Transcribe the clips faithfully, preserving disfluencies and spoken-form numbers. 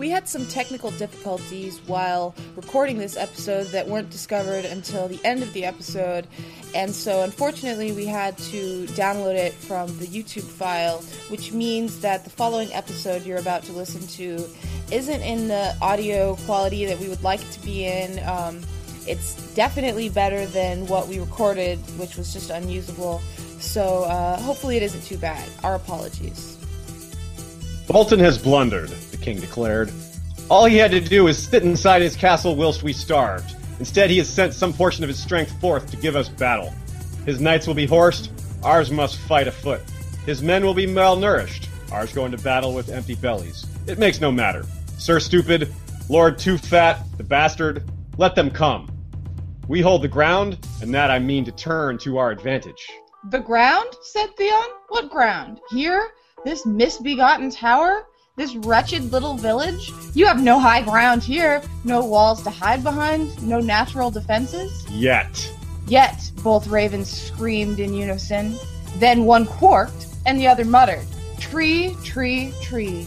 We had some technical difficulties while recording this episode that weren't discovered until the end of the episode, and so unfortunately we had to download it from the YouTube file, which means that the following episode you're about to listen to isn't in the audio quality that we would like it to be in. Um, it's definitely better than what we recorded, which was just unusable, so uh, hopefully it isn't too bad. Our apologies. Bolton has blundered, the king declared. All he had to do was sit inside his castle whilst we starved. Instead, he has sent some portion of his strength forth to give us battle. His knights will be horsed, ours must fight afoot. His men will be malnourished, ours go into battle with empty bellies. It makes no matter. Sir Stupid, Lord Too Fat, the bastard, let them come. We hold the ground, and that I mean to turn to our advantage. The ground? Said Theon. What ground? Here? This misbegotten tower? This wretched little village? You have no high ground here. No walls to hide behind. No natural defenses. Yet. Yet, both ravens screamed in unison. Then one quarked, and the other muttered, "Tree, tree, tree."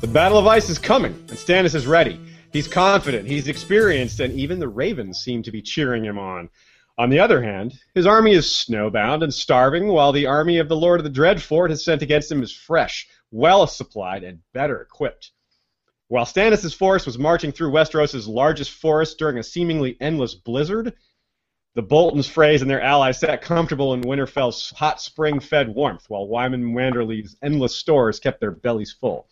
The Battle of Ice is coming, and Stannis is ready. He's confident, he's experienced, and even the ravens seem to be cheering him on. On the other hand, his army is snowbound and starving, while the army of the Lord of the Dreadfort has sent against him is fresh, well-supplied, and better equipped. While Stannis' force was marching through Westeros' largest forest during a seemingly endless blizzard, the Boltons, Freys, and their allies sat comfortable in Winterfell's hot spring-fed warmth, while Wyman Manderly's endless stores kept their bellies full.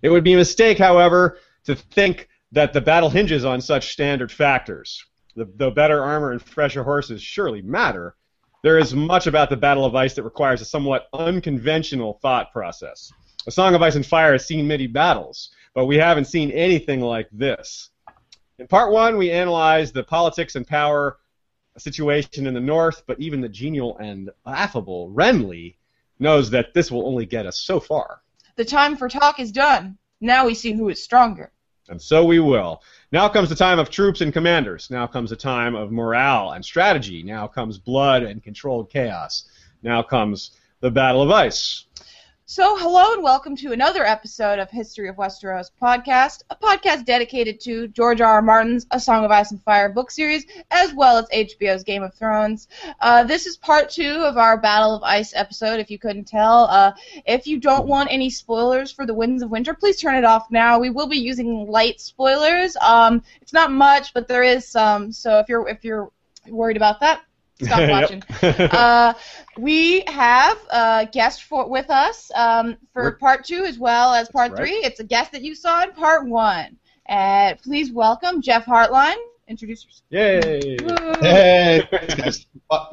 It would be a mistake, however, to think that the battle hinges on such standard factors. The, the better armor and fresher horses surely matter. There is much about the Battle of Ice that requires a somewhat unconventional thought process. A Song of Ice and Fire has seen many battles, but we haven't seen anything like this. In part one, we analyzed the politics and power situation in the north, but even the genial and affable Renly knows that this will only get us so far. The time for talk is done. Now we see who is stronger. And so we will. Now comes the time of troops and commanders. Now comes the time of morale and strategy. Now comes blood and controlled chaos. Now comes the Battle of Ice. So hello and welcome to another episode of History of Westeros podcast, a podcast dedicated to George R. R. Martin's A Song of Ice and Fire book series, as well as H B O's Game of Thrones. Uh, this is part two of our Battle of Ice episode, if you couldn't tell. Uh, if you don't want any spoilers for The Winds of Winter, please turn it off now. We will be using light spoilers. Um, it's not much, but there is some, so if you're if you're worried about that, stop watching. uh, we have a guest for, with us um, for part two as well as part right. three. It's a guest that you saw in part one. Uh, please welcome Jeff Hartline. Introduce yourself. Yay! Woo. Hey! Guys.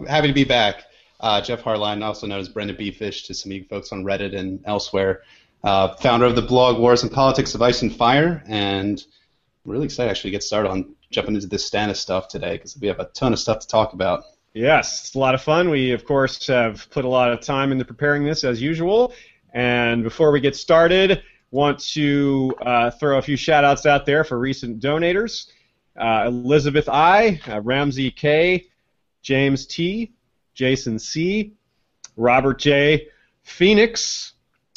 Happy to be back. Uh, Jeff Hartline, also known as Brendan B. Fish to some of you folks on Reddit and elsewhere. Uh, founder of the blog Wars and Politics of Ice and Fire, and I'm really excited actually to get started on jumping into this Stannis stuff today because we have a ton of stuff to talk about. Yes, it's a lot of fun. We, of course, have put a lot of time into preparing this, as usual. And before we get started, want to uh, throw a few shout-outs out there for recent donators. Uh, Elizabeth I, uh, Ramsey K, James T, Jason C, Robert J, Phoenix,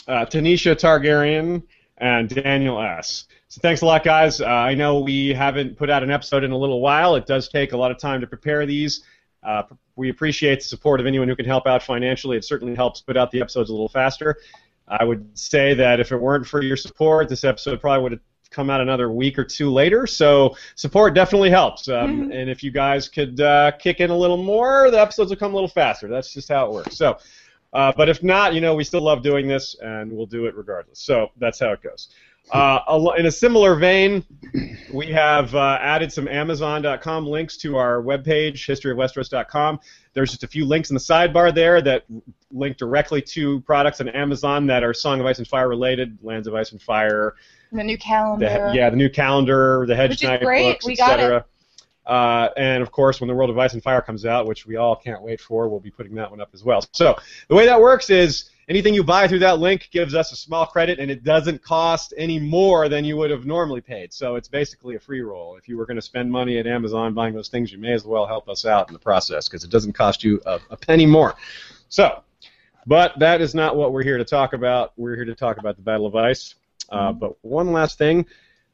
uh, Tanisha Targaryen, and Daniel S. So thanks a lot, guys. Uh, I know we haven't put out an episode in a little while. It does take a lot of time to prepare these. Uh, we appreciate the support of anyone who can help out financially. It certainly helps put out the episodes a little faster. I would say that if it weren't for your support, this episode probably would have come out another week or two later. So support definitely helps. Um, mm-hmm. And if you guys could uh, kick in a little more, the episodes will come a little faster. That's just how it works. So, uh, but if not, you know, we still love doing this, and we'll do it regardless. So that's how it goes. Uh, in a similar vein, we have uh, added some Amazon dot com links to our webpage, history of westeros dot com. There's just a few links in the sidebar there that link directly to products on Amazon that are Song of Ice and Fire related, Lands of Ice and Fire. The new calendar. The, yeah, the new calendar, the Hedge Knight books, et cetera. Uh, and, of course, when The World of Ice and Fire comes out, which we all can't wait for, we'll be putting that one up as well. So the way that works is anything you buy through that link gives us a small credit, and it doesn't cost any more than you would have normally paid. So it's basically a free roll. If you were going to spend money at Amazon buying those things, you may as well help us out in the process because it doesn't cost you a, a penny more. So, but that is not what we're here to talk about. We're here to talk about the Battle of Ice. Uh, mm-hmm. But one last thing.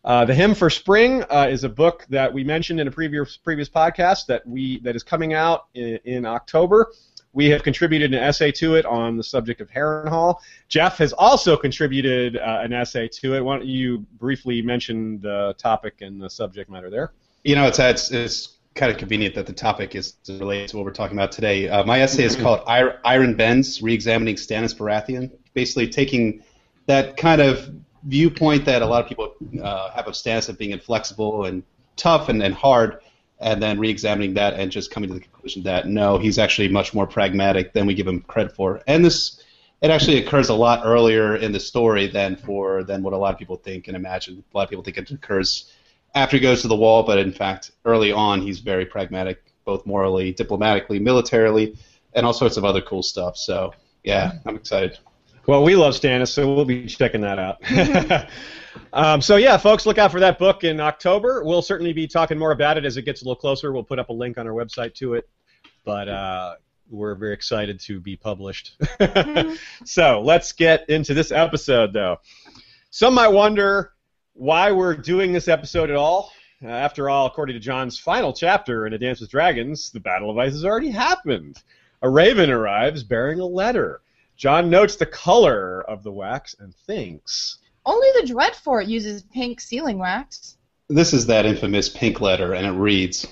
Uh, the Hymn for Spring uh, is a book that we mentioned in a previous previous podcast that we that is coming out in, in October. We have contributed an essay to it on the subject of Harrenhal. Jeff has also contributed uh, an essay to it. Why don't you briefly mention the topic and the subject matter there? You know, it's it's, it's kind of convenient that the topic is related to what we're talking about today. Uh, my essay is called Iron Bends, Reexamining Stannis Baratheon, basically taking that kind of viewpoint that a lot of people uh, have of Stannis of being inflexible and tough and, and hard, and then re-examining that and just coming to the conclusion that, no, he's actually much more pragmatic than we give him credit for. And this, it actually occurs a lot earlier in the story than for than what a lot of people think and imagine. A lot of people think it occurs after he goes to the Wall, but in fact, early on, he's very pragmatic, both morally, diplomatically, militarily, and all sorts of other cool stuff. So, yeah, I'm excited. Well, we love Stannis, so we'll be checking that out. um, so, yeah, folks, look out for that book in October. We'll certainly be talking more about it as it gets a little closer. We'll put up a link on our website to it, but uh, we're very excited to be published. So let's get into this episode, though. Some might wonder why we're doing this episode at all. Uh, after all, according to Jon's final chapter in A Dance with Dragons, the Battle of Ice has already happened. A raven arrives bearing a letter. Jon notes the color of the wax and thinks, only the Dreadfort uses pink sealing wax. This is that infamous pink letter, and it reads,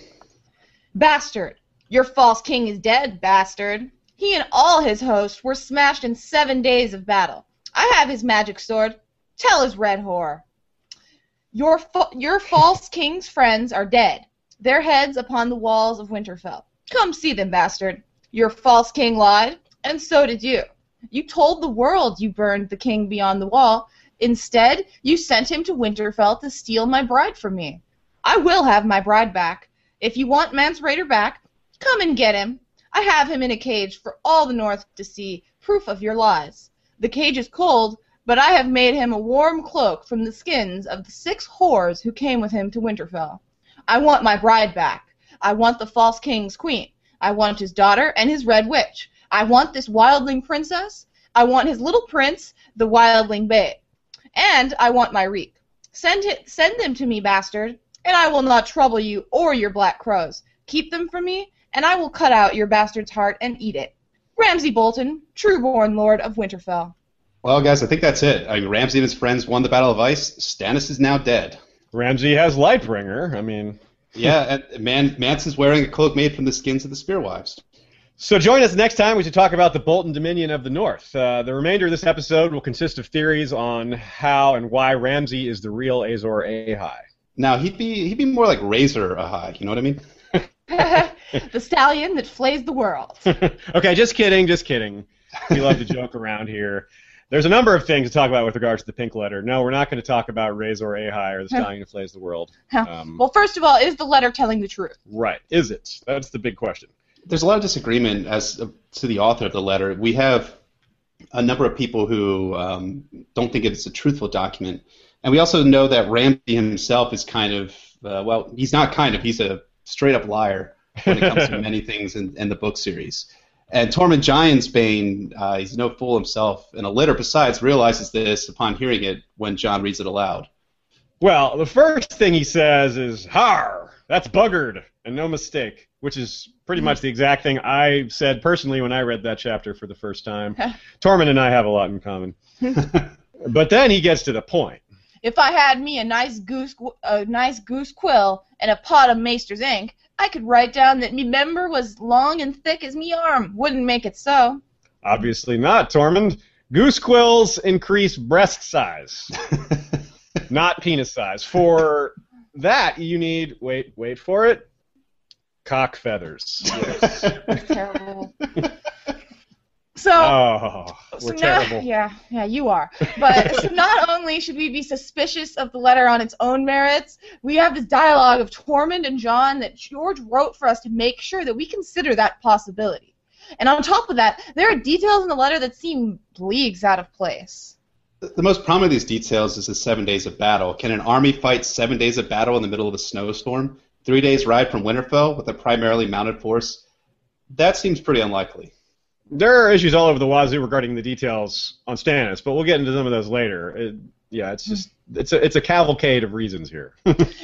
bastard, your false king is dead, bastard. He and all his host were smashed in seven days of battle. I have his magic sword. Tell his red whore. Your, fa- your false king's friends are dead, their heads upon the walls of Winterfell. Come see them, bastard. Your false king lied, and so did you. You told the world you burned the king beyond the wall. Instead, you sent him to Winterfell to steal my bride from me. I will have my bride back. If you want Mance Rayder back, come and get him. I have him in a cage for all the North to see, proof of your lies. The cage is cold, but I have made him a warm cloak from the skins of the six whores who came with him to Winterfell. I want my bride back. I want the false king's queen. I want his daughter and his red witch. I want this wildling princess, I want his little prince, the wildling babe, and I want my reek. Send it, send them to me, bastard, and I will not trouble you or your black crows. Keep them from me, and I will cut out your bastard's heart and eat it. Ramsay Bolton, true-born lord of Winterfell. Well, guys, I think that's it. I mean, Ramsay and his friends won the Battle of Ice. Stannis is now dead. Ramsay has Lightbringer, I mean... yeah, and Man- Mance is wearing a cloak made from the skins of the Spearwives. So join us next time. We should talk about the Bolton Dominion of the North. Uh, the remainder of this episode will consist of theories on how and why Ramsay is the real Azor Ahai. Now, he'd be he'd be more like Razor Ahai, you know what I mean? The stallion that flays the world. Okay, just kidding, just kidding. We love to joke around here. There's a number of things to talk about with regards to the pink letter. No, we're not going to talk about Razor Ahai or the stallion that flays the world. Um, well, first of all, is the letter telling the truth? Right, is it? That's the big question. There's a lot of disagreement as to the author of the letter. We have a number of people who um, don't think it's a truthful document. And we also know that Ramsay himself is kind of, uh, well, he's not kind of, he's a straight-up liar when it comes to many things in, in the book series. And Tormund Giantsbane, uh, he's no fool himself, and a letter besides realizes this upon hearing it when Jon reads it aloud. Well, the first thing he says is, har, that's buggered, and no mistake. Which is pretty much the exact thing I said personally when I read that chapter for the first time. Tormund and I have a lot in common. But then he gets to the point. If I had me a nice goose a nice goose quill and a pot of maester's ink, I could write down that me member was long and thick as me arm. Wouldn't make it so. Obviously not, Tormund. Goose quills increase breast size, not penis size. For that, you need, wait, wait for it, cock feathers. Yes. That's terrible. So, oh, we're so terrible. Not, yeah, yeah, you are. But so not only should we be suspicious of the letter on its own merits, we have this dialogue of Tormund and Jon that George wrote for us to make sure that we consider that possibility. And on top of that, there are details in the letter that seem leagues out of place. The most prominent of these details is the seven days of battle. Can an army fight seven days of battle in the middle of a snowstorm? Three days' ride from Winterfell with a primarily mounted force? That seems pretty unlikely. There are issues all over the wazoo regarding the details on Stannis, but we'll get into some of those later. It, yeah, it's just it's a it's a cavalcade of reasons here.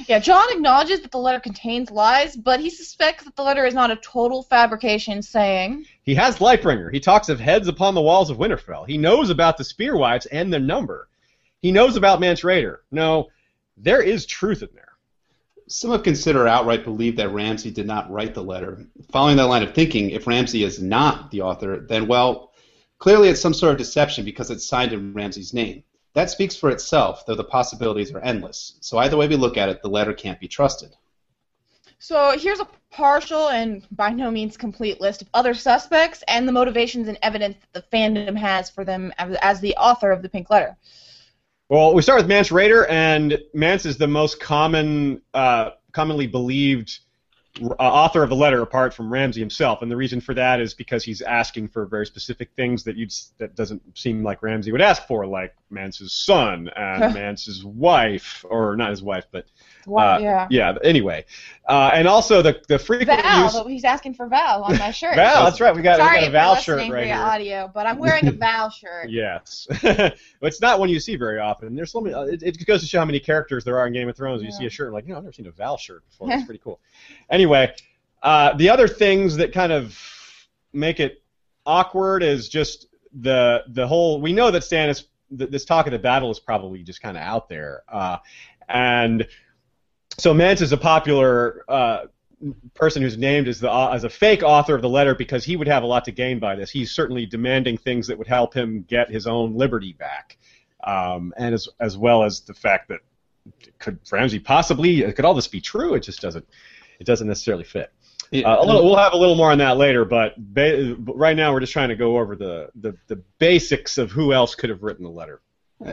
Yeah, John acknowledges that the letter contains lies, but he suspects that the letter is not a total fabrication, saying he has Lightbringer. He talks of heads upon the walls of Winterfell. He knows about the Spearwives and their number. He knows about Mance Rayder. No, there is truth in there. Some have considered outright believe that Ramsay did not write the letter. Following that line of thinking, if Ramsay is not the author, then, well, clearly it's some sort of deception because it's signed in Ramsay's name. That speaks for itself, though the possibilities are endless. So either way we look at it, the letter can't be trusted. So here's a partial and by no means complete list of other suspects and the motivations and evidence that the fandom has for them as the author of the Pink Letter. Well, we start with Mance Rayder, and Mance is the most common, uh, commonly believed uh, author of the letter, apart from Ramsay himself. And the reason for that is because he's asking for very specific things that you'd that doesn't seem like Ramsay would ask for, like Mance's son and Mance's wife, or not his wife, but uh, well, yeah. yeah. Anyway, uh, and also the the frequent Val, use... he's asking for Val on my shirt. Val, that's right. We got, Sorry we got a Val shirt right for your here. Audio, but I'm wearing a Val shirt. Yes, it's not one you see very often. There's so many. It, it goes to show how many characters there are in Game of Thrones. You yeah. see a shirt like, you know, I've never seen a Val shirt before. It's pretty cool. Anyway, uh, the other things that kind of make it awkward is just the the whole. We know that Stannis. This talk of the battle is probably just kind of out there, uh, and so Mance is a popular uh, person who's named as the uh, as a fake author of the letter because he would have a lot to gain by this. He's certainly demanding things that would help him get his own liberty back, um, and as as well as the fact that could Ramsay possibly could all this be true? It just doesn't it doesn't necessarily fit. Uh, a little, we'll have a little more on that later, but ba right now we're just trying to go over the, the, the basics of who else could have written the letter.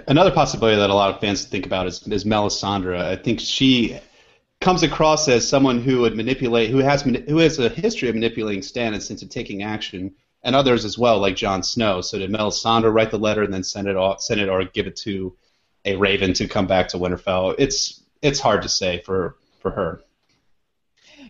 Another possibility that a lot of fans think about is, is Melisandre. I think she comes across as someone who would manipulate, who has who has a history of manipulating Stannis into taking action, and others as well, like Jon Snow. So did Melisandre write the letter and then send it off, send it or give it to a raven to come back to Winterfell? It's it's hard to say for for her.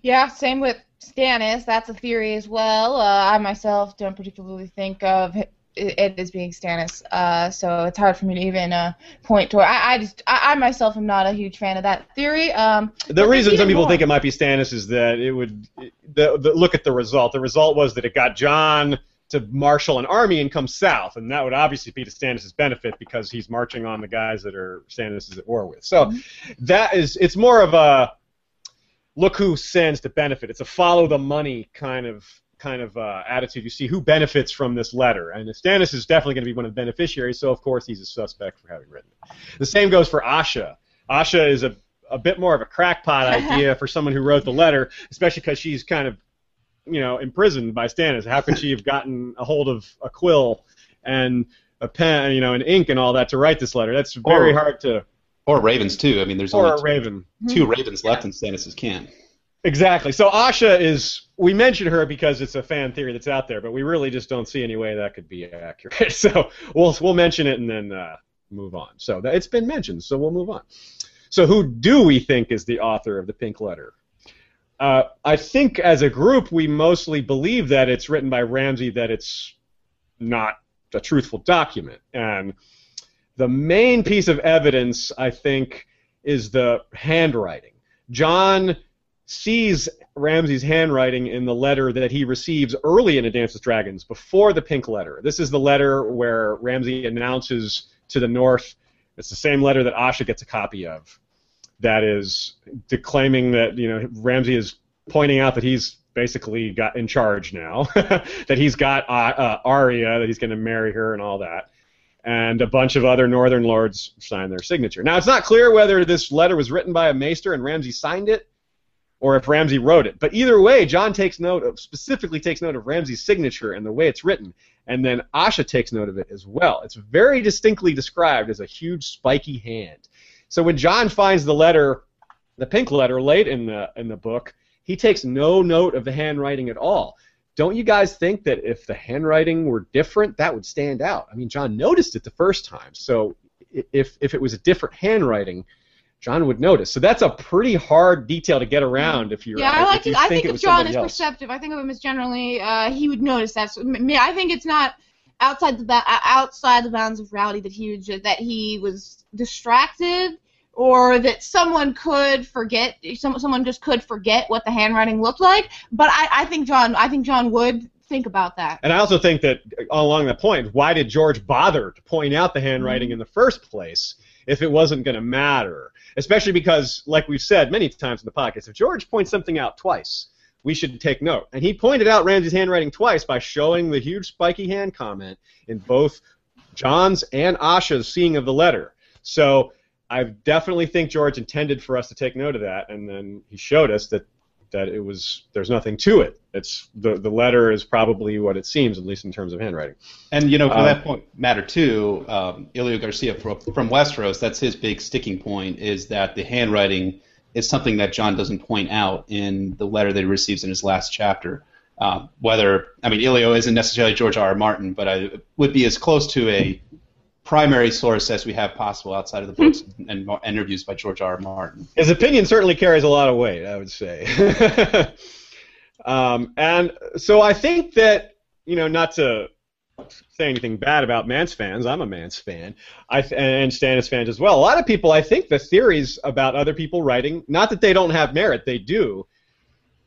Yeah, same with Stannis, that's a theory as well. Uh, I myself don't particularly think of it, it as being Stannis, uh, so it's hard for me to even uh, point to. I, I just, I, I myself am not a huge fan of that theory. Um, the reason some people more. think it might be Stannis is that it would. The, the, look at the result. The result was that it got John to marshal an army and come south, and that would obviously be to Stannis' benefit because he's marching on the guys that are Stannis is at war with. So mm-hmm. that is, it's more of a. Look who sends to benefit. It's a follow the money kind of kind of uh, attitude. You see who benefits from this letter, and Stannis is definitely going to be one of the beneficiaries. So of course he's a suspect for having written it. The same goes for Asha. Asha is a a bit more of a crackpot idea for someone who wrote the letter, especially because she's kind of you know imprisoned by Stannis. How could she have gotten a hold of a quill and a pen, you know, and ink and all that to write this letter? That's very or, hard to. Or ravens, too. I mean, there's only two, raven. two ravens left yeah. in Stannis' camp. Exactly. So Asha is... We mentioned her because it's a fan theory that's out there, but we really just don't see any way that could be accurate. So we'll we'll mention it and then uh, move on. So that, it's been mentioned, so we'll move on. So who do we think is the author of the Pink Letter? Uh, I think as a group we mostly believe that it's written by Ramsay, that it's not a truthful document. And... The main piece of evidence, I think, is the handwriting. John sees Ramsay's handwriting in the letter that he receives early in A Dance with Dragons, before the Pink Letter. This is the letter where Ramsay announces to the North, it's the same letter that Asha gets a copy of, that is declaiming that, you know, Ramsay is pointing out that he's basically got in charge now, that he's got uh, uh, Arya, that he's going to marry her and all that. And a bunch of other northern lords signed their signature. Now, it's not clear whether this letter was written by a maester and Ramsay signed it or if Ramsay wrote it. But either way, John takes note of, specifically takes note of Ramsay's signature and the way it's written. And then Asha takes note of it as well. It's very distinctly described as a huge spiky hand. So when John finds the letter, the Pink Letter, late in the, in the book, he takes no note of the handwriting at all. Don't you guys think that if the handwriting were different, that would stand out? I mean, John noticed it the first time, so if if it was a different handwriting, John would notice. So that's a pretty hard detail to get around if you're. Yeah, I like. It, I think, think of John as perceptive. I think of him as generally uh, he would notice that. So I think it's not. outside the outside the bounds of rowdy, that he that he was distracted, or that someone could forget, some, someone just could forget what the handwriting looked like. But I, I think John, I think John would think about that. And I also think that along that point, why did George bother to point out the handwriting mm-hmm. in the first place if it wasn't going to matter? Especially because, like we've said many times in the podcast, if George points something out twice, we should take note. And he pointed out Ramsay's handwriting twice by showing the huge spiky hand comment in both Jon's and Asha's seeing of the letter. So I definitely think George intended for us to take note of that, and then he showed us that, that it was there's nothing to it. It's the the letter is probably what it seems, at least in terms of handwriting. And you know, for uh, that point matter too, um, Ilio Garcia from, from Westeros, that's his big sticking point, is that the handwriting is something that Jon doesn't point out in the letter that he receives in his last chapter. Uh, whether, I mean, Ilio isn't necessarily George R. R. Martin, but I would be as close to a primary source as we have possible outside of the books and interviews by George R. R. Martin. His opinion certainly carries a lot of weight, I would say. um, and so I think that, you know, not to say anything bad about Mance fans, I'm a Mance fan, I th- and Stannis fans as well. A lot of people, I think the theories about other people writing, not that they don't have merit, they do,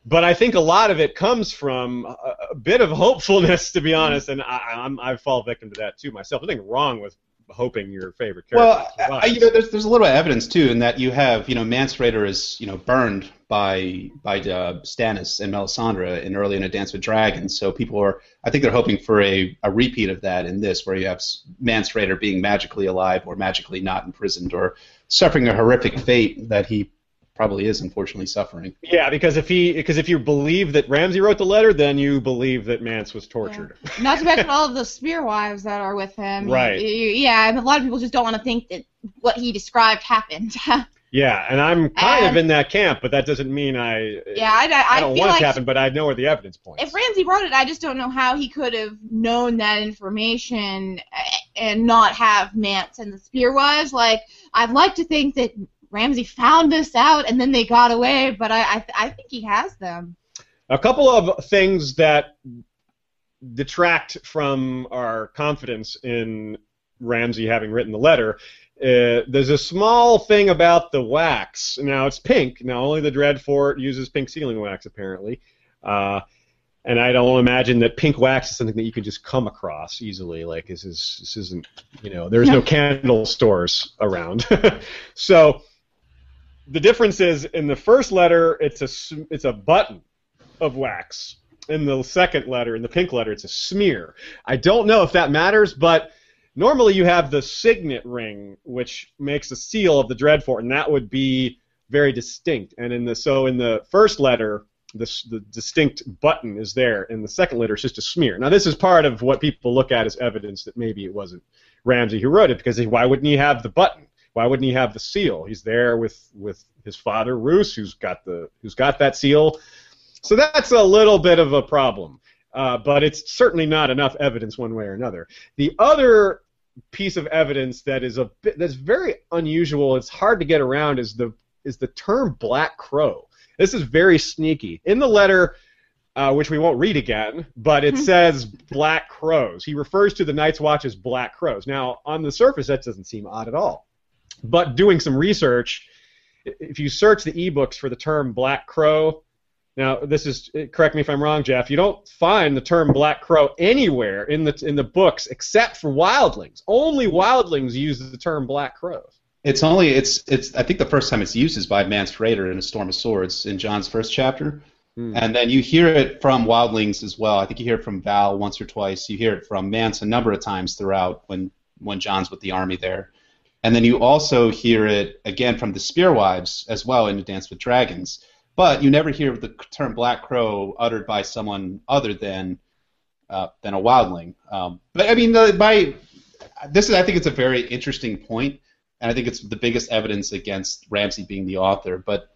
but I think a lot of it comes from a, a bit of hopefulness, to be honest, and I, I'm, I fall victim to that too myself. There's nothing wrong with hoping your favorite character survives. Well, I, you know, there's, there's a little evidence too in that you have, you know, Mance Rayder is, you know, burned by by uh, Stannis and Melisandre in early in A Dance with Dragons, so people are, I think they're hoping for a, a repeat of that in this, where you have Mance Rayder being magically alive or magically not imprisoned or suffering a horrific fate that he probably is unfortunately suffering. Yeah, because if he, because if you believe that Ramsay wrote the letter, then you believe that Mance was tortured. Yeah. Not to mention all of the spear wives that are with him. Right. Yeah, and a lot of people just don't want to think that what he described happened. Yeah, and I'm kind and, of in that camp, but that doesn't mean I. Yeah, I, I, I don't I want like it to happen, but I know where the evidence points. If Ramsay wrote it, I just don't know how he could have known that information and not have Mance and the spear wives. Like, I'd like to think that Ramsay found this out, and then they got away, but I I, th- I think he has them. A couple of things that detract from our confidence in Ramsay having written the letter. Uh, there's a small thing about the wax. Now, it's pink. Now, only the Dreadfort uses pink sealing wax, apparently. Uh, and I don't imagine that pink wax is something that you can just come across easily. Like, this, is, this isn't, you know, there's no, no candle stores around. So the difference is, in the first letter, it's a it's a button of wax. In the second letter, in the pink letter, it's a smear. I don't know if that matters, but normally you have the signet ring, which makes a seal of the Dreadfort, and that would be very distinct. And in the so in the first letter, the the distinct button is there. In the second letter, it's just a smear. Now, this is part of what people look at as evidence that maybe it wasn't Ramsay who wrote it, because why wouldn't he have the button? Why wouldn't he have the seal? He's there with, with his father, Roose, who's got the who's got that seal. So that's a little bit of a problem, uh, but it's certainly not enough evidence one way or another. The other piece of evidence that is a bit, that's very unusual, it's hard to get around, is the is the term Black Crow. This is very sneaky. In the letter, Uh, which we won't read again, but it says Black Crows. He refers to the Night's Watch as Black Crows. Now, on the surface, that doesn't seem odd at all. But doing some research, if you search the ebooks for the term Black Crow, now this is, correct me if I'm wrong, Jeff, you don't find the term Black Crow anywhere in the in the books except for wildlings. Only wildlings use the term Black Crows. It's only, it's it's. I think the first time it's used is by Mance Rayder in A Storm of Swords in Jon's first chapter. And then you hear it from wildlings as well. I think you hear it from Val once or twice. You hear it from Mance a number of times throughout when, when Jon's with the army there. And then you also hear it, again, from the Spearwives as well in A Dance with Dragons. But you never hear the term Black Crow uttered by someone other than uh, than a wildling. Um, but, I mean, my, this is, I think it's a very interesting point, and I think it's the biggest evidence against Ramsay being the author. But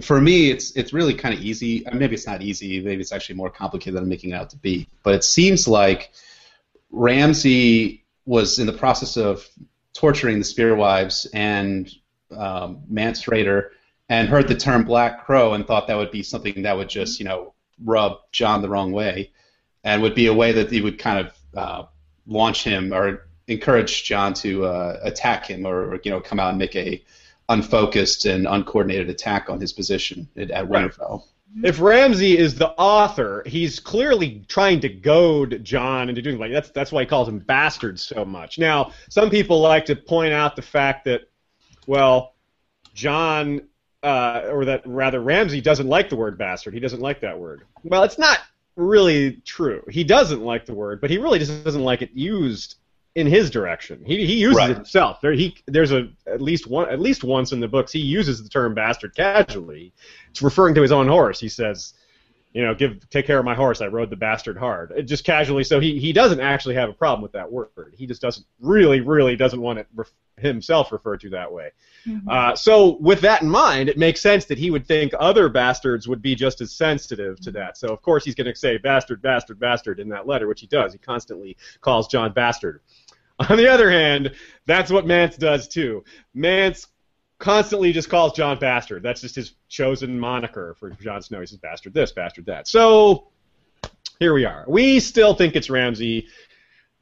for me, it's it's really kind of easy. Maybe it's not easy. Maybe it's actually more complicated than I'm making it out to be. But it seems like Ramsay was in the process of torturing the Spearwives and um, Mance Rayder, and heard the term Black Crow and thought that would be something that would just, you know, rub Jon the wrong way, and would be a way that he would kind of uh, launch him or encourage Jon to uh, attack him, or, you know, come out and make a unfocused and uncoordinated attack on his position at, at Winterfell. If Ramsay is the author, he's clearly trying to goad Jon into doing, like, that's that's why he calls him bastards so much. Now, some people like to point out the fact that, well, Jon, uh, or that rather Ramsay doesn't like the word bastard. He doesn't like that word. Well, it's not really true. He doesn't like the word, but he really just doesn't like it used in his direction. He he uses right. it himself. There he there's a at least one at least once in the books he uses the term bastard casually. It's referring to his own horse. He says, you know, give take care of my horse. I rode the bastard hard. It just casually. So he he doesn't actually have a problem with that word. He just doesn't really really doesn't want it ref, himself referred to that way. Mm-hmm. uh, so with that in mind, it makes sense that he would think other bastards would be just as sensitive to that. So of course he's going to say bastard, bastard, bastard in that letter, which he does. He constantly calls Jon bastard. On the other hand, that's what Mance does too. Mance constantly just calls Jon bastard. That's just his chosen moniker for Jon Snow. He says bastard this, bastard that. So here we are. We still think it's Ramsay.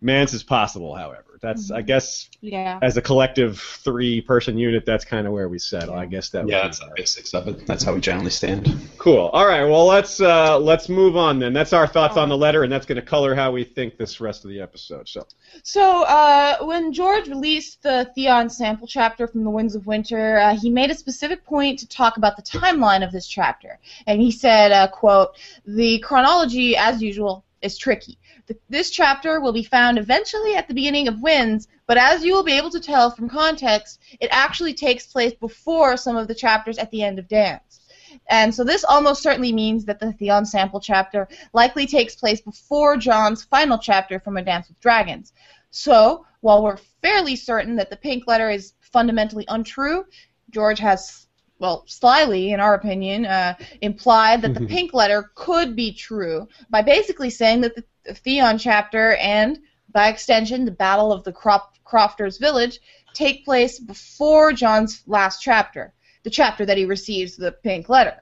Mance is possible, however. That's mm-hmm. I guess yeah. as a collective three-person unit, that's kind of where we settle. I guess that. Yeah, that's the basics of it. That's how we generally stand. Cool. All right. Well, let's uh, let's move on then. That's our thoughts on the letter, and that's going to color how we think this rest of the episode. So. So uh, when George released the Theon sample chapter from The Winds of Winter, uh, he made a specific point to talk about the timeline of this chapter, and he said, uh, "quote The chronology, as usual, is tricky. This chapter will be found eventually at the beginning of Winds, but as you will be able to tell from context, it actually takes place before some of the chapters at the end of Dance." And so this almost certainly means that the Theon sample chapter likely takes place before Jon's final chapter from A Dance with Dragons. So, while we're fairly certain that the pink letter is fundamentally untrue, George has, well, slyly, in our opinion, uh, implied that the pink letter could be true by basically saying that the The Theon chapter and, by extension, the Battle of the Crof- Crofter's Village take place before Jon's last chapter, the chapter that he receives the pink letter.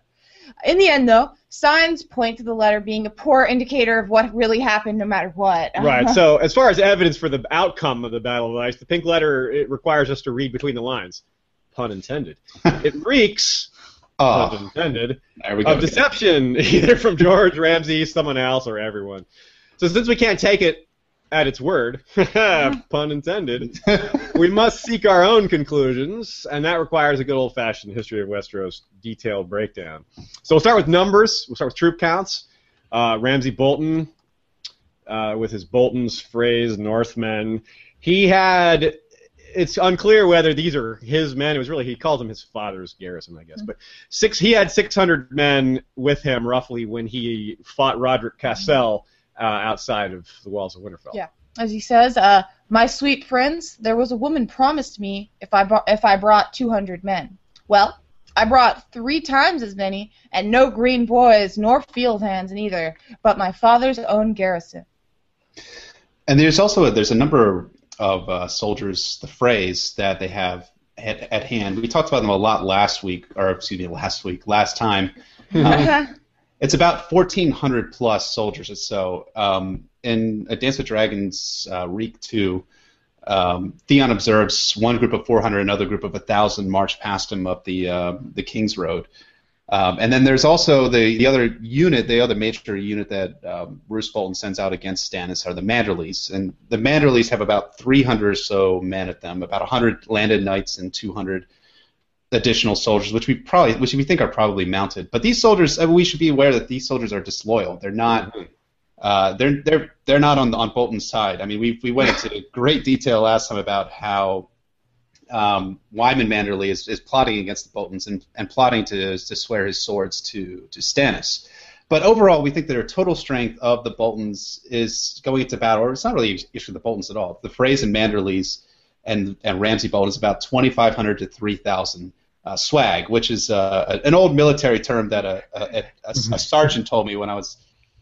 In the end, though, signs point to the letter being a poor indicator of what really happened no matter what. Right, so as far as evidence for the outcome of the Battle of Ice, the pink letter, it requires us to read between the lines. Pun intended. It reeks... Oh, pun intended. There we go, of deception, either from George, Ramsay, someone else, or everyone. So since we can't take it at its word, pun intended, we must seek our own conclusions, and that requires a good old-fashioned history of Westeros detailed breakdown. So we'll start with numbers. We'll start with troop counts. Uh, Ramsay Bolton, uh, with his Bolton's phrase, Northmen. He had... It's unclear whether these are his men. It was really, he calls them his father's garrison, I guess. But six, he had six hundred men with him, roughly, when he fought Roderick Cassell Uh, outside of the walls of Winterfell. Yeah, as he says, uh, "My sweet friends, there was a woman promised me if I brought if I brought two hundred men. Well, I brought three times as many, and no green boys nor field hands neither, but my father's own garrison." And there's also a, there's a number of uh, soldiers, the phrase that they have at, at hand. We talked about them a lot last week, or excuse me, last week, last time. Um, It's about fourteen hundred plus soldiers or so. Um, in A Dance with Dragons, uh, Reek two, um, Theon observes one group of four hundred, another group of one thousand march past him up the uh, the King's Road. Um, and then there's also the, the other unit, the other major unit that um, Roose Bolton sends out against Stannis are the Manderlys. And the Manderlys have about three hundred or so men at them, about one hundred landed knights and two hundred additional soldiers, which we probably, which we think are probably mounted, but these soldiers, I mean, we should be aware that these soldiers are disloyal. They're not, uh, they're they're they're not on the, on Bolton's side. I mean, we we went into great detail last time about how um, Wyman Manderly is, is plotting against the Boltons and, and plotting to to swear his swords to to Stannis. But overall, we think that our total strength of the Boltons is going into battle, or it's not really an issue of the Boltons at all. The phrase in Manderly's and and Ramsay Bolton is about twenty-five hundred to three thousand. Uh, swag, which is uh, an old military term that a, a, a, a, a sergeant told me when I was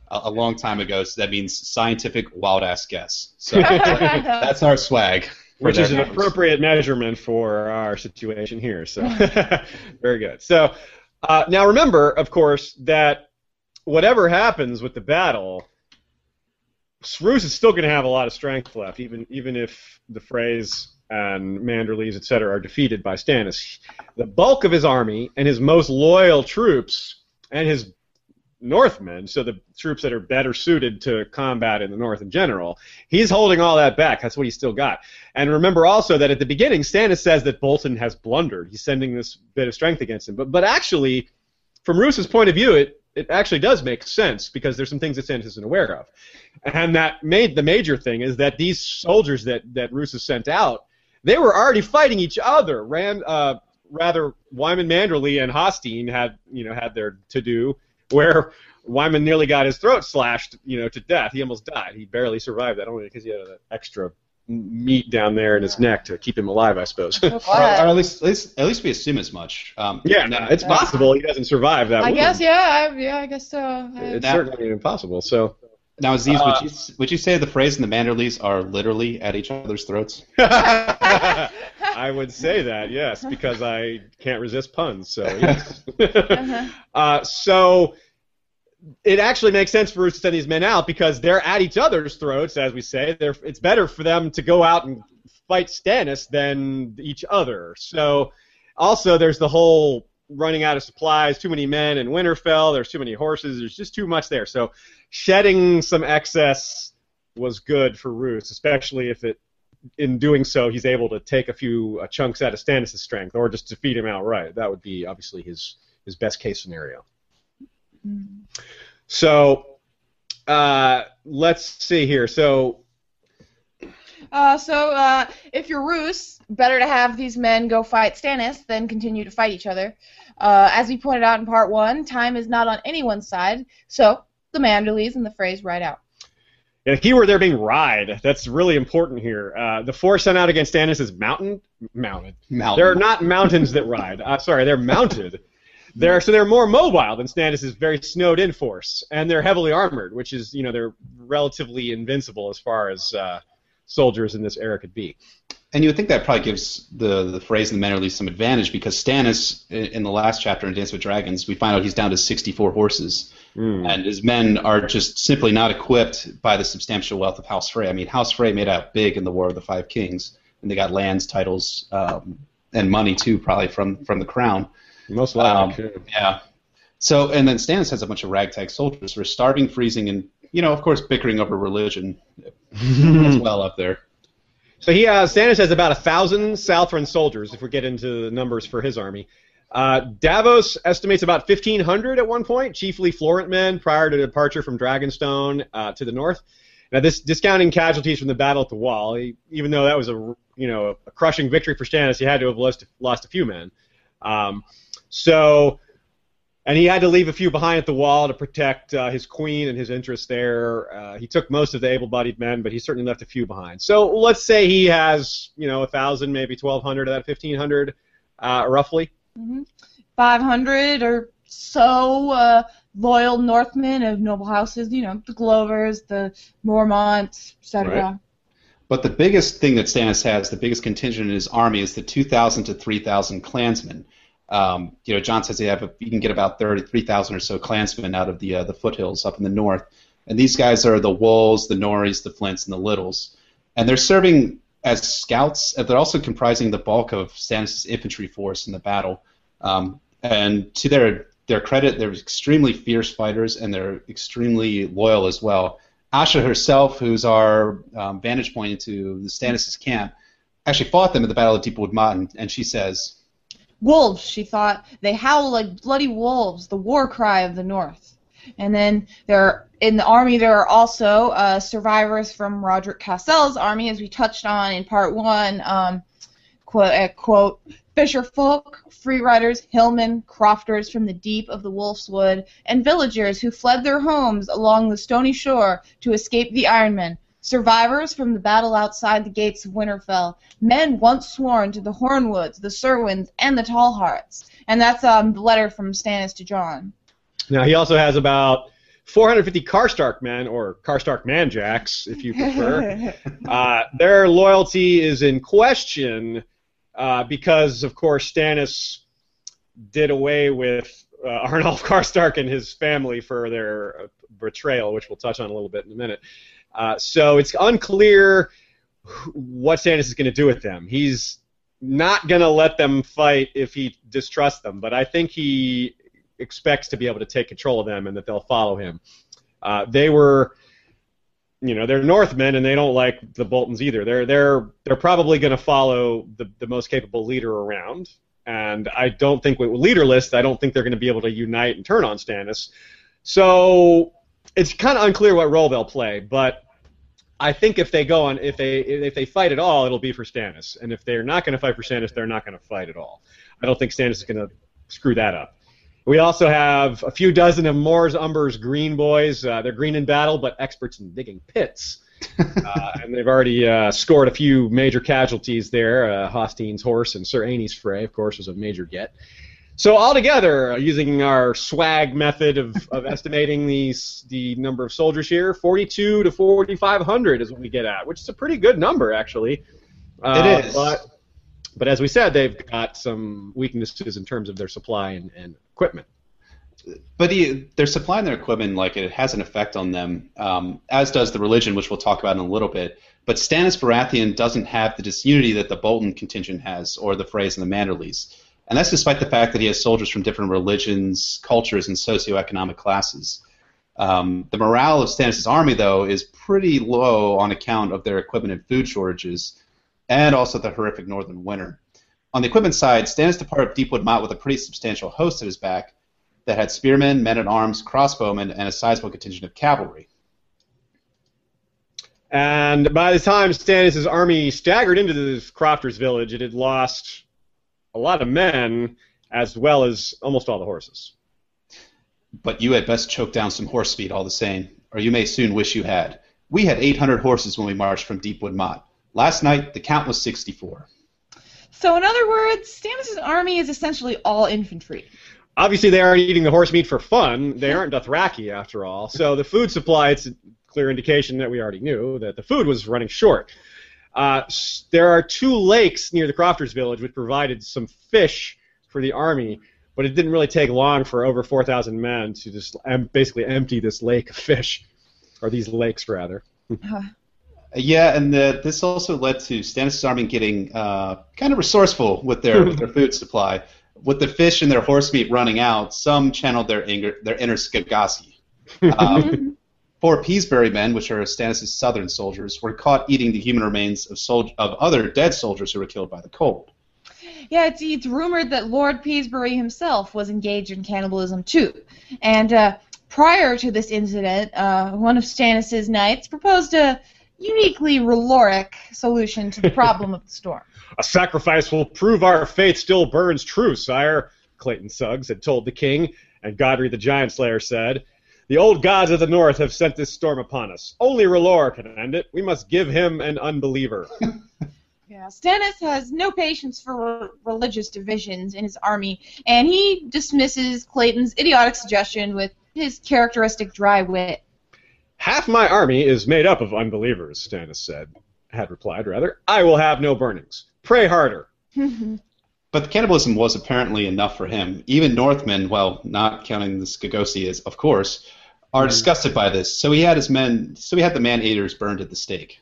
a, a long time ago. So that means scientific wild-ass guess. So that's our swag. Which is an names. appropriate measurement for our situation here. So very good. So uh, now remember, of course, that whatever happens with the battle, Roose is still going to have a lot of strength left, even even if the Freys and Manderlys, et cetera, are defeated by Stannis. The bulk of his army and his most loyal troops and his Northmen, so the troops that are better suited to combat in the North in general, he's holding all that back. That's what he's still got. And remember also that at the beginning, Stannis says that Bolton has blundered. He's sending this bit of strength against him. But but actually, from Roose's point of view, it, it actually does make sense because there's some things that Stannis isn't aware of. And that made the major thing is that these soldiers that, that Roose has sent out, they were already fighting each other. Ran, uh, rather, Wyman Manderly and Hosteen had, you know, had their to-do, where Wyman nearly got his throat slashed, you know, to death. He almost died. He barely survived that, only because he had that extra meat down there in his neck to keep him alive, I suppose. Or, or at least, at least, at least we assume as much. Um, yeah, no, it's yeah. possible he doesn't survive that. I wound. guess, yeah, I, yeah, I guess so. I, it's now, certainly impossible. So now, Aziz, uh, would you would you say the Freys and the Manderlys are literally at each other's throats? I would say that, yes, because I can't resist puns. So, yes. uh-huh. uh, so it actually makes sense for Roose to send these men out because they're at each other's throats, as we say. They're, it's better for them to go out and fight Stannis than each other. So, also, there's the whole running out of supplies, too many men in Winterfell, there's too many horses, there's just too much there. So, shedding some excess was good for Roose, especially if it. In doing so, he's able to take a few uh, chunks out of Stannis' strength, or just defeat him outright. That would be obviously his his best case scenario. Mm-hmm. So uh, let's see here. So, uh, so uh, if you're Roose, better to have these men go fight Stannis than continue to fight each other. Uh, as we pointed out in part one, time is not on anyone's side, so the Manderlys and the Freys ride out. The key word there being ride. That's really important here. Uh, the force sent out against Stannis is mountain, mounted. Mountain. There are not mountains that ride. Uh, sorry, they're mounted. They're so they're more mobile than Stannis' very snowed-in force, and they're heavily armored, which is you know they're relatively invincible as far as uh, soldiers in this era could be. And you would think that probably gives the the Freys and the Manderlys some advantage because Stannis, in the last chapter in Dance with Dragons, we find out he's down to sixty-four horses. Mm. And his men are just simply not equipped by the substantial wealth of House Frey. I mean, House Frey made out big in the War of the Five Kings, and they got lands, titles, um, and money, too, probably from, from the crown. Most likely. Um, yeah. So, and then Stannis has a bunch of ragtag soldiers who are starving, freezing, and, you know, of course, bickering over religion as well up there. So he, uh, Stannis has about one thousand Southron soldiers, if we get into the numbers for his army. Uh, Davos estimates about fifteen hundred at one point, chiefly Florent men prior to departure from Dragonstone uh, to the north. Now, this discounting casualties from the battle at the Wall, he, even though that was a you know a crushing victory for Stannis, he had to have lost, lost a few men. Um, so, and he had to leave a few behind at the Wall to protect uh, his queen and his interests there. Uh, he took most of the able-bodied men, but he certainly left a few behind. So let's say he has you know one thousand, maybe twelve hundred of that fifteen hundred, uh, roughly. Mm-hmm. five hundred or so uh, loyal Northmen of noble houses, you know, the Glovers, the Mormonts, et cetera. Right. But the biggest thing that Stannis has, the biggest contingent in his army, is the two thousand to three thousand clansmen. Um, you know, John says they have a, you can get about thirty-three thousand or so clansmen out of the uh, the foothills up in the north. And these guys are the Wolves, the Norries, the Flints, and the Littles. And they're serving as scouts, and they're also comprising the bulk of Stannis' infantry force in the battle. Um, and to their their credit, they're extremely fierce fighters, and they're extremely loyal as well. Asha herself, who's our um, vantage point into the Stannis' camp, actually fought them at the Battle of Deepwood Mott, and she says, "Wolves," she thought, "they howl like bloody wolves, the war cry of the north." And then there, in the army, there are also uh, survivors from Roderick Castell's army, as we touched on in part one. Um, quote, uh, quote, "Fisher folk, free riders, hillmen, crofters from the deep of the Wolfswood, and villagers who fled their homes along the stony shore to escape the Ironmen, survivors from the battle outside the gates of Winterfell, men once sworn to the Hornwoods, the Serwins, and the Tallhearts." And that's um, the letter from Stannis to Jon. Now, he also has about four hundred fifty Karstark men, or Karstark manjacks, if you prefer. uh, their loyalty is in question uh, because, of course, Stannis did away with uh, Arnulf Karstark and his family for their betrayal, which we'll touch on a little bit in a minute. Uh, so it's unclear what Stannis is going to do with them. He's not going to let them fight if he distrusts them, but I think he expects to be able to take control of them and that they'll follow him. Uh, they were, you know, they're Northmen and they don't like the Boltons either. They're they're they're probably going to follow the the most capable leader around, and I don't think with leaderless, I don't think they're going to be able to unite and turn on Stannis. So it's kind of unclear what role they'll play, but I think if they go on, if they if they fight at all, it'll be for Stannis, and if they're not going to fight for Stannis, they're not going to fight at all. I don't think Stannis is going to screw that up. We also have a few dozen of Moore's Umber's green boys. Uh, they're green in battle, but experts in digging pits. Uh, and they've already uh, scored a few major casualties there. Uh, Hosteen's horse and Sir Aenys Frey, of course, was a major get. So altogether, uh, using our swag method of, of estimating these, the number of soldiers here, forty-two to forty-five hundred is what we get at, which is a pretty good number, actually. Uh, it is. But, but as we said, they've got some weaknesses in terms of their supply and, and equipment. But the, their supply and their equipment, like, it has an effect on them, um, as does the religion, which we'll talk about in a little bit. But Stannis Baratheon doesn't have the disunity that the Bolton contingent has, or the Freys and the Manderlys. And that's despite the fact that he has soldiers from different religions, cultures, and socioeconomic classes. Um, the morale of Stannis' army, though, is pretty low on account of their equipment and food shortages, and also the horrific northern winter. On the equipment side, Stannis departed Deepwood Mott with a pretty substantial host at his back that had spearmen, men-at-arms, crossbowmen, and a sizable contingent of cavalry. And by the time Stannis' army staggered into this Crofter's Village, it had lost a lot of men as well as almost all the horses. But you had best choke down some horse feed all the same, or you may soon wish you had. We had eight hundred horses when we marched from Deepwood Mott. Last night, the count was sixty-four. So in other words, Stannis' army is essentially all infantry. Obviously, they aren't eating the horse meat for fun. They aren't Dothraki, after all. So the food supply, it's a clear indication that we already knew, that the food was running short. Uh, there are two lakes near the Crofter's Village which provided some fish for the army, but it didn't really take long for over four thousand men to just em- basically empty this lake of fish, or these lakes, rather. Huh. Yeah, and the, this also led to Stannis' army getting uh, kind of resourceful with their with their food supply. With the fish and their horse meat running out, some channeled their, anger, their inner Skagasi. Um, four Peasbury men, which are Stannis' southern soldiers, were caught eating the human remains of, sol- of other dead soldiers who were killed by the cold. Yeah, it's, it's rumored that Lord Peasbury himself was engaged in cannibalism, too. And uh, prior to this incident, uh, one of Stannis' knights proposed a uniquely R'hlloric solution to the problem of the storm. A sacrifice will prove our faith still burns true, sire, Clayton Suggs had told the king, and Godfrey the Giant Slayer said, the old gods of the north have sent this storm upon us. Only R'hllor can end it. We must give him an unbeliever. Yeah, Stannis has no patience for re- religious divisions in his army, and he dismisses Clayton's idiotic suggestion with his characteristic dry wit. Half my army is made up of unbelievers, Stannis said, had replied, rather. I will have no burnings. Pray harder. But the cannibalism was apparently enough for him. Even Northmen, well, not counting the Skagosy, is, of course, are disgusted by this. So he had his men. So he had the man-eaters burned at the stake.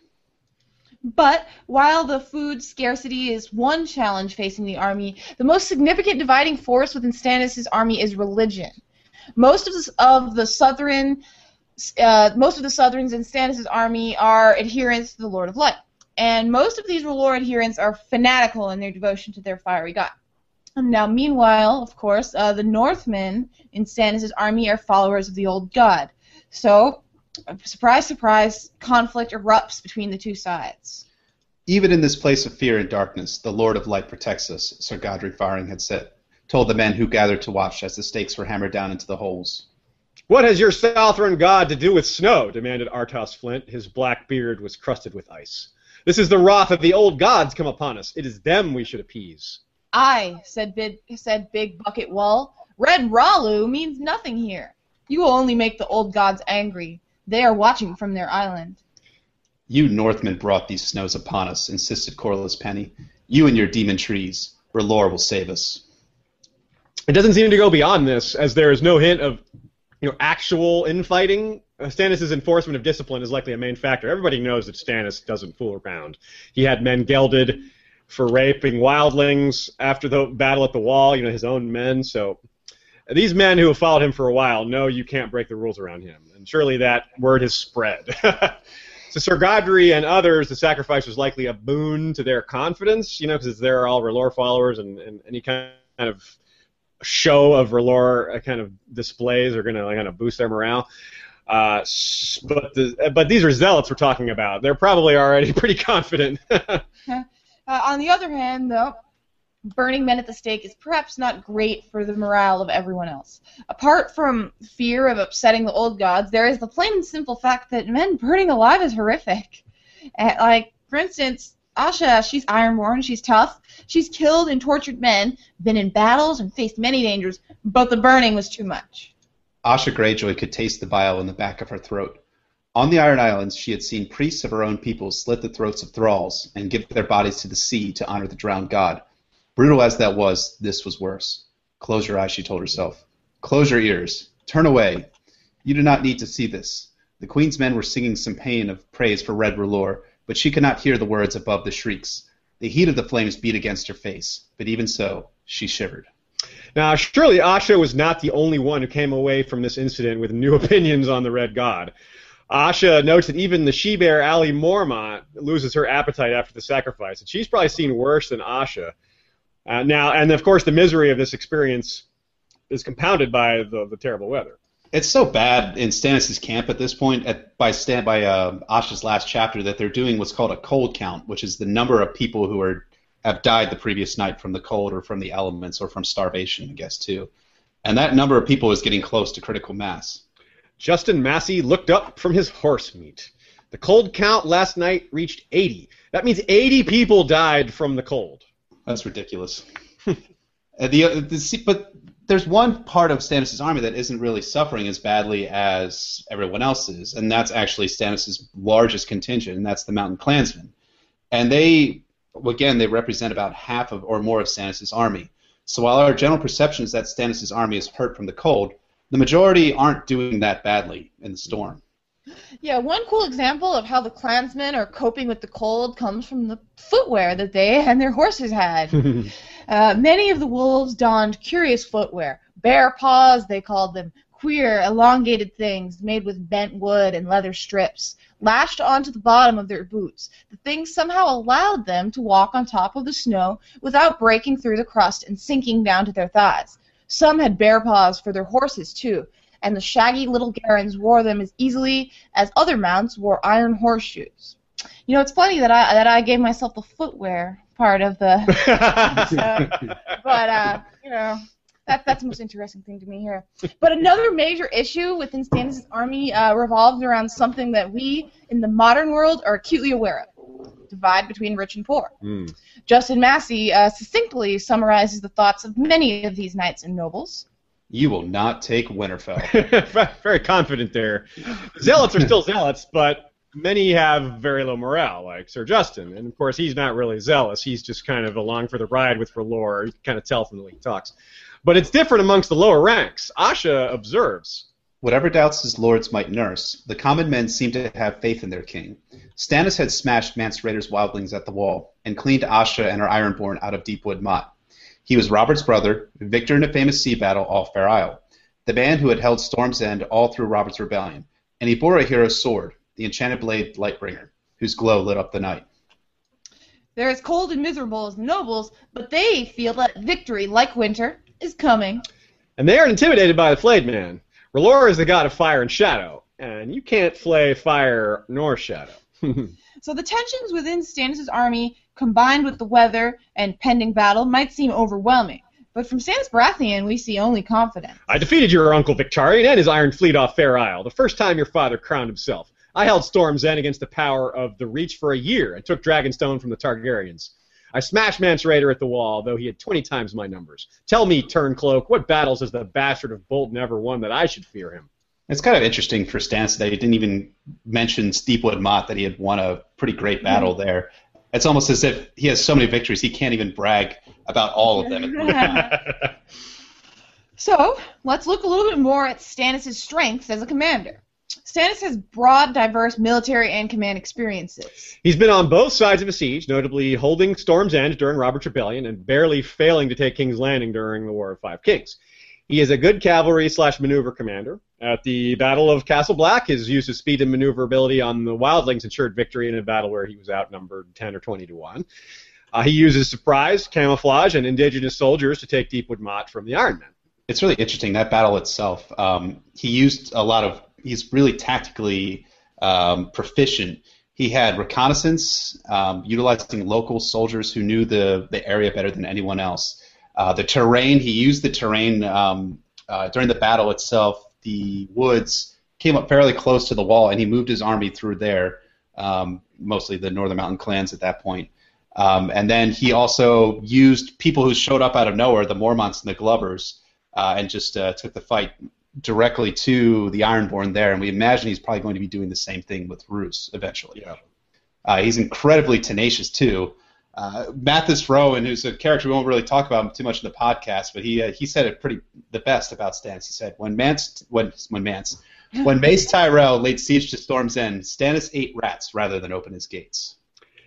But while the food scarcity is one challenge facing the army, the most significant dividing force within Stannis' army is religion. Most of the, of the southern, uh, most of the Southerns in Stannis' army are adherents to the Lord of Light. And most of these R'hllor adherents are fanatical in their devotion to their fiery god. Now, meanwhile, of course, uh, the Northmen in Stannis' army are followers of the old god. So, surprise, surprise, conflict erupts between the two sides. Even in this place of fear and darkness, the Lord of Light protects us, Sir Godfrey Firing had said, told the men who gathered to watch as the stakes were hammered down into the holes. What has your Southron god to do with snow? Demanded Artos Flint. His black beard was crusted with ice. This is the wrath of the old gods come upon us. It is them we should appease. Aye, said Big, said Big Bucket Wall. Red Ralu means nothing here. You will only make the old gods angry. They are watching from their island. You Northmen brought these snows upon us, insisted Corlys Penny. You and your demon trees. R'hllor will save us. It doesn't seem to go beyond this, as there is no hint of you know actual infighting Stannis' enforcement of discipline is likely a main factor. Everybody knows that Stannis doesn't fool around. He had men gelded for raping wildlings after the battle at the Wall, you know, his own men. So these men who have followed him for a while know you can't break the rules around him. And surely that word has spread. To Sir Godfrey and others, the sacrifice was likely a boon to their confidence, you know, because they're all R'hllor followers, and, and any kind of show of R'hllor kind of displays are going to kind of boost their morale. Uh, but the, but these are zealots we're talking about. They're probably already pretty confident. uh, on the other hand, though, burning men at the stake is perhaps not great for the morale of everyone else. Apart from fear of upsetting the old gods, there is the plain and simple fact that men burning alive is horrific. Uh, like, for instance, Asha, she's ironborn, she's tough, she's killed and tortured men, been in battles and faced many dangers, but the burning was too much. Asha Greyjoy could taste the bile in the back of her throat. On the Iron Islands, she had seen priests of her own people slit the throats of thralls and give their bodies to the sea to honor the drowned god. Brutal as that was, this was worse. Close your eyes, she told herself. Close your ears. Turn away. You do not need to see this. The queen's men were singing some paean of praise for Red R'hllor, but she could not hear the words above the shrieks. The heat of the flames beat against her face, but even so, she shivered. Now, surely Asha was not the only one who came away from this incident with new opinions on the Red God. Asha notes that even the she-bear Ali Mormont loses her appetite after the sacrifice, and she's probably seen worse than Asha. Uh, now, and of course, the misery of this experience is compounded by the, the terrible weather. It's so bad in Stannis' camp at this point, at, by, Stan, by uh, Asha's last chapter, that they're doing what's called a cold count, which is the number of people who are... have died the previous night from the cold or from the elements or from starvation, I guess, too. And that number of people is getting close to critical mass. Justin Massey looked up from his horse meat. The cold count last night reached eighty. That means eighty people died from the cold. That's ridiculous. uh, the, uh, the, but there's one part of Stannis' army that isn't really suffering as badly as everyone else is, and that's actually Stannis' largest contingent, and that's the mountain clansmen. And they... again, they represent about half of or more of Stannis' army. So while our general perception is that Stannis' army is hurt from the cold, the majority aren't doing that badly in the storm. Yeah, one cool example of how the clansmen are coping with the cold comes from the footwear that they and their horses had. uh, many of the wolves donned curious footwear. Bear paws, they called them. Queer, elongated things made with bent wood and leather strips, lashed onto the bottom of their boots. The things somehow allowed them to walk on top of the snow without breaking through the crust and sinking down to their thighs. Some had bear paws for their horses, too, and the shaggy little Garands wore them as easily as other mounts wore iron horseshoes. You know, it's funny that I that I gave myself the footwear part of the... so, but, uh, you know... That, that's the most interesting thing to me here. But another major issue within Stannis' army uh, revolves around something that we, in the modern world, are acutely aware of, divide between rich and poor. Mm. Justin Massey uh, succinctly summarizes the thoughts of many of these knights and nobles. You will not take Winterfell. Very confident there. Zealots are still zealots, but many have very low morale, like Sir Justin. And, of course, he's not really zealous. He's just kind of along for the ride with R'hllor. You can kind of tell from the way he talks. But it's different amongst the lower ranks. Asha observes. Whatever doubts his lords might nurse, the common men seemed to have faith in their king. Stannis had smashed Mance Rayder's wildlings at the Wall and cleaned Asha and her ironborn out of Deepwood Mott. He was Robert's brother, victor in a famous sea battle off Fair Isle, the man who had held Storm's End all through Robert's rebellion, and he bore a hero's sword, the enchanted blade Lightbringer, whose glow lit up the night. They're as cold and miserable as the nobles, but they feel that victory, like winter, is coming. And they are intimidated by the flayed man. R'hllor is the god of fire and shadow, and you can't flay fire nor shadow. So the tensions within Stannis' army, combined with the weather and pending battle, might seem overwhelming. But from Stannis Baratheon, we see only confidence. I defeated your uncle Victarion and his iron fleet off Fair Isle, the first time your father crowned himself. I held Storm's End against the power of the Reach for a year and took Dragonstone from the Targaryens. I smashed Mance Rayder at the Wall, though he had twenty times my numbers. Tell me, Turncloak, what battles has the bastard of Bolton ever won that I should fear him? It's kind of interesting for Stannis that he didn't even mention Deepwood Mott, that he had won a pretty great battle there. It's almost as if he has so many victories he can't even brag about all of them. So, let's look a little bit more at Stannis' strengths as a commander. Stannis has broad, diverse military and command experiences. He's been on both sides of a siege, notably holding Storm's End during Robert's Rebellion and barely failing to take King's Landing during the War of Five Kings. He is a good cavalry-slash-maneuver commander. At the Battle of Castle Black, his use of speed and maneuverability on the wildlings ensured victory in a battle where he was outnumbered ten or twenty to one. Uh, he uses surprise, camouflage, and indigenous soldiers to take Deepwood Mott from the Iron Men. It's really interesting, that battle itself. Um, he used a lot of... He's really tactically um, proficient. He had reconnaissance, um, utilizing local soldiers who knew the, the area better than anyone else. Uh, the terrain, he used the terrain um, uh, during the battle itself. The woods came up fairly close to the wall, and he moved his army through there, um, mostly the Northern Mountain clans at that point. Um, and then he also used people who showed up out of nowhere, the Mormonts and the Glovers, uh, and just uh, took the fight directly to the Ironborn there, and we imagine he's probably going to be doing the same thing with Roose eventually. Yeah. Uh, he's incredibly tenacious, too. Uh, Mathis Rowan, who's a character we won't really talk about too much in the podcast, but he uh, he said it pretty the best about Stannis. He said, when Mance, when, when Mance, when Mace Tyrell laid siege to Storm's End, Stannis ate rats rather than open his gates.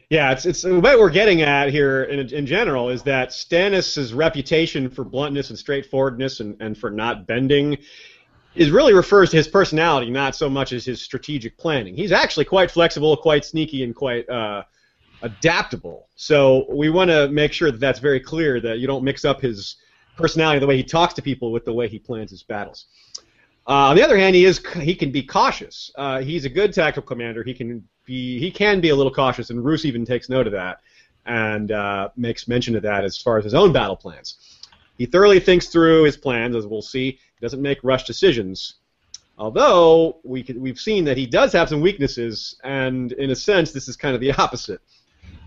Yeah, it's it's what we're getting at here in in general is that Stannis' reputation for bluntness and straightforwardness and, and for not bending is really refers to his personality, not so much as his strategic planning. He's actually quite flexible, quite sneaky, and quite uh, adaptable. So we want to make sure that that's very clear, that you don't mix up his personality, the way he talks to people, with the way he plans his battles. Uh, on the other hand, he is he can be cautious. Uh, he's a good tactical commander. He can be he can be a little cautious, and Roose even takes note of that and uh, makes mention of that as far as his own battle plans. He thoroughly thinks through his plans, as we'll see. He doesn't make rushed decisions, although we could, we've seen that he does have some weaknesses, and in a sense, this is kind of the opposite.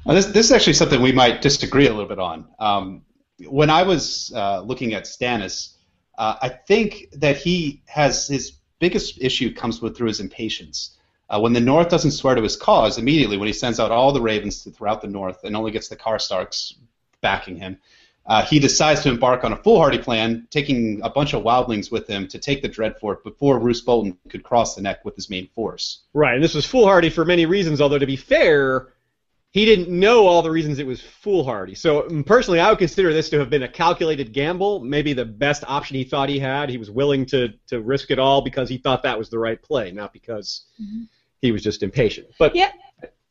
Now, this, this is actually something we might disagree a little bit on. Um, when I was uh, looking at Stannis, uh, I think that he has his biggest issue comes with through his impatience. Uh, when the North doesn't swear to his cause immediately, when he sends out all the ravens to, throughout the North and only gets the Karstarks backing him, Uh, he decides to embark on a foolhardy plan, taking a bunch of wildlings with him to take the Dreadfort before Roose Bolton could cross the neck with his main force. Right, and this was foolhardy for many reasons, although to be fair, he didn't know all the reasons it was foolhardy. So personally, I would consider this to have been a calculated gamble, maybe the best option he thought he had. He was willing to, to risk it all because he thought that was the right play, not because mm-hmm. he was just impatient. But yeah.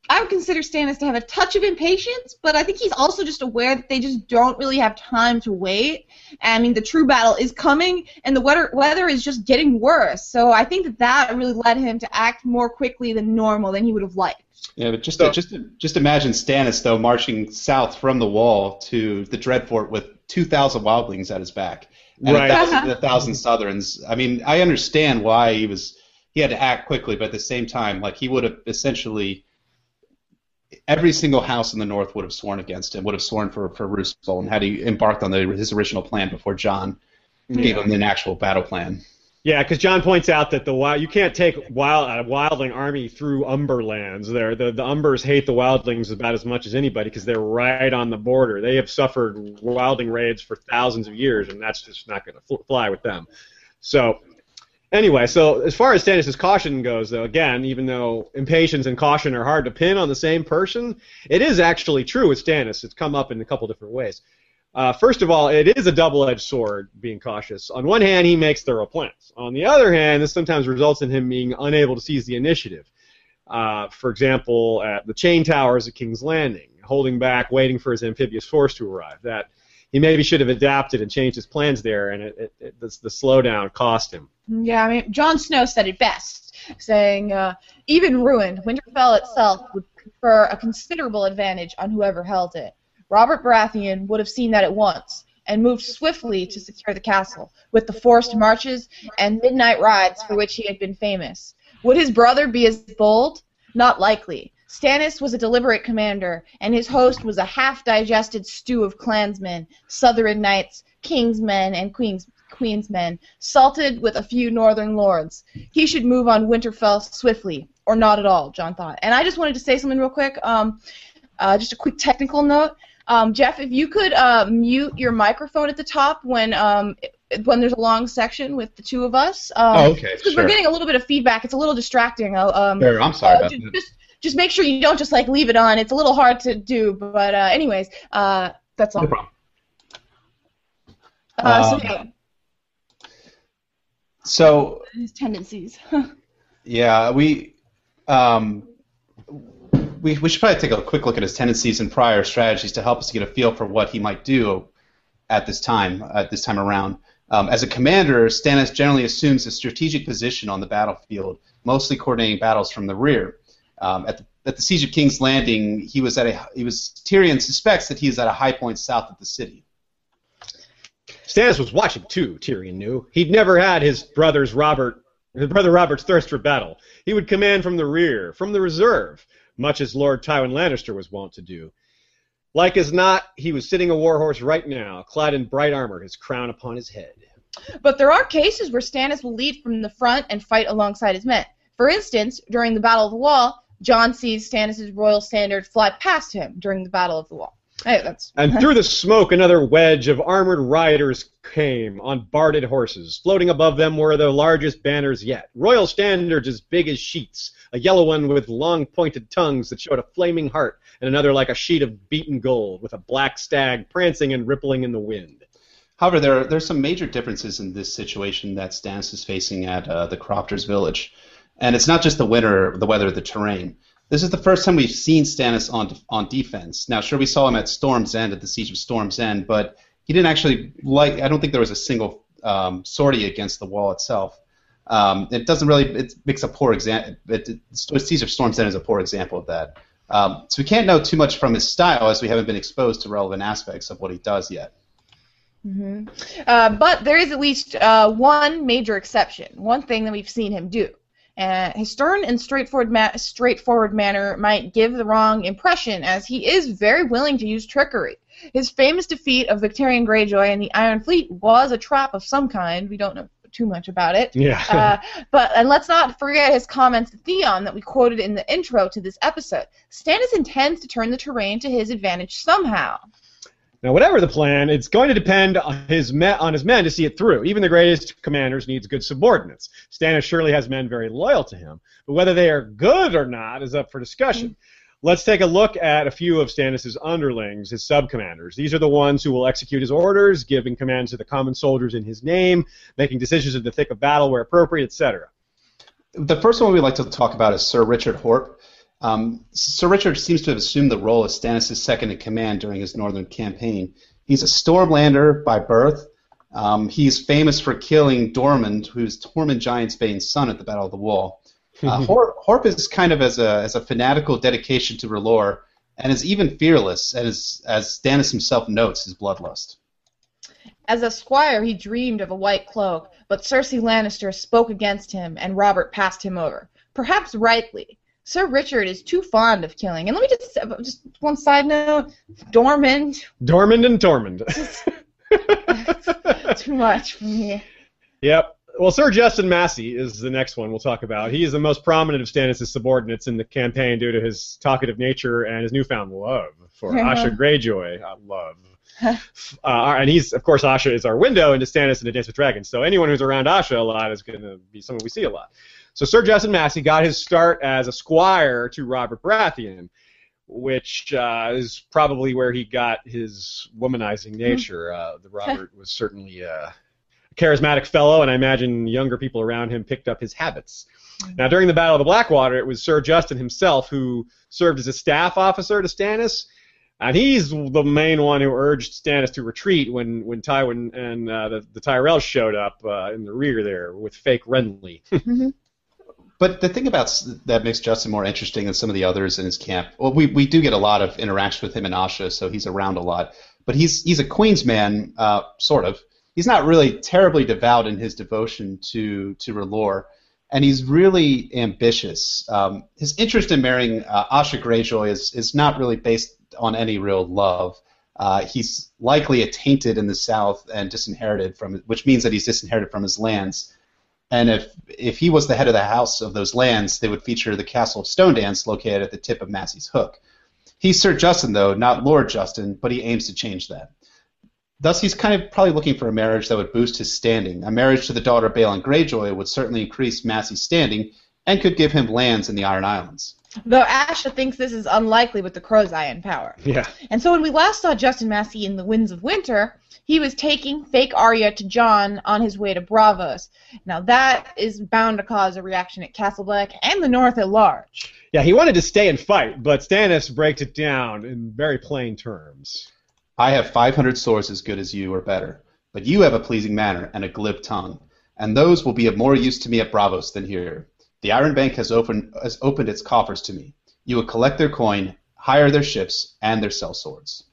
I would consider Stannis to have a touch of impatience, but I think he's also just aware that they just don't really have time to wait. I mean, the true battle is coming, and the weather weather is just getting worse. So I think that that really led him to act more quickly than normal, than he would have liked. Yeah, but just so, uh, just just imagine Stannis though marching south from the Wall to the Dreadfort with two thousand wildlings at his back, and right. a thousand, a thousand Southrons. I mean, I understand why he was he had to act quickly, but at the same time, like he would have essentially. Every single house in the North would have sworn against him, would have sworn for, for Roose Bolton, had he embarked on the, his original plan before Jon yeah. gave him an actual battle plan. Yeah, because Jon points out that the wild, you can't take wild, a wildling army through Umberlands. There, the, the Umbers hate the wildlings about as much as anybody because they're right on the border. They have suffered wildling raids for thousands of years, and that's just not going to fly with them. So... Anyway, so as far as Stannis' caution goes, though, again, even though impatience and caution are hard to pin on the same person, it is actually true with Stannis. It's come up in a couple different ways. Uh, first of all, it is a double-edged sword, being cautious. On one hand, he makes thorough plans. On the other hand, this sometimes results in him being unable to seize the initiative. Uh, for example, at the Chain Towers at King's Landing, holding back, waiting for his amphibious force to arrive. That he maybe should have adapted and changed his plans there, and it, it, it, the, the slowdown cost him. Yeah, I mean, Jon Snow said it best, saying, uh, even ruined, Winterfell itself would confer a considerable advantage on whoever held it. Robert Baratheon would have seen that at once, and moved swiftly to secure the castle, with the forced marches and midnight rides for which he had been famous. Would his brother be as bold? Not likely. Stannis was a deliberate commander, and his host was a half-digested stew of clansmen, southern knights, king's men, and queen's, queen's men, salted with a few northern lords. He should move on Winterfell swiftly, or not at all, Jon thought. And I just wanted to say something real quick, um, uh, just a quick technical note. Um, Jeff, if you could uh, mute your microphone at the top when um, when there's a long section with the two of us. Um, oh, okay, Because sure. we're getting a little bit of feedback. It's a little distracting. Um, Fair, I'm sorry uh, about just, that. Just, just make sure you don't just, like, leave it on. It's a little hard to do, but uh, anyways, uh, that's all. No problem. Uh, so, um, yeah. So... His tendencies. yeah, we... Um, we, we should probably take a quick look at his tendencies and prior strategies to help us get a feel for what he might do at this time, at this time around. Um, as a commander, Stannis generally assumes a strategic position on the battlefield, mostly coordinating battles from the rear. Um, at, the, at the Siege of King's Landing, he was at a he was Tyrion suspects that he was at a high point south of the city. Stannis was watching too. Tyrion knew he'd never had his brother's Robert, his brother Robert's thirst for battle. He would command from the rear, from the reserve, much as Lord Tywin Lannister was wont to do. Like as not, he was sitting a war horse right now, clad in bright armor, his crown upon his head. But there are cases where Stannis will lead from the front and fight alongside his men. For instance, during the Battle of the Wall, Jon sees Stannis' royal standard fly past him during the Battle of the Wall. Hey, that's and through the smoke, another wedge of armored riders came on barded horses. Floating above them were the largest banners yet, royal standards as big as sheets, a yellow one with long pointed tongues that showed a flaming heart, and another like a sheet of beaten gold with a black stag prancing and rippling in the wind. However, there are, there are some major differences in this situation that Stannis is facing at uh, the Crofter's Village. And it's not just the winter, the weather, the terrain. This is the first time we've seen Stannis on on defense. Now, sure, we saw him at Storm's End, at the Siege of Storm's End, but he didn't actually like. I don't think there was a single um, sortie against the wall itself. Um, it doesn't really. It makes a poor example. The Siege of Storm's End is a poor example of that. Um, so we can't know too much from his style, as we haven't been exposed to relevant aspects of what he does yet. Mm-hmm. uh, but there is at least uh, one major exception. One thing that we've seen him do. Uh, his stern and straightforward, ma straightforward manner might give the wrong impression, as he is very willing to use trickery. His famous defeat of Victorian Greyjoy and the Iron Fleet was a trap of some kind. We don't know too much about it. Yeah. uh, but and let's not forget his comments to Theon that we quoted in the intro to this episode. Stannis intends to turn the terrain to his advantage somehow. Now, whatever the plan, it's going to depend on his, me on his men to see it through. Even the greatest commanders needs good subordinates. Stannis surely has men very loyal to him, but whether they are good or not is up for discussion. Mm-hmm. Let's take a look at a few of Stannis' underlings, his sub-commanders. These are the ones who will execute his orders, giving commands to the common soldiers in his name, making decisions in the thick of battle where appropriate, et cetera. The first one we'd like to talk about is Sir Richard Horp. Um, Sir Richard seems to have assumed the role as Stannis' second-in-command during his northern campaign. He's a Stormlander by birth. Um, he's famous for killing Dormund, who's Tormund Giantsbane's son at the Battle of the Wall. Uh, Horp, Horp is kind of as a, as a fanatical dedication to her lore, and is even fearless, as, as Stannis himself notes his bloodlust. As a squire, he dreamed of a white cloak, but Cersei Lannister spoke against him, and Robert passed him over. Perhaps rightly. Sir Richard is too fond of killing. And let me just, just one side note, Dormund. Dormund and Tormund. Just, too much for me. Yep. Well, Sir Justin Massey is the next one we'll talk about. He is the most prominent of Stannis' subordinates in the campaign due to his talkative nature and his newfound love for Asha Greyjoy. I love. uh, and he's, of course, Asha is our window into Stannis and A Dance with Dragons. So anyone who's around Asha a lot is going to be someone we see a lot. So Sir Justin Massey got his start as a squire to Robert Baratheon, which uh, is probably where he got his womanizing nature. Uh, the Robert was certainly a charismatic fellow, and I imagine younger people around him picked up his habits. Now, during the Battle of the Blackwater, it was Sir Justin himself who served as a staff officer to Stannis, and he's the main one who urged Stannis to retreat when, when Tywin and uh, the, the Tyrells showed up uh, in the rear there with fake Renly. Mm-hmm. But the thing about that makes Justin more interesting than some of the others in his camp. Well, we we do get a lot of interaction with him and Asha, so he's around a lot. But he's he's a Queen's man, uh, sort of. He's not really terribly devout in his devotion to to her lore, and he's really ambitious. Um, his interest in marrying uh, Asha Greyjoy is is not really based on any real love. Uh, he's likely attainted in the South and disinherited from, which means that he's disinherited from his lands. And if if he was the head of the house of those lands, they would feature the Castle of Stone Dance located at the tip of Massey's Hook. He's Sir Justin, though, not Lord Justin, but he aims to change that. Thus, he's kind of probably looking for a marriage that would boost his standing. A marriage to the daughter of Balon Greyjoy would certainly increase Massey's standing and could give him lands in the Iron Islands. Though Asha thinks this is unlikely with the Crow's Eye in power. Yeah. And so when we last saw Justin Massey in The Winds of Winter, he was taking fake Arya to Jon on his way to Braavos. Now that is bound to cause a reaction at Castle Black and the North at large. Yeah, he wanted to stay and fight, but Stannis breaks it down in very plain terms. I have five hundred swords as good as you or better, but you have a pleasing manner and a glib tongue, and those will be of more use to me at Braavos than here. The Iron Bank has opened, has opened its coffers to me. You will collect their coin, hire their ships, and their sellswords.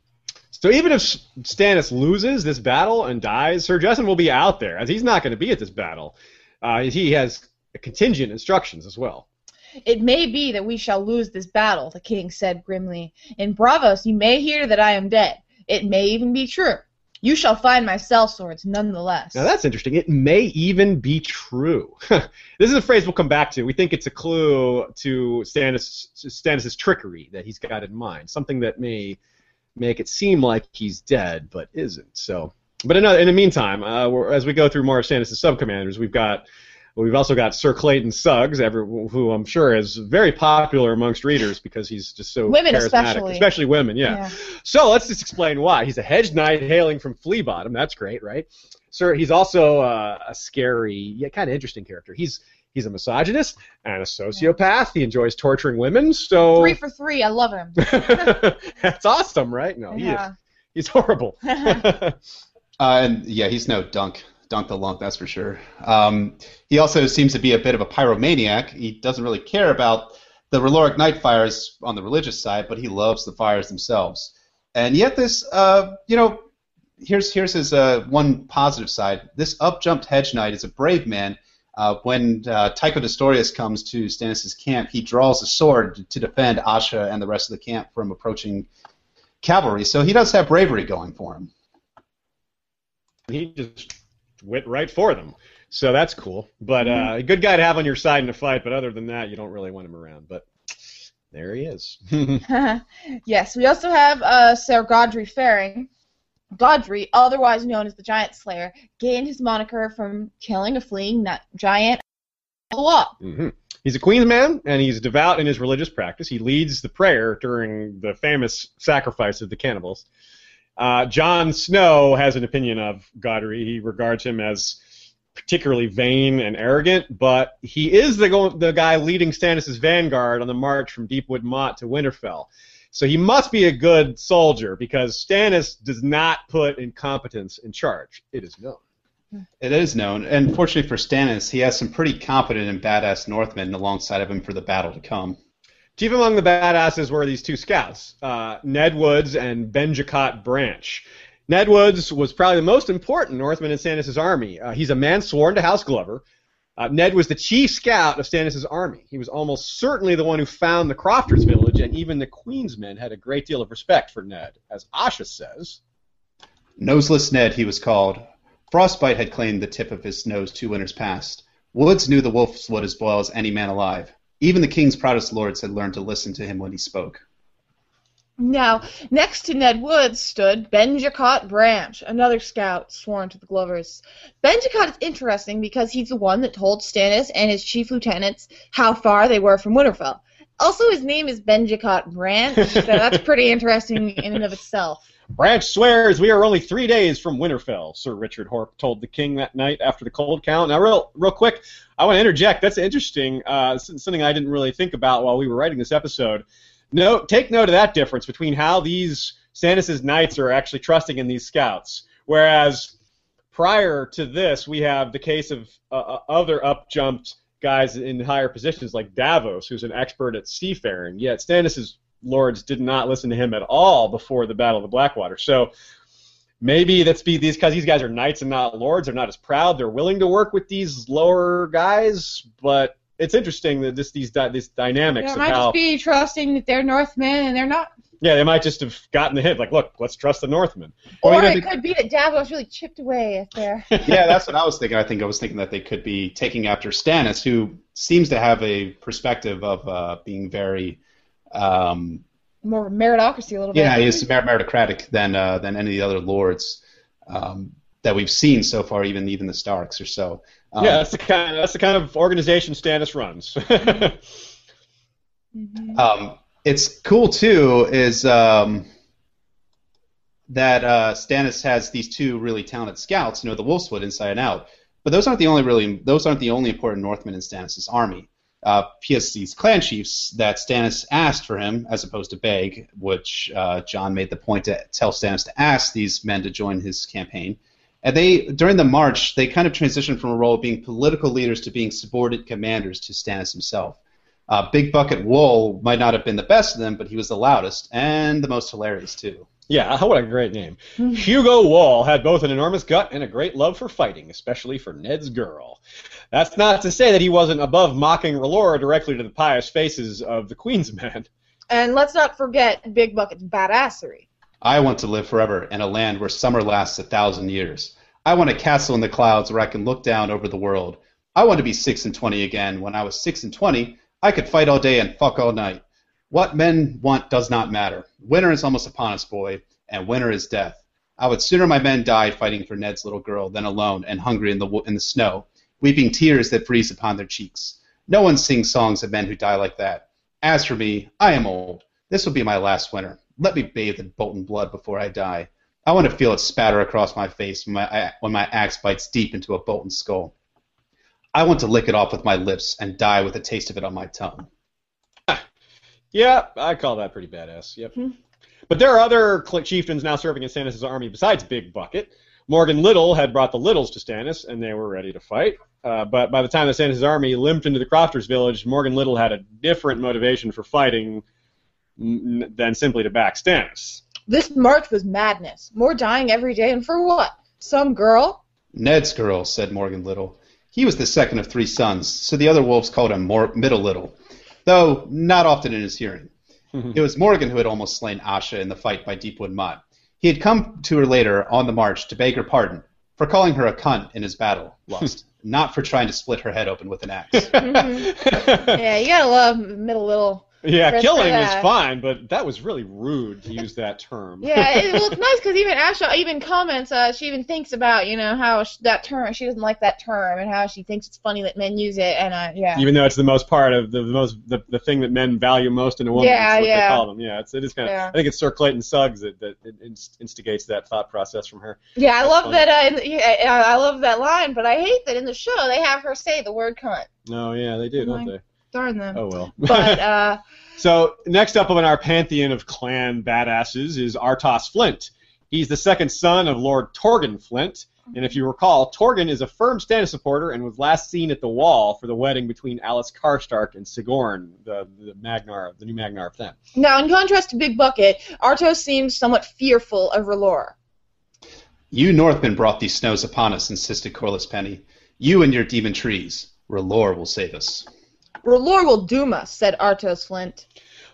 So even if Stannis loses this battle and dies, Sir Justin will be out there, as he's not going to be at this battle. Uh, he has contingent instructions as well. It may be that we shall lose this battle, the king said grimly. In Braavos, you may hear that I am dead. It may even be true. You shall find my sellswords nonetheless. Now that's interesting. It may even be true. This is a phrase we'll come back to. We think it's a clue to Stannis, Stannis' trickery that he's got in mind, something that may make it seem like he's dead but isn't. So, but in, in the meantime, uh, we're, as we go through more of Stannis' sub-commanders, we've got... We've also got Sir Clayton Suggs, every, who I'm sure is very popular amongst readers because he's just so women charismatic. Especially. especially women, yeah. yeah. So let's just explain why. He's a hedge knight hailing from Fleabottom. That's great, right? Sir, he's also uh, a scary, yeah, kind of interesting character. He's he's a misogynist and a sociopath. Yeah. He enjoys torturing women, so... Three for three, I love him. That's awesome, right? No, yeah. he is, he's horrible. uh, and yeah, he's no dunk. Dunk the lunk, that's for sure. Um, he also seems to be a bit of a pyromaniac. He doesn't really care about the Reloric night fires on the religious side, but he loves the fires themselves. And yet this, uh, you know, here's here's his uh, one positive side. This up-jumped hedge knight is a brave man. Uh, when uh, Tycho Nestorius comes to Stannis' camp, he draws a sword to defend Asha and the rest of the camp from approaching cavalry. So he does have bravery going for him. He just... went right for them. So that's cool. But uh, a good guy to have on your side in a fight, but other than that, you don't really want him around. But there he is. Yes, we also have uh, Sir Godfrey Faring. Godfrey, otherwise known as the Giant Slayer, gained his moniker from killing a fleeing giant on the wall. Mm-hmm. He's a Queen's man, and he's devout in his religious practice. He leads the prayer during the famous sacrifice of the cannibals. Uh, Jon Snow has an opinion of Godfrey. He regards him as particularly vain and arrogant, but he is the, go- the guy leading Stannis' vanguard on the march from Deepwood Mott to Winterfell. So he must be a good soldier because Stannis does not put incompetence in charge. It is known. It is known, and fortunately for Stannis, he has some pretty competent and badass Northmen alongside of him for the battle to come. Chief among the badasses were these two scouts, uh, Ned Woods and Benjicott Branch. Ned Woods was probably the most important Northman in Stannis' army. Uh, he's a man sworn to House Glover. Uh, Ned was the chief scout of Stannis' army. He was almost certainly the one who found the Crofter's Village, and even the Queen's men had a great deal of respect for Ned. As Asha says, "Noseless Ned," he was called. Frostbite had claimed the tip of his nose two winters past. Woods knew the Wolfswood as well as any man alive. Even the king's proudest lords had learned to listen to him when he spoke. Now, next to Ned Woods stood Benjicott Branch, another scout sworn to the Glovers. Benjicott is interesting because he's the one that told Stannis and his chief lieutenants how far they were from Winterfell. Also, his name is Benjicott Branch, so that's pretty interesting in and of itself. Branch swears we are only three days from Winterfell, Sir Richard Horp told the king that night after the cold count. Now, real real quick, I want to interject. That's interesting, uh, something I didn't really think about while we were writing this episode. No, take note of that difference between how these Stannis' knights are actually trusting in these scouts, whereas prior to this, we have the case of uh, other up-jumped guys in higher positions like Davos, who's an expert at seafaring, yet Stannis' lords did not listen to him at all before the Battle of the Blackwater. So maybe that's be these because these guys are knights and not lords. They're not as proud. They're willing to work with these lower guys, but it's interesting that this these di- this dynamics. They might of how, just be trusting that they're Northmen and they're not. Yeah, they might just have gotten the hint, like, look, let's trust the Northmen. Or well, you know, it they, could be that Davos really chipped away at their... Yeah, that's what I was thinking. I think I was thinking that they could be taking after Stannis, who seems to have a perspective of uh, being very... Um, More meritocracy a little bit. Yeah, he's meritocratic than uh, than any of the other lords. um, that we've seen so far, even even the Starks or so. Um, yeah, that's the kind. Of, that's the kind of organization Stannis runs. mm-hmm. um, it's cool too. Is um, that uh, Stannis has these two really talented scouts, you know, the Wolfswood inside and out. But those aren't the only really. Those aren't the only important Northmen in Stannis' army. Uh, he has these clan chiefs that Stannis asked for him, as opposed to beg, which uh, Jon made the point to tell Stannis to ask these men to join his campaign. And they, during the march, they kind of transitioned from a role of being political leaders to being subordinate commanders to Stannis himself. Uh, Big Bucket Wool might not have been the best of them, but he was the loudest and the most hilarious too. Yeah, what a great name. Hugo Wall had both an enormous gut and a great love for fighting, especially for Ned's girl. That's not to say that he wasn't above mocking R'hllora directly to the pious faces of the Queen's men. And let's not forget Big Bucket's badassery. I want to live forever in a land where summer lasts a thousand years. I want a castle in the clouds where I can look down over the world. I want to be six and twenty again. When I was six and twenty, I could fight all day and fuck all night. What men want does not matter. Winter is almost upon us, boy, and winter is death. I would sooner my men die fighting for Ned's little girl than alone and hungry in the in the snow, weeping tears that freeze upon their cheeks. No one sings songs of men who die like that. As for me, I am old. This will be my last winter. Let me bathe in Bolton blood before I die. I want to feel it spatter across my face when my, when my axe bites deep into a Bolton skull. I want to lick it off with my lips and die with a taste of it on my tongue. Yeah, I call that pretty badass. Yep. Mm-hmm. But there are other chieftains now serving in Stannis' army besides Big Bucket. Morgan Little had brought the Littles to Stannis, and they were ready to fight. Uh, but by the time that Stannis' army limped into the Crofter's Village, Morgan Little had a different motivation for fighting n- than simply to back Stannis. This march was madness. More dying every day, and for what? Some girl? Ned's girl, said Morgan Little. He was the second of three sons, so the other wolves called him Mor- Middle Little. Though not often in his hearing. It was Morgan who had almost slain Asha in the fight by Deepwood Mott. He had come to her later on the march to beg her pardon for calling her a cunt in his battle lust, not for trying to split her head open with an axe. Mm-hmm. Yeah, you gotta love Middle Little. Yeah, killing is fine, but that was really rude to use that term. Yeah, it, well, it's nice because even Asha even comments, uh, she even thinks about, you know, how she, that term, she doesn't like that term and how she thinks it's funny that men use it. And uh, yeah. Even though it's the most part of the, the most the, the thing that men value most in a woman, yeah, that's what yeah. they call them. Yeah, it's, it is kind of, yeah. I think it's Sir Clayton Suggs that, that instigates that thought process from her. Yeah, I that's love funny. that. Uh, yeah, I love that line, but I hate that in the show they have her say the word cunt. Oh, yeah, they do, oh, don't they? Darn them. Oh, well. But, uh... so, next up on our pantheon of clan badasses is Artos Flint. He's the second son of Lord Torgon Flint, and if you recall, Torgon is a firm Stannis supporter and was last seen at the Wall for the wedding between Alice Karstark and Sigorn, the, the Magnar, the new Magnar of Them. Now, in contrast to Big Bucket, Artos seems somewhat fearful of R'hllora. You Northmen brought these snows upon us, insisted Corlys Penny. You and your demon trees. R'hllora will save us. R'hllora will doom us, said Artos Flint.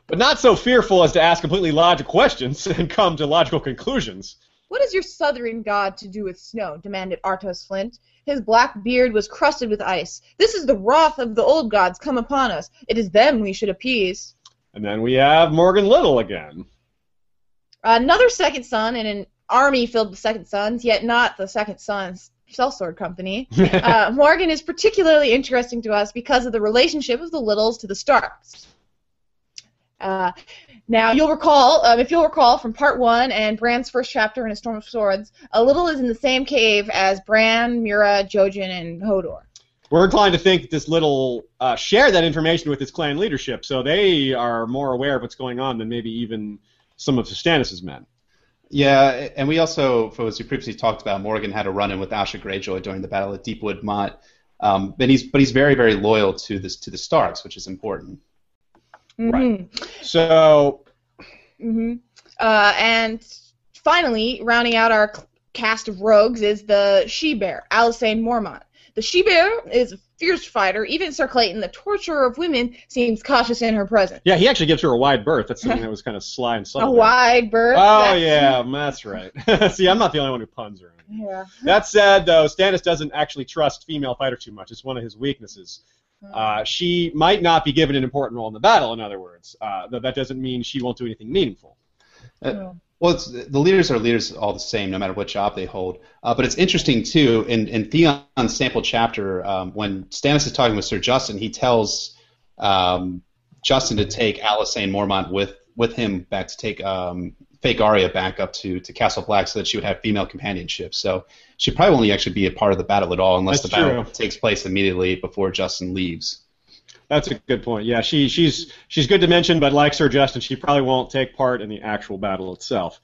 But not so fearful as to ask completely logical questions and come to logical conclusions. What has your southern god to do with snow? Demanded Artos Flint. His black beard was crusted with ice. This is the wrath of the old gods come upon us. It is them we should appease. And then we have Morgan Little again. Another second son in an army filled with second sons, yet not the second sons. Sellsword Company. Uh, Morgan is particularly interesting to us because of the relationship of the Littles to the Starks. Uh, now, you'll recall, um, if you'll recall from part one and Bran's first chapter in A Storm of Swords, a Little is in the same cave as Bran, Mira, Jojen, and Hodor. We're inclined to think that this Little uh, shared that information with his clan leadership, so they are more aware of what's going on than maybe even some of Stannis' men. Yeah, and we also, as we previously talked about, Morgan had a run-in with Asha Greyjoy during the Battle at Deepwood Mott, um, but he's but he's very, very loyal to this to the Starks, which is important. Mm-hmm. Right. So. Mm-hmm. Uh, and finally, rounding out our cast of rogues is the She-Bear, Alisane Mormont. The She-Bear is a fierce fighter. Even Sir Clayton, the torturer of women, seems cautious in her presence. Yeah, he actually gives her a wide berth. That's something that was kind of sly and subtle. A wide berth? Oh, yeah, that's right. See, I'm not the only one who puns her. Yeah. That said, though, Stannis doesn't actually trust female fighters too much. It's one of his weaknesses. Uh, she might not be given an important role in the battle, in other words, uh, though that doesn't mean she won't do anything meaningful. Uh, Well, it's, the leaders are leaders all the same, no matter what job they hold. Uh, but it's interesting, too, in, in Theon's sample chapter, um, when Stannis is talking with Ser Justin, he tells um, Justin to take Alysanne Mormont with, with him back to take um, fake Arya back up to, to Castle Black so that she would have female companionship. So she probably won't actually be a part of the battle at all unless That's the battle true. takes place immediately before Justin leaves. That's a good point. Yeah, she she's she's good to mention, but like Ser Justin, she probably won't take part in the actual battle itself.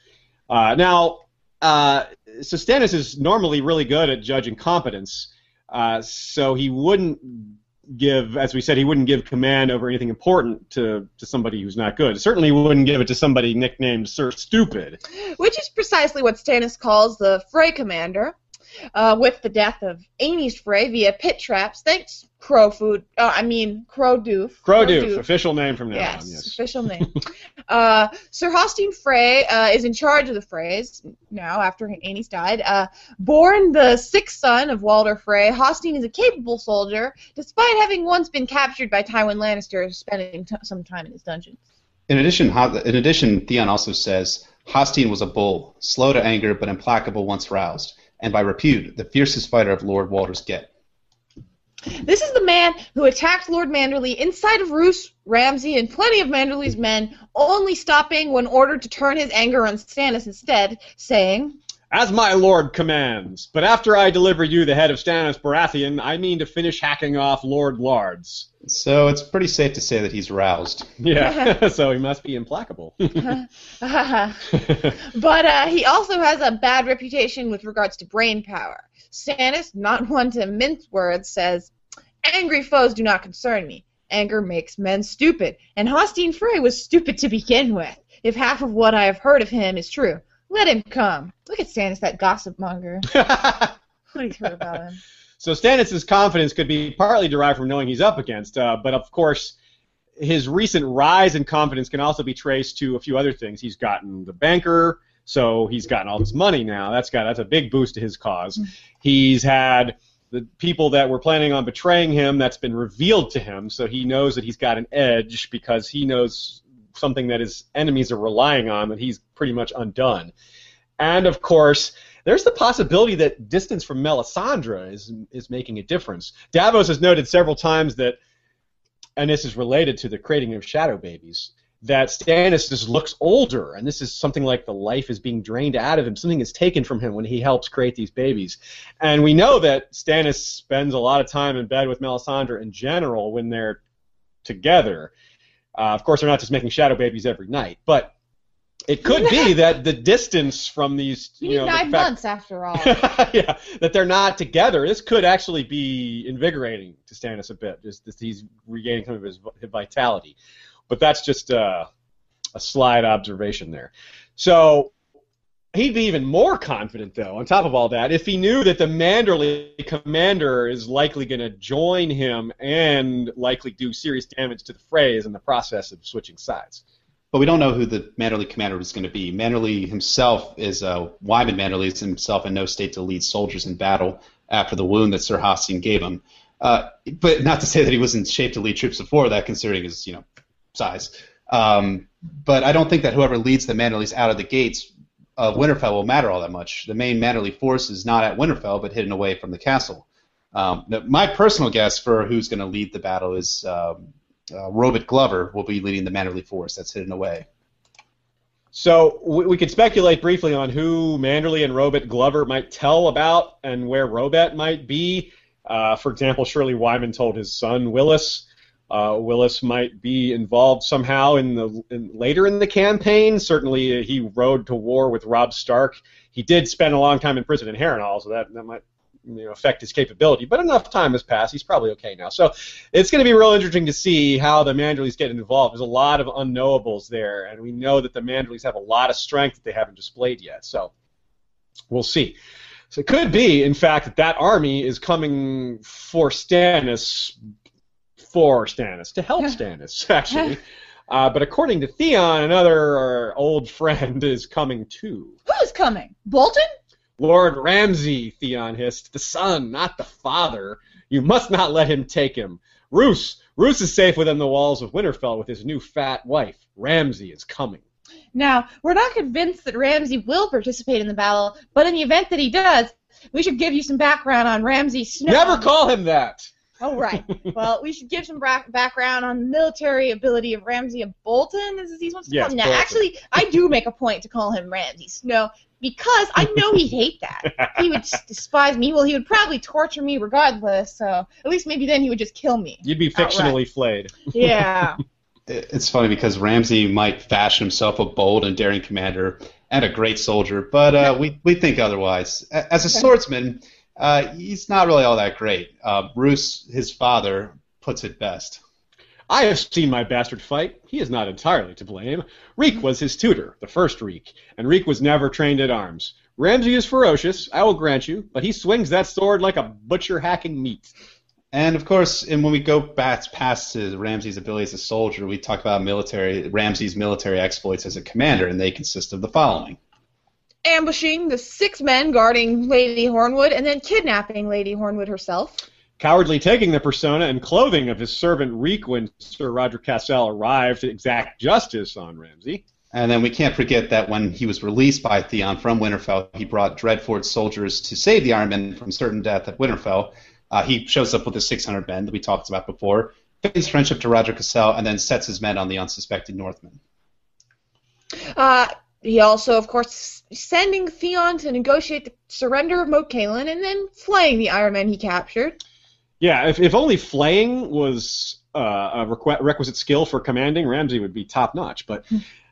Uh, now, uh, so Stannis is normally really good at judging competence, uh, so he wouldn't give, as we said, he wouldn't give command over anything important to, to somebody who's not good. Certainly he wouldn't give it to somebody nicknamed Sir Stupid. Which is precisely what Stannis calls the Frey Commander. Uh, with the death of Aenys Frey via pit traps, thanks Crowfoot. Uh, I mean Crowdoof. Crowdoof, official name from now yes, on. Yes, official name. uh, Sir Hosteen Frey uh, is in charge of the Freys now after Aenys died. Uh, born the sixth son of Walder Frey, Hosteen is a capable soldier, despite having once been captured by Tywin Lannister, spending t- some time in his dungeons. In addition, in addition, Theon also says Hosteen was a bull, slow to anger but implacable once roused, and by repute, the fiercest fighter of Lord Walder's get. This is the man who attacked Lord Manderly inside of Roose, Ramsay, and plenty of Manderly's men, only stopping when ordered to turn his anger on Stannis instead, saying, "As my lord commands, but after I deliver you the head of Stannis Baratheon, I mean to finish hacking off Lord Lards." So it's pretty safe to say that he's roused. Yeah, so he must be implacable. But uh, he also has a bad reputation with regards to brain power. Stannis, not one to mince words, says, "Angry foes do not concern me. Anger makes men stupid, and Hosteen Frey was stupid to begin with, if half of what I have heard of him is true. Let him come." Look at Stannis, that gossip monger. Nobody's heard about him. So Stannis' confidence could be partly derived from knowing he's up against, uh, but of course his recent rise in confidence can also be traced to a few other things. He's gotten the banker, so he's gotten all this money now. That's got that's a big boost to his cause. Mm-hmm. He's had the people that were planning on betraying him, that's been revealed to him, so he knows that he's got an edge because he knows something that his enemies are relying on that he's pretty much undone. And, of course, there's the possibility that distance from Melisandre is is making a difference. Davos has noted several times that, and this is related to the creating of shadow babies, that Stannis just looks older, and this is something like the life is being drained out of him. Something is taken from him when he helps create these babies. And we know that Stannis spends a lot of time in bed with Melisandre in general when they're together. Uh, of course, they're not just making shadow babies every night, but it could be that the distance from these, you, you know, nine fact, months after all, yeah, that they're not together. This could actually be invigorating to Stannis a bit. Just that he's regaining some of his vitality, but that's just uh, a slight observation there. So he'd be even more confident, though, on top of all that, if he knew that the Manderly commander is likely going to join him and likely do serious damage to the Freys in the process of switching sides. But we don't know who the Manderly commander is going to be. Manderly himself is, uh, Wyman Manderly is himself in no state to lead soldiers in battle after the wound that Ser Hosteen gave him. Uh, but not to say that he was in shape to lead troops before that, considering his, you know, size. Um, but I don't think that whoever leads the Manderlys out of the gates of Winterfell will matter all that much. The main Manderly force is not at Winterfell, but hidden away from the castle. Um, my personal guess for who's going to lead the battle is um, uh, Robert Glover will be leading the Manderly force that's hidden away. So we, we could speculate briefly on who Manderly and Robert Glover might tell about and where Robert might be. Uh, for example, Shirley Wyman told his son Willis. Uh, Willis might be involved somehow in the in, later in the campaign. Certainly, uh, he rode to war with Robb Stark. He did spend a long time in prison in Harrenhal, so that, that might you know, affect his capability. But enough time has passed; he's probably okay now. So it's going to be real interesting to see how the Manderlys get involved. There's a lot of unknowables there, and we know that the Manderlys have a lot of strength that they haven't displayed yet. So we'll see. So it could be, in fact, that that army is coming for Stannis. For Stannis, to help Stannis, actually. Uh, but according to Theon, another old friend is coming too. Who's coming? Bolton? Lord Ramsay, Theon hissed. The son, not the father. You must not let him take him. Roose. Roose is safe within the walls of Winterfell with his new fat wife. Ramsay is coming. Now, we're not convinced that Ramsay will participate in the battle, but in the event that he does, we should give you some background on Ramsay Snow. Never call him that! Oh, right. Well, we should give some background on the military ability of Ramsay Bolton, as he's supposed to yes, call him. Now, Bolton. Actually, I do make a point to call him Ramsay Snow, because I know he'd hate that. He would just despise me. Well, he would probably torture me regardless, so at least maybe then he would just kill me. You'd be fictionally outright. Flayed. Yeah. It's funny because Ramsay might fashion himself a bold and daring commander and a great soldier, but uh, we, we think otherwise. As a swordsman, uh, he's not really all that great. Uh, Roose, his father, puts it best. I have seen my bastard fight. He is not entirely to blame. Reek was his tutor, the first Reek, and Reek was never trained at arms. Ramsay is ferocious, I will grant you, but he swings that sword like a butcher hacking meat. And, of course, and when we go back past to Ramsay's ability as a soldier, we talk about military Ramsay's military exploits as a commander, and they consist of the following. Ambushing the six men guarding Lady Hornwood, and then kidnapping Lady Hornwood herself. Cowardly taking the persona and clothing of his servant Reek when Sir Roger Cassell arrived to exact justice on Ramsay. And then we can't forget that when he was released by Theon from Winterfell, he brought Dreadfort soldiers to save the Iron Men from certain death at Winterfell. Uh, he shows up with the six hundred men that we talked about before, feigns friendship to Roger Cassell, and then sets his men on the unsuspecting Northmen. Uh, he also, of course, sending Theon to negotiate the surrender of Moat Cailin and then flaying the Iron Men he captured. Yeah, if, if only flaying was uh, a requ requisite skill for commanding, Ramsay would be top-notch. But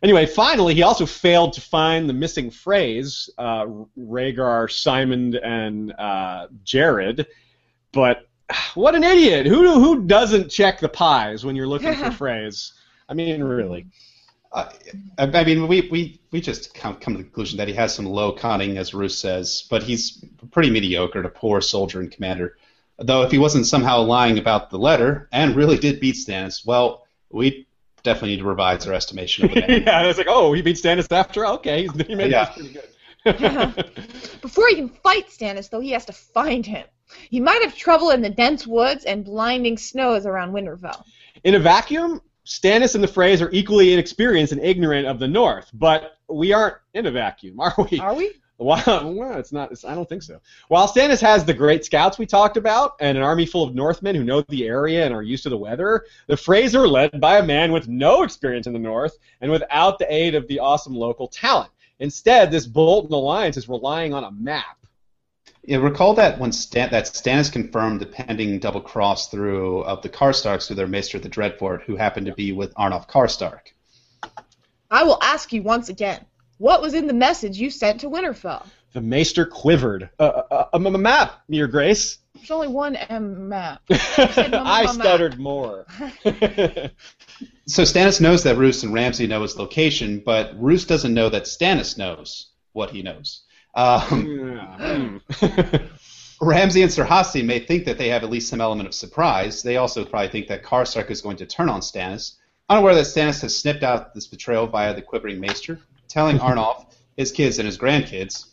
anyway, finally, he also failed to find the missing phrase, uh, Rhaegar, Simon, and uh, Jared. But what an idiot! Who who doesn't check the pies when you're looking for phrase? I mean, really. Uh, I mean, we we we just come come to the conclusion that he has some low conning, as Roose says, but he's pretty mediocre, a poor soldier and commander. Though if he wasn't somehow lying about the letter and really did beat Stannis, well, we definitely need to revise our estimation of it. Yeah, it's like, oh, he beat Stannis after all? Okay, he made yeah. this pretty good. Yeah. Before he can fight Stannis, though, he has to find him. He might have trouble in the dense woods and blinding snows around Winterfell. In a vacuum, Stannis and the Freys are equally inexperienced and ignorant of the North, but we aren't in a vacuum, are we? Are we? Well, well it's not. It's, I don't think so. While Stannis has the great scouts we talked about and an army full of Northmen who know the area and are used to the weather, the Freys are led by a man with no experience in the North and without the aid of the awesome local talent. Instead, this Bolton alliance is relying on a map. Yeah, recall that when Stan that Stannis confirmed the pending double cross through of the Karstarks through their maester at the Dreadfort, who happened to be with Arnulf Karstark. I will ask you once again, what was in the message you sent to Winterfell? The maester quivered. A uh, uh, map, Your Grace. There's only one M map. I stuttered more. So Stannis knows that Roose and Ramsay know his location, but Roose doesn't know that Stannis knows what he knows. Um, Ramsay and Ser Hosteen may think that they have at least some element of surprise. They also probably think that Karstark is going to turn on Stannis, unaware that Stannis has snipped out this betrayal via the quivering maester, telling Arnulf, his kids, and his grandkids.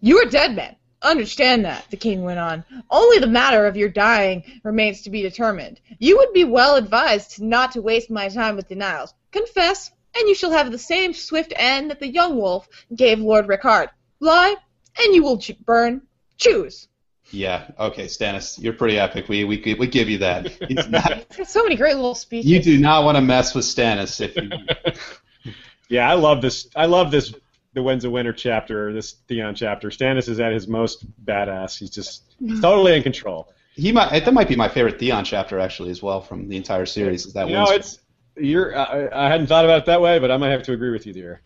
You are dead men. Understand that, the king went on. Only the matter of your dying remains to be determined. You would be well advised not to waste my time with denials. Confess, and you shall have the same swift end that the young wolf gave Lord Rickard. Lie, and you will burn. Choose. Yeah, okay, Stannis, you're pretty epic. We we, we give you that. He's not, he's got so many great little speeches. You do not want to mess with Stannis. If you... Yeah, I love this. I love this The Winds of Winter chapter, this Theon chapter. Stannis is at his most badass. He's just totally in control. He might. That might be my favorite Theon chapter, actually, as well, from the entire series. Is that you know, it's... You're, I, I hadn't thought about it that way, but I might have to agree with you there.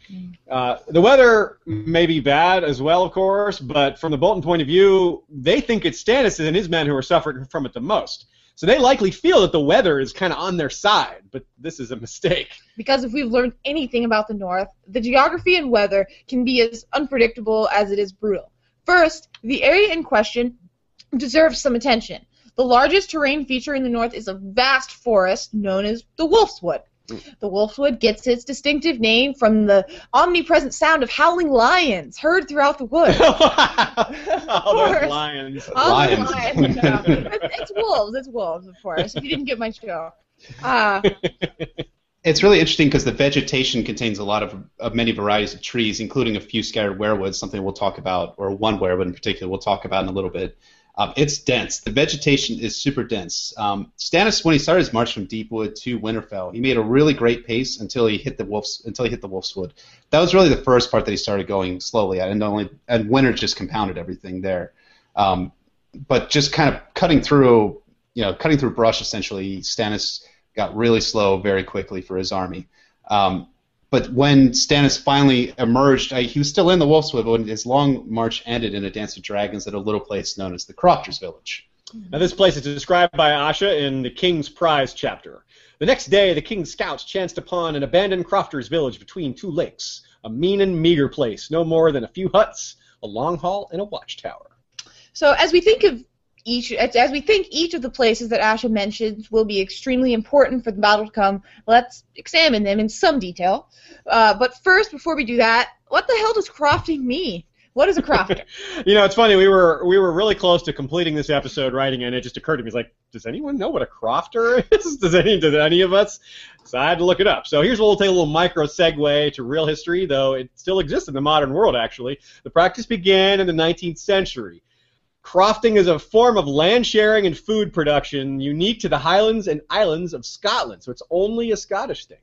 Uh, the weather may be bad as well, of course, but from the Bolton point of view, they think it's Stannis and his men who are suffering from it the most. So they likely feel that the weather is kind of on their side, but this is a mistake. Because if we've learned anything about the North, the geography and weather can be as unpredictable as it is brutal. First, the area in question deserves some attention. The largest terrain feature in the North is a vast forest known as the Wolfswood. The Wolfswood gets its distinctive name from the omnipresent sound of howling lions heard throughout the wood. All those lions. All lions. Those lions. No. It's, it's wolves. It's wolves, of course. If you didn't get my show. Uh, It's really interesting because the vegetation contains a lot of, of many varieties of trees, including a few scattered werewoods, something we'll talk about, or one werewood in particular we'll talk about in a little bit. Um, it's dense. The vegetation is super dense. Um, Stannis, when he started his march from Deepwood to Winterfell, he made a really great pace until he hit the wolf's until he hit the Wolfswood. That was really the first part that he started going slowly at, and only and winter just compounded everything there. Um, but just kind of cutting through, you know, cutting through brush essentially, Stannis got really slow very quickly for his army. Um, But when Stannis finally emerged, I, he was still in the Wolfswood, but when his long march ended in A Dance with Dragons at a little place known as the Crofter's Village. Now this place is described by Asha in the King's Prize chapter. The next day, the King's scouts chanced upon an abandoned Crofter's Village between two lakes, a mean and meager place, no more than a few huts, a long hall, and a watchtower. So as we think of Each, as we think each of the places that Asha mentions will be extremely important for the battle to come, let's examine them in some detail. Uh, but first, before we do that, what the hell does crofting mean? What is a crofter? You know, it's funny, we were we were really close to completing this episode writing, and it just occurred to me, it's like, does anyone know what a crofter is? Does any, does any of us? So I had to look it up. So here's where we'll take a little micro segue to real history, though it still exists in the modern world, actually. The practice began in the nineteenth century. Crofting is a form of land sharing and food production unique to the Highlands and Islands of Scotland, so it's only a Scottish thing.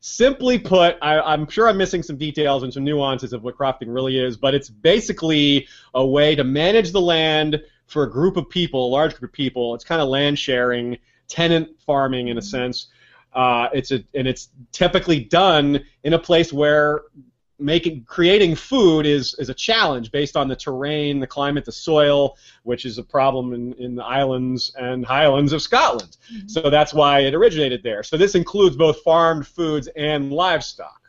Simply put, I, I'm sure I'm missing some details and some nuances of what crofting really is, but it's basically a way to manage the land for a group of people, a large group of people. It's kind of land sharing, tenant farming in a sense. Uh, it's a, and it's typically done in a place where Making creating food is is a challenge based on the terrain, the climate, the soil, which is a problem in, in the islands and highlands of Scotland. Mm-hmm. So that's why it originated there. So this includes both farmed foods and livestock.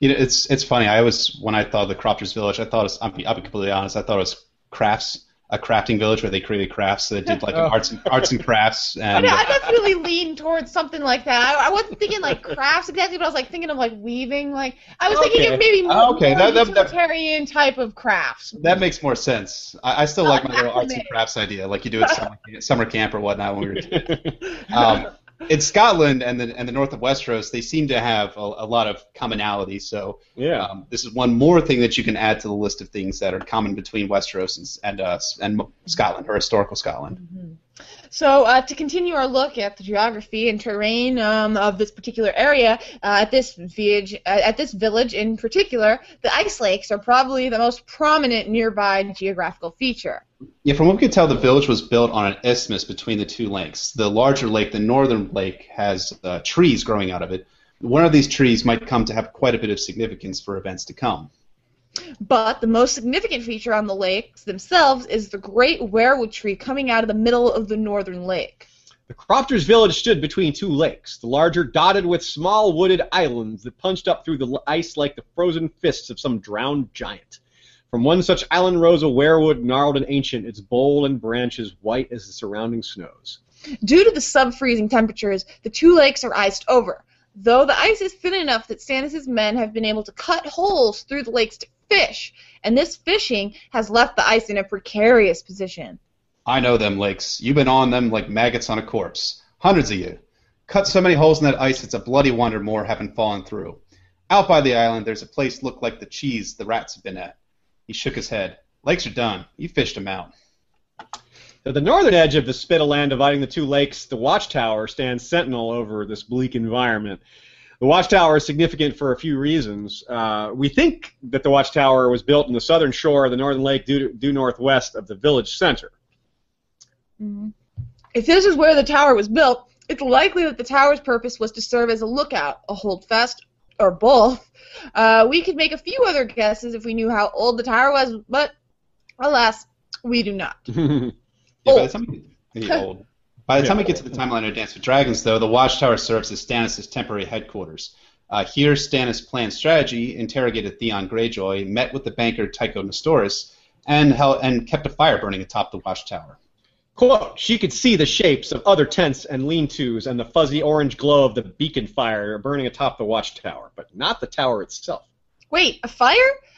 You know, it's it's funny. I was when I thought of the Crofter's Village, I thought it was, I'll be, I'll be completely honest. I thought it was crafts. A crafting village where they created crafts, so they did like oh. an arts and arts and crafts. And I, know, I definitely leaned towards something like that. I, I wasn't thinking like crafts exactly, but I was like thinking of like weaving. Like I was okay. thinking of maybe more, okay. more that, utilitarian that, type of crafts. That makes more sense. I, I still oh, like my little arts and crafts idea, like you do at summer, summer camp or whatnot when we were doing. Um, in Scotland and the and the north of Westeros, they seem to have a, a lot of commonality. So yeah. um, this is one more thing that you can add to the list of things that are common between Westeros and and, uh, and Scotland, or historical Scotland. Mm-hmm. So uh, to continue our look at the geography and terrain um, of this particular area, uh, at this village, uh, at this village in particular, the ice lakes are probably the most prominent nearby geographical feature. Yeah, from what we can tell, the village was built on an isthmus between the two lakes. The larger lake, the northern lake, has uh, trees growing out of it. One of these trees might come to have quite a bit of significance for events to come. But the most significant feature on the lakes themselves is the great werewood tree coming out of the middle of the northern lake. The Crofter's Village stood between two lakes, the larger dotted with small wooded islands that punched up through the ice like the frozen fists of some drowned giant. From one such island rose a werewood, gnarled and ancient, its bole and branches white as the surrounding snows. Due to the sub-freezing temperatures, the two lakes are iced over, though the ice is thin enough that Stannis' men have been able to cut holes through the lakes to fish, and this fishing has left the ice in a precarious position. I know them lakes. You've been on them like maggots on a corpse. Hundreds of you. Cut so many holes in that ice it's a bloody wonder more haven't fallen through. Out by the island there's a place looked like the cheese the rats have been at. He shook his head. Lakes are done. You fished them out. At the northern edge of the spit of land dividing the two lakes, the watchtower stands sentinel over this bleak environment. The watchtower is significant for a few reasons. Uh, we think that the watchtower was built on the southern shore of the northern lake due, to, due northwest of the village center. Mm-hmm. If this is where the tower was built, it's likely that the tower's purpose was to serve as a lookout, a holdfast, or both. Uh, we could make a few other guesses if we knew how old the tower was, but alas, we do not. yeah, by the time we, old. By the time we get to the timeline of Dance with Dragons, though, the Watchtower serves as Stannis' temporary headquarters. Uh, here, Stannis planned strategy, interrogated Theon Greyjoy, met with the banker Tycho Nestoris, and, held, and kept a fire burning atop the Watchtower. Quote, she could see the shapes of other tents and lean-tos and the fuzzy orange glow of the beacon fire burning atop the watchtower, but not the tower itself. Wait, a fire?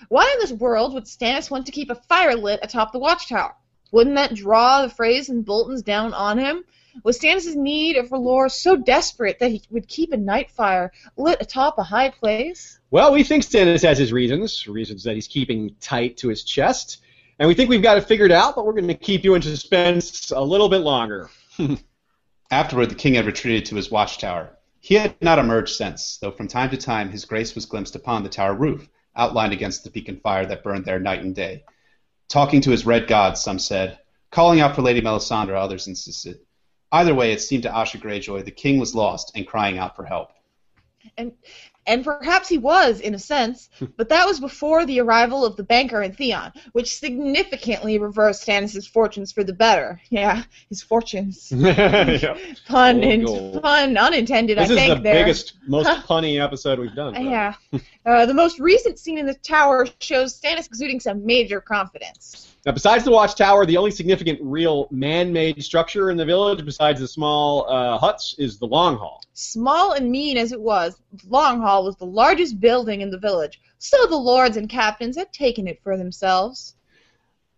Why in this world would Stannis want to keep a fire lit atop the watchtower? Wouldn't that draw the Freys and Boltons down on him? Was Stannis' need for lore so desperate that he would keep a night fire lit atop a high place? Well, we think Stannis has his reasons, reasons that he's keeping tight to his chest, and we think we've got it figured out, but we're going to keep you in suspense a little bit longer. Afterward, the king had retreated to his watchtower. He had not emerged since, though from time to time his grace was glimpsed upon the tower roof, outlined against the beacon fire that burned there night and day. Talking to his red gods, some said, calling out for Lady Melisandre, others insisted. Either way, it seemed to Asha Greyjoy the king was lost and crying out for help. And and perhaps he was, in a sense, but that was before the arrival of the banker and Theon, which significantly reversed Stannis' fortunes for the better. Yeah, his fortunes. yeah. Pun, in, pun unintended, this I think. This is the there. biggest, most punny episode we've done. Though. Yeah. Uh, the most recent scene in the tower shows Stannis exuding some major confidence. Now, besides the watchtower, the only significant real man-made structure in the village, besides the small uh, huts, is the Long Hall. Small and mean as it was, the Long Hall was the largest building in the village, so the lords and captains had taken it for themselves.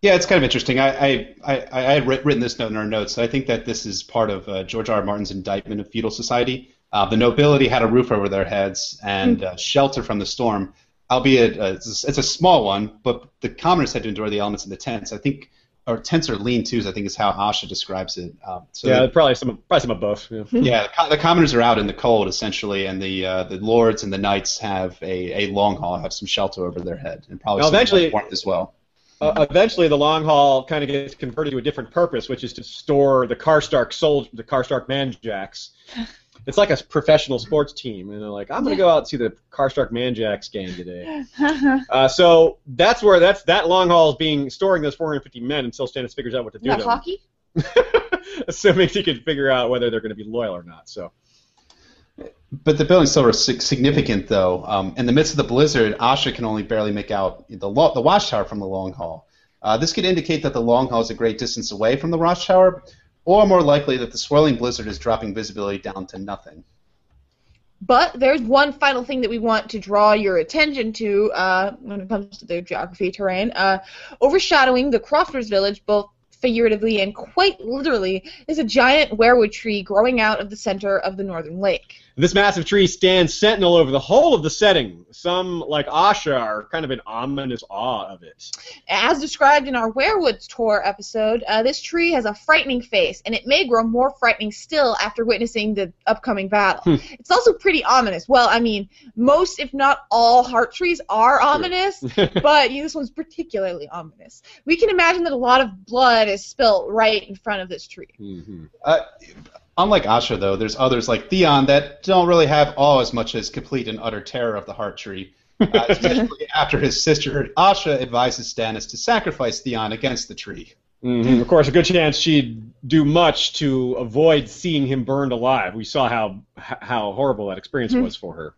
Yeah, it's kind of interesting. I I, I, I had written this note in our notes. I think that this is part of uh, George R. R. Martin's indictment of feudal society. Uh, the nobility had a roof over their heads and mm-hmm. uh, shelter from the storm, albeit uh, it's, a, it's a small one, but the commoners had to endure the elements in the tents. I think, or tents or lean-tos, I think is how Asha describes it. Um, so yeah, they, probably some probably some of both. Yeah, yeah the, the commoners are out in the cold, essentially, and the uh, the lords and the knights have a, a long haul, have some shelter over their head, and probably now, some eventually, warmth as well. Uh, eventually, the long haul kind of gets converted to a different purpose, which is to store the Karstark soldiers, the Karstark manjacks. It's like a professional sports team, and they're like, "I'm gonna go out and see the Karstark Manjacks game today." uh, so that's where that's that long haul is being storing those four hundred fifty men until Stannis figures out what to do. Not them. Hockey. Assuming he can figure out whether they're going to be loyal or not. So. But the building's still significant, though. Um, in the midst of the blizzard, Asha can only barely make out the lo- the watchtower from the long haul. Uh, this could indicate that the long haul is a great distance away from the watchtower. Or more likely that the swirling blizzard is dropping visibility down to nothing. But there's one final thing that we want to draw your attention to uh, when it comes to the geography terrain. Uh, overshadowing the Crofter's Village, both figuratively and quite literally, is a giant weirwood tree growing out of the center of the northern lake. This massive tree stands sentinel over the whole of the setting. Some, like Asha, are kind of in ominous awe of it. As described in our Weirwoods Tour episode, uh, this tree has a frightening face, and it may grow more frightening still after witnessing the upcoming battle. Hmm. It's also pretty ominous. Well, I mean, most, if not all, heart trees are ominous, but you know, this one's particularly ominous. We can imagine that a lot of blood is spilt right in front of this tree. Mm-hmm. Uh, Unlike Asha, though, there's others like Theon that don't really have awe as much as complete and utter terror of the Heart Tree, uh, especially after his sister Asha advises Stannis to sacrifice Theon against the tree. Mm-hmm. Of course, a good chance she'd do much to avoid seeing him burned alive. We saw how how horrible that experience mm-hmm. was for her.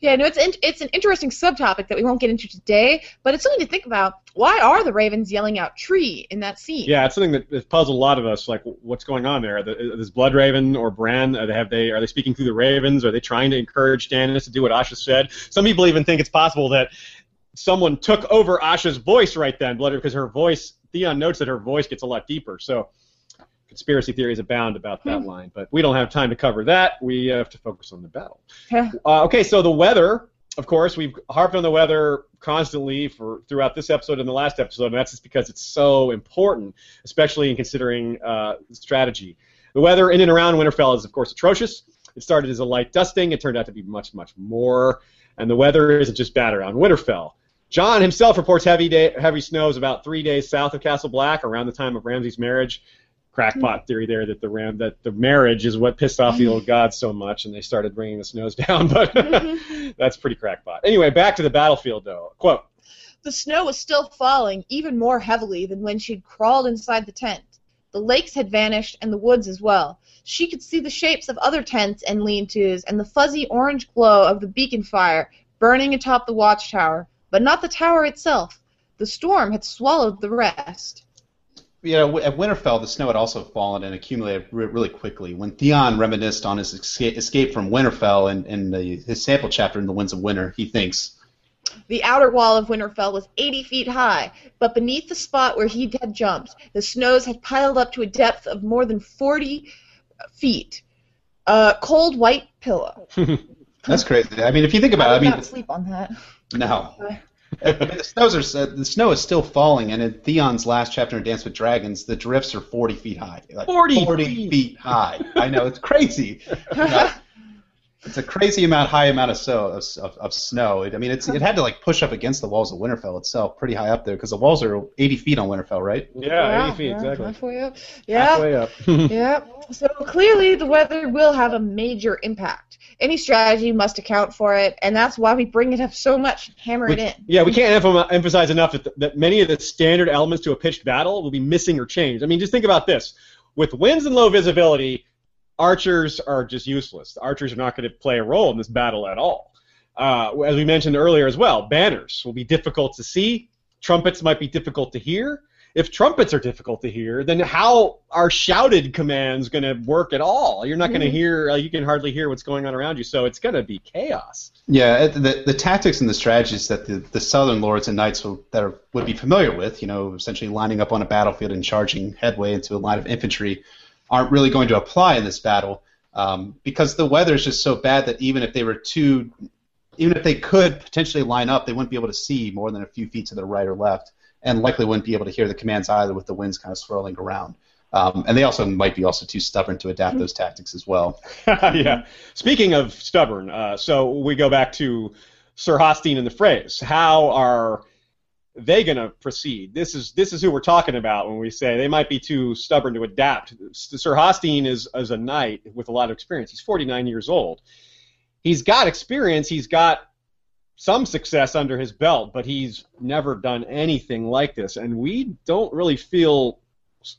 Yeah, no, it's in, it's an interesting subtopic that we won't get into today, but it's something to think about. Why are the ravens yelling out "tree" in that scene? Yeah, it's something that has puzzled a lot of us. Like, what's going on there? Is Blood Raven or Bran? Are they, have they are they speaking through the ravens? Are they trying to encourage Stannis to do what Asha said? Some people even think it's possible that someone took over Asha's voice right then, Blood Raven, because her voice. Theon notes that her voice gets a lot deeper, so conspiracy theories abound about that hmm. line, but we don't have time to cover that. We have to focus on the battle. uh, okay, so the weather, of course, we've harped on the weather constantly for throughout this episode and the last episode, and that's just because it's so important, especially in considering uh, strategy. The weather in and around Winterfell is, of course, atrocious. It started as a light dusting. It turned out to be much, much more, and the weather isn't just bad around Winterfell. John himself reports heavy day, heavy snows about three days south of Castle Black around the time of Ramsay's marriage. Crackpot theory there that the ram that the marriage is what pissed off the old gods so much, and they started bringing the snows down. But that's pretty crackpot. Anyway, back to the battlefield, though. Quote: "The snow was still falling even more heavily than when she'd crawled inside the tent. The lakes had vanished, and the woods as well. She could see the shapes of other tents and lean-tos, and the fuzzy orange glow of the beacon fire burning atop the watchtower. But not the tower itself. The storm had swallowed the rest." You know, at Winterfell, the snow had also fallen and accumulated re- really quickly. When Theon reminisced on his escape, escape from Winterfell in, in the, his sample chapter in The Winds of Winter, he thinks, "The outer wall of Winterfell was eighty feet high, but beneath the spot where he had jumped, the snows had piled up to a depth of more than 40 feet. Uh, cold white pillow. That's crazy. I mean, if you think about it, I mean, I would not sleep on that. No. I mean, the snows are uh, the snow is still falling, and in Theon's last chapter in Dance with Dragons, the drifts are forty feet high. Like forty, forty feet high. I know, it's crazy. It's a crazy amount, high amount of so of, of snow. It, I mean, it's it had to like push up against the walls of Winterfell itself, pretty high up there, because the walls are eighty feet on Winterfell, right? Yeah, yeah eighty feet yeah, exactly. Halfway up. Yeah. Halfway up. Yeah. So clearly, the weather will have a major impact. Any strategy must account for it, and that's why we bring it up so much, hammer we, it in. Yeah, we can't em- emphasize enough that, the, that many of the standard elements to a pitched battle will be missing or changed. I mean, just think about this: with winds and low visibility, archers are just useless. The archers are not going to play a role in this battle at all. Uh, as we mentioned earlier as well, banners will be difficult to see. Trumpets might be difficult to hear. If trumpets are difficult to hear, then how are shouted commands going to work at all? You're not going to hear, uh, you can hardly hear what's going on around you, so it's going to be chaos. Yeah, the the tactics and the strategies that the, the southern lords and knights will, that are, would be familiar with, you know, essentially lining up on a battlefield and charging headway into a line of infantry, aren't really going to apply in this battle um, because the weather is just so bad that even if they were too, even if they could potentially line up, they wouldn't be able to see more than a few feet to their right or left, and likely wouldn't be able to hear the commands either with the winds kind of swirling around. Um, and they also might be also too stubborn to adapt those tactics as well. Yeah. Speaking of stubborn, uh, so we go back to Sir Hosteen and the Freys. How are they going to proceed? This is this is who we're talking about when we say they might be too stubborn to adapt. Sir Hosteen is, is a knight with a lot of experience. He's forty-nine years old. He's got experience. He's got some success under his belt, but he's never done anything like this. And we don't really feel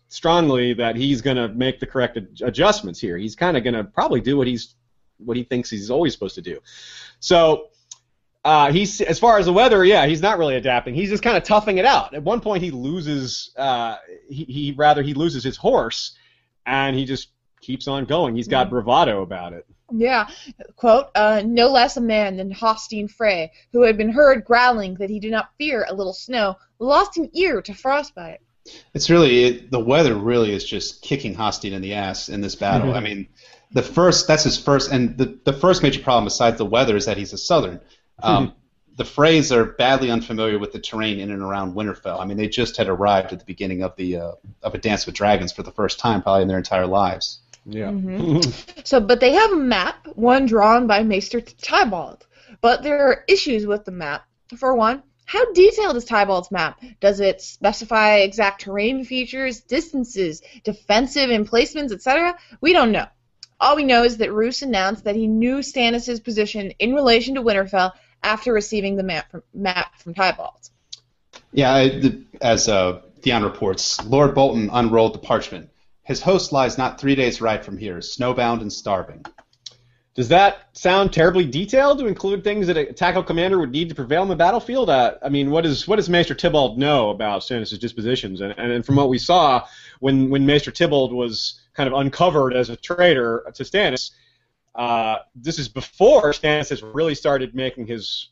strongly that he's going to make the correct ad- adjustments here. He's kind of going to probably do what he's what he thinks he's always supposed to do. So Uh, he's, as far as the weather, yeah, he's not really adapting. He's just kind of toughing it out. At one point, he loses. Uh, he, he rather he loses his horse, and he just keeps on going. He's got bravado about it. Yeah, quote, uh, no less a man than Hosteen Frey, who had been heard growling that he did not fear a little snow, lost an ear to frostbite. It's really it, the weather really is just kicking Hosteen in the ass in this battle. I mean, the first that's his first, and the the first major problem besides the weather is that he's a southern. Um, the Freys are badly unfamiliar with the terrain in and around Winterfell. I mean, they just had arrived at the beginning of the uh, of A Dance with Dragons for the first time, probably in their entire lives. Yeah. Mm-hmm. So, but they have a map, one drawn by Maester Tybalt. But there are issues with the map. For one, how detailed is Tybalt's map? Does it specify exact terrain features, distances, defensive emplacements, et cetera? We don't know. All we know is that Roose announced that he knew Stannis' position in relation to Winterfell after receiving the map from, map from Tybalt. Yeah, I, the, as uh, Theon reports, Lord Bolton unrolled the parchment. His host lies not three days' ride from here, snowbound and starving. Does that sound terribly detailed to include things that a tactical commander would need to prevail on the battlefield? Uh, I mean, what, is, what does Maester Tybalt know about Stannis' dispositions? And, and, and from what we saw, when, when Maester Tybalt was kind of uncovered as a traitor to Stannis, Uh, this is before Stannis has really started making his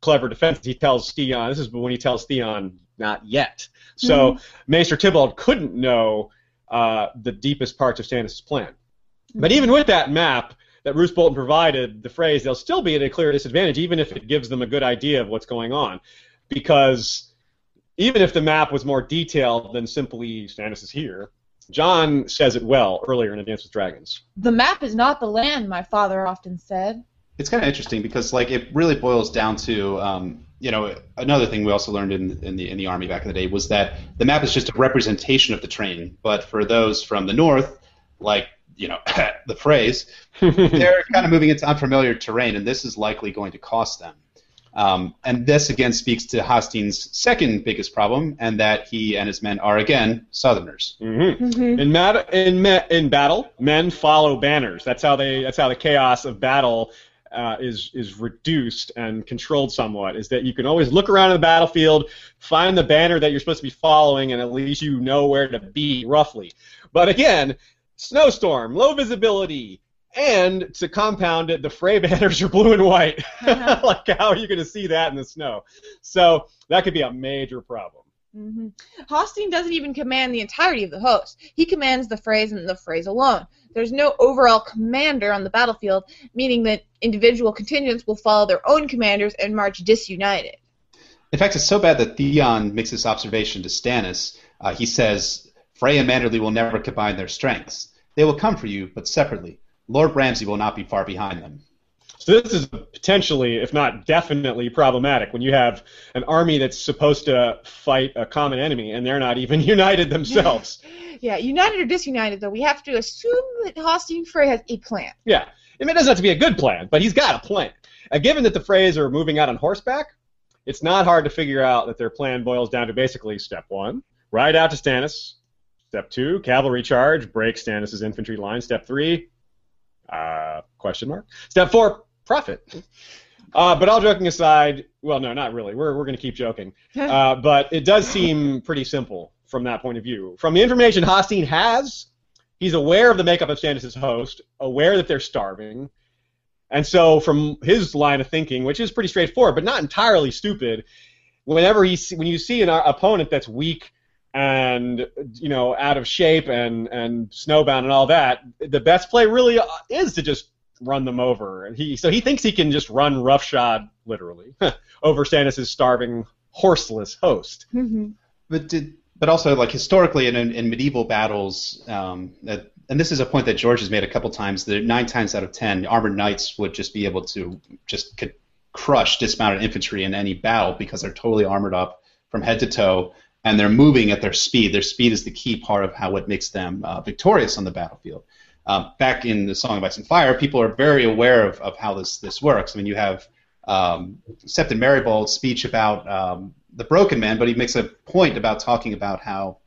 clever defense. He tells Theon, this is when he tells Theon, not yet. So mm-hmm. Maester Tybalt couldn't know uh, the deepest parts of Stannis' plan. Mm-hmm. But even with that map that Roose Bolton provided, the phrase, they'll still be at a clear disadvantage, even if it gives them a good idea of what's going on. Because even if the map was more detailed than simply Stannis is here, John says it well earlier in A Dance with Dragons. The map is not the land, my father often said. It's kind of interesting because, like, it really boils down to, um, you know, another thing we also learned in, in the in the army back in the day was that the map is just a representation of the terrain. But for those from the north, like, you know, the phrase, they're kind of moving into unfamiliar terrain, and this is likely going to cost them. Um, and this again speaks to Hosteen's second biggest problem, and that he and his men are again Southerners. Mm-hmm. Mm-hmm. In, mat- in, ma- in battle, men follow banners. That's how they. That's how the chaos of battle uh, is is reduced and controlled somewhat. Is that you can always look around the battlefield, find the banner that you're supposed to be following, and at least you know where to be roughly. But again, snowstorm, low visibility. And to compound it, the Frey banners are blue and white. Like, how are you going to see that in the snow? So that could be a major problem. Mm-hmm. Hosteen doesn't even command the entirety of the host. He commands the phrase and the phrase alone. There's no overall commander on the battlefield, meaning that individual contingents will follow their own commanders and march disunited. In fact, it's so bad that Theon makes this observation to Stannis. Uh, he says, Frey and Manderly will never combine their strengths. They will come for you, but separately. Lord Ramsay will not be far behind them. So this is potentially, if not definitely, problematic when you have an army that's supposed to fight a common enemy and they're not even united themselves. Yeah, united or disunited, though, we have to assume that Hosteen Frey has a plan. Yeah, I mean, it doesn't have to be a good plan, but he's got a plan. Uh, given that the Freys are moving out on horseback, it's not hard to figure out that their plan boils down to basically step one, ride out to Stannis. Step two, cavalry charge, break Stannis' infantry line. Step three, uh, question mark. Step four, profit. Uh, but all joking aside, well, no, not really. We're, we're going to keep joking. Uh, but it does seem pretty simple from that point of view. From the information Hosteen has, he's aware of the makeup of Stannis' host, aware that they're starving. And so from his line of thinking, which is pretty straightforward but not entirely stupid, whenever he when you see an opponent that's weak and, you know, out of shape and, and snowbound and all that, the best play really is to just run them over. And he so he thinks he can just run roughshod, literally, over Stannis' starving, horseless host. Mm-hmm. But did, but also, like, historically in, in medieval battles, um, that, and this is a point that George has made a couple times, that nine times out of ten, armored knights would just be able to just could crush dismounted infantry in any battle because they're totally armored up from head to toe, and they're moving at their speed. Their speed is the key part of how what makes them uh, victorious on the battlefield. Uh, back in the Song of Ice and Fire, people are very aware of, of how this, this works. I mean, you have um, Septon Marybald's speech about um, the broken man, but he makes a point about talking about how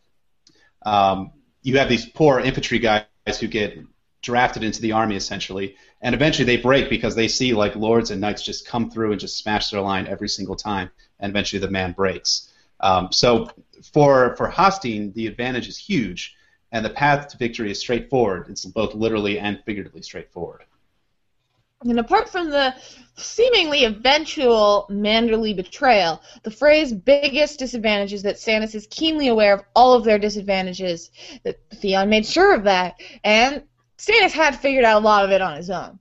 um, you have these poor infantry guys who get drafted into the army, essentially, and eventually they break because they see, like, lords and knights just come through and just smash their line every single time, and eventually the man breaks. Um, so for for Hosteen, the advantage is huge, and the path to victory is straightforward. It's both literally and figuratively straightforward. And apart from the seemingly eventual Manderly betrayal, the Frey's biggest disadvantage is that Stannis is keenly aware of all of their disadvantages, that Theon made sure of that, and Stannis had figured out a lot of it on his own.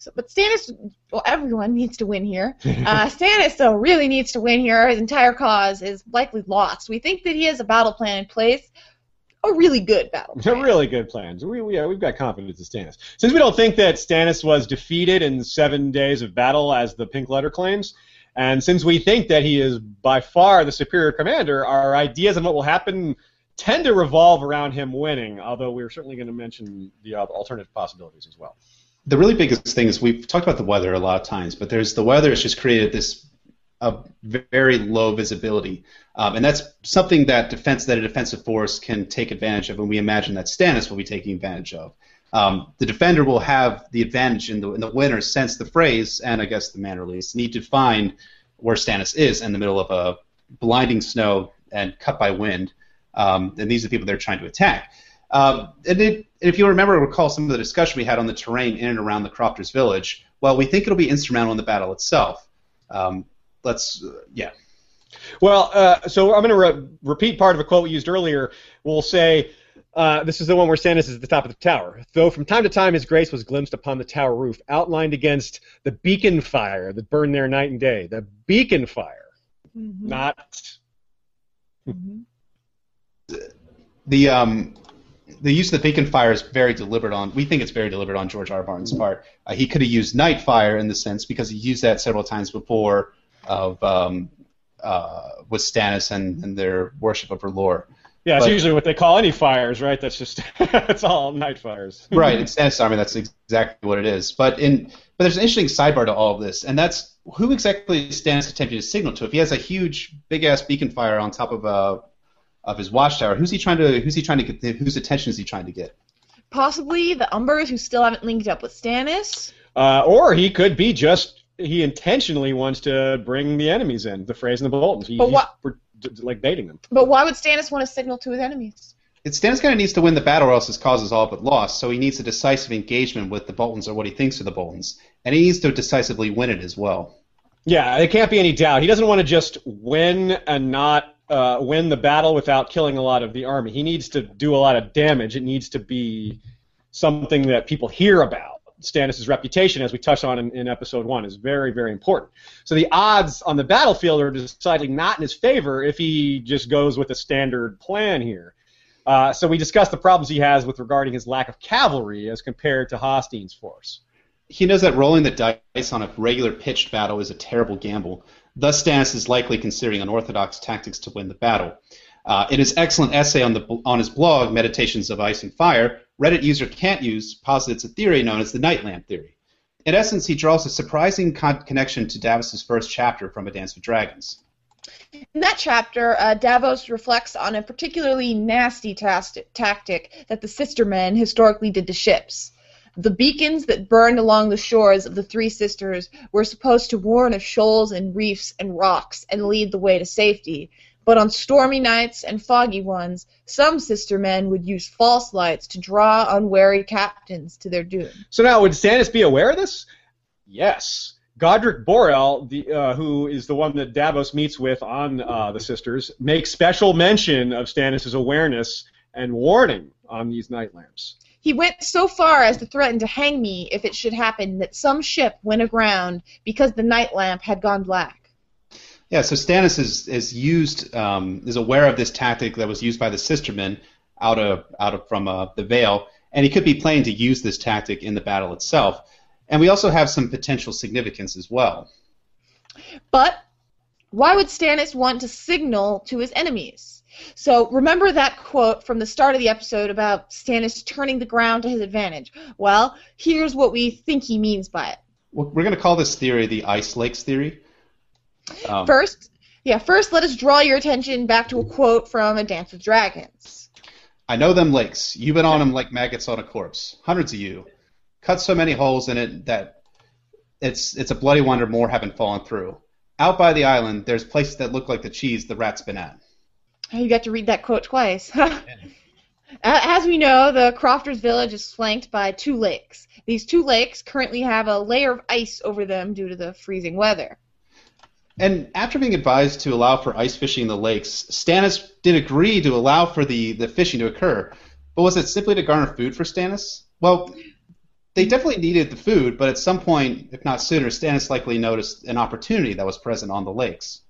So, but Stannis, well, everyone needs to win here. Uh, Stannis, though, really needs to win here. His entire cause is likely lost. We think that he has a battle plan in place, a really good battle plan. A really good plan. We, we, uh, we've got confidence in Stannis. Since we don't think that Stannis was defeated in seven days of battle, as the Pink Letter claims, and since we think that he is by far the superior commander, our ideas on what will happen tend to revolve around him winning, although we're certainly going to mention the uh, alternative possibilities as well. The really biggest thing is we've talked about the weather a lot of times, but there's the weather has just created this uh, very low visibility, um, and that's something that defense that a defensive force can take advantage of, and we imagine that Stannis will be taking advantage of. Um, the defender will have the advantage in the in the winter since the phrase, and I guess the Manderlys need to find where Stannis is in the middle of a blinding snow and cut by wind, um, and these are the people they're trying to attack. Um, and it, if you remember, recall some of the discussion we had on the terrain in and around the Crofter's Village. Well, we think it'll be instrumental in the battle itself. Um, let's, uh, yeah. Well, uh, so I'm going to re- repeat part of a quote we used earlier. We'll say, uh, this is the one where Stannis is at the top of the tower. Though from time to time his grace was glimpsed upon the tower roof, outlined against the beacon fire that burned there night and day. The beacon fire. Mm-hmm. Not... Mm-hmm. The... the um, The use of the beacon fire is very deliberate on, we think it's very deliberate on George R. R. Martin's part. Uh, he could have used night fire in the sense because he used that several times before of um, uh, with Stannis and, and their worship of R'hllor. Yeah, it's usually what they call any fires, right? That's just, it's all night fires. Right, in Stannis' army, that's exactly what it is. But in but there's an interesting sidebar to all of this, and that's who exactly Stannis attempting to signal to. If he has a huge, big-ass beacon fire on top of a Of his watchtower, who's he trying to? Who's he trying to get? Whose attention is he trying to get? Possibly the Umbers, who still haven't linked up with Stannis. Uh, or he could be just he intentionally wants to bring the enemies in, the Freys and the Boltons. He, but wh- he's like baiting them. But why would Stannis want to signal to his enemies? It's Stannis kind of needs to win the battle, or else his cause is all but lost. So he needs a decisive engagement with the Boltons, or what he thinks are the Boltons, and he needs to decisively win it as well. Yeah, there can't be any doubt. He doesn't want to just win and not uh, win the battle without killing a lot of the army. He needs to do a lot of damage. It needs to be something that people hear about. Stannis' reputation, as we touched on in, in episode one, is very, very important. So the odds on the battlefield are decidedly not in his favor if he just goes with a standard plan here. Uh, so we discussed the problems he has with regarding his lack of cavalry as compared to Hosteen's force. He knows that rolling the dice on a regular pitched battle is a terrible gamble. Thus, Stannis is likely considering unorthodox tactics to win the battle. Uh, in his excellent essay on, the, on his blog, Meditations of Ice and Fire, Reddit user Cantuse posits a theory known as the Nightland Theory. In essence, he draws a surprising con- connection to Davos' first chapter from A Dance with Dragons. In that chapter, uh, Davos reflects on a particularly nasty t- tactic that the sister men historically did to ships. The beacons that burned along the shores of the Three Sisters were supposed to warn of shoals and reefs and rocks and lead the way to safety, but on stormy nights and foggy ones, some sister men would use false lights to draw unwary captains to their doom. So now, would Stannis be aware of this? Yes. Godric Borel, the, uh, who is the one that Davos meets with on uh, the Sisters, makes special mention of Stannis' awareness and warning on these night lamps. He went so far as to threaten to hang me if it should happen that some ship went aground because the night lamp had gone black. Yeah, so Stannis is is used um, is aware of this tactic that was used by the Sistermen out of out of from uh, the Vale, and he could be planning to use this tactic in the battle itself. And we also have some potential significance as well. But why would Stannis want to signal to his enemies? So remember that quote from the start of the episode about Stannis turning the ground to his advantage. Well, here's what we think he means by it. We're going to call this theory the Ice Lakes Theory. Um, first, yeah, first let us draw your attention back to a quote from A Dance with Dragons. I know them lakes. You've been on them like maggots on a corpse. Hundreds of you. Cut so many holes in it that it's it's a bloody wonder more haven't fallen through. Out by the island, there's places that look like the cheese the rat's been at. Oh, you got to read that quote twice. As we know, the Crofter's Village is flanked by two lakes. These two lakes currently have a layer of ice over them due to the freezing weather. And after being advised to allow for ice fishing in the lakes, Stannis did agree to allow for the, the fishing to occur. But was it simply to garner food for Stannis? Well, they definitely needed the food, but at some point, if not sooner, Stannis likely noticed an opportunity that was present on the lakes.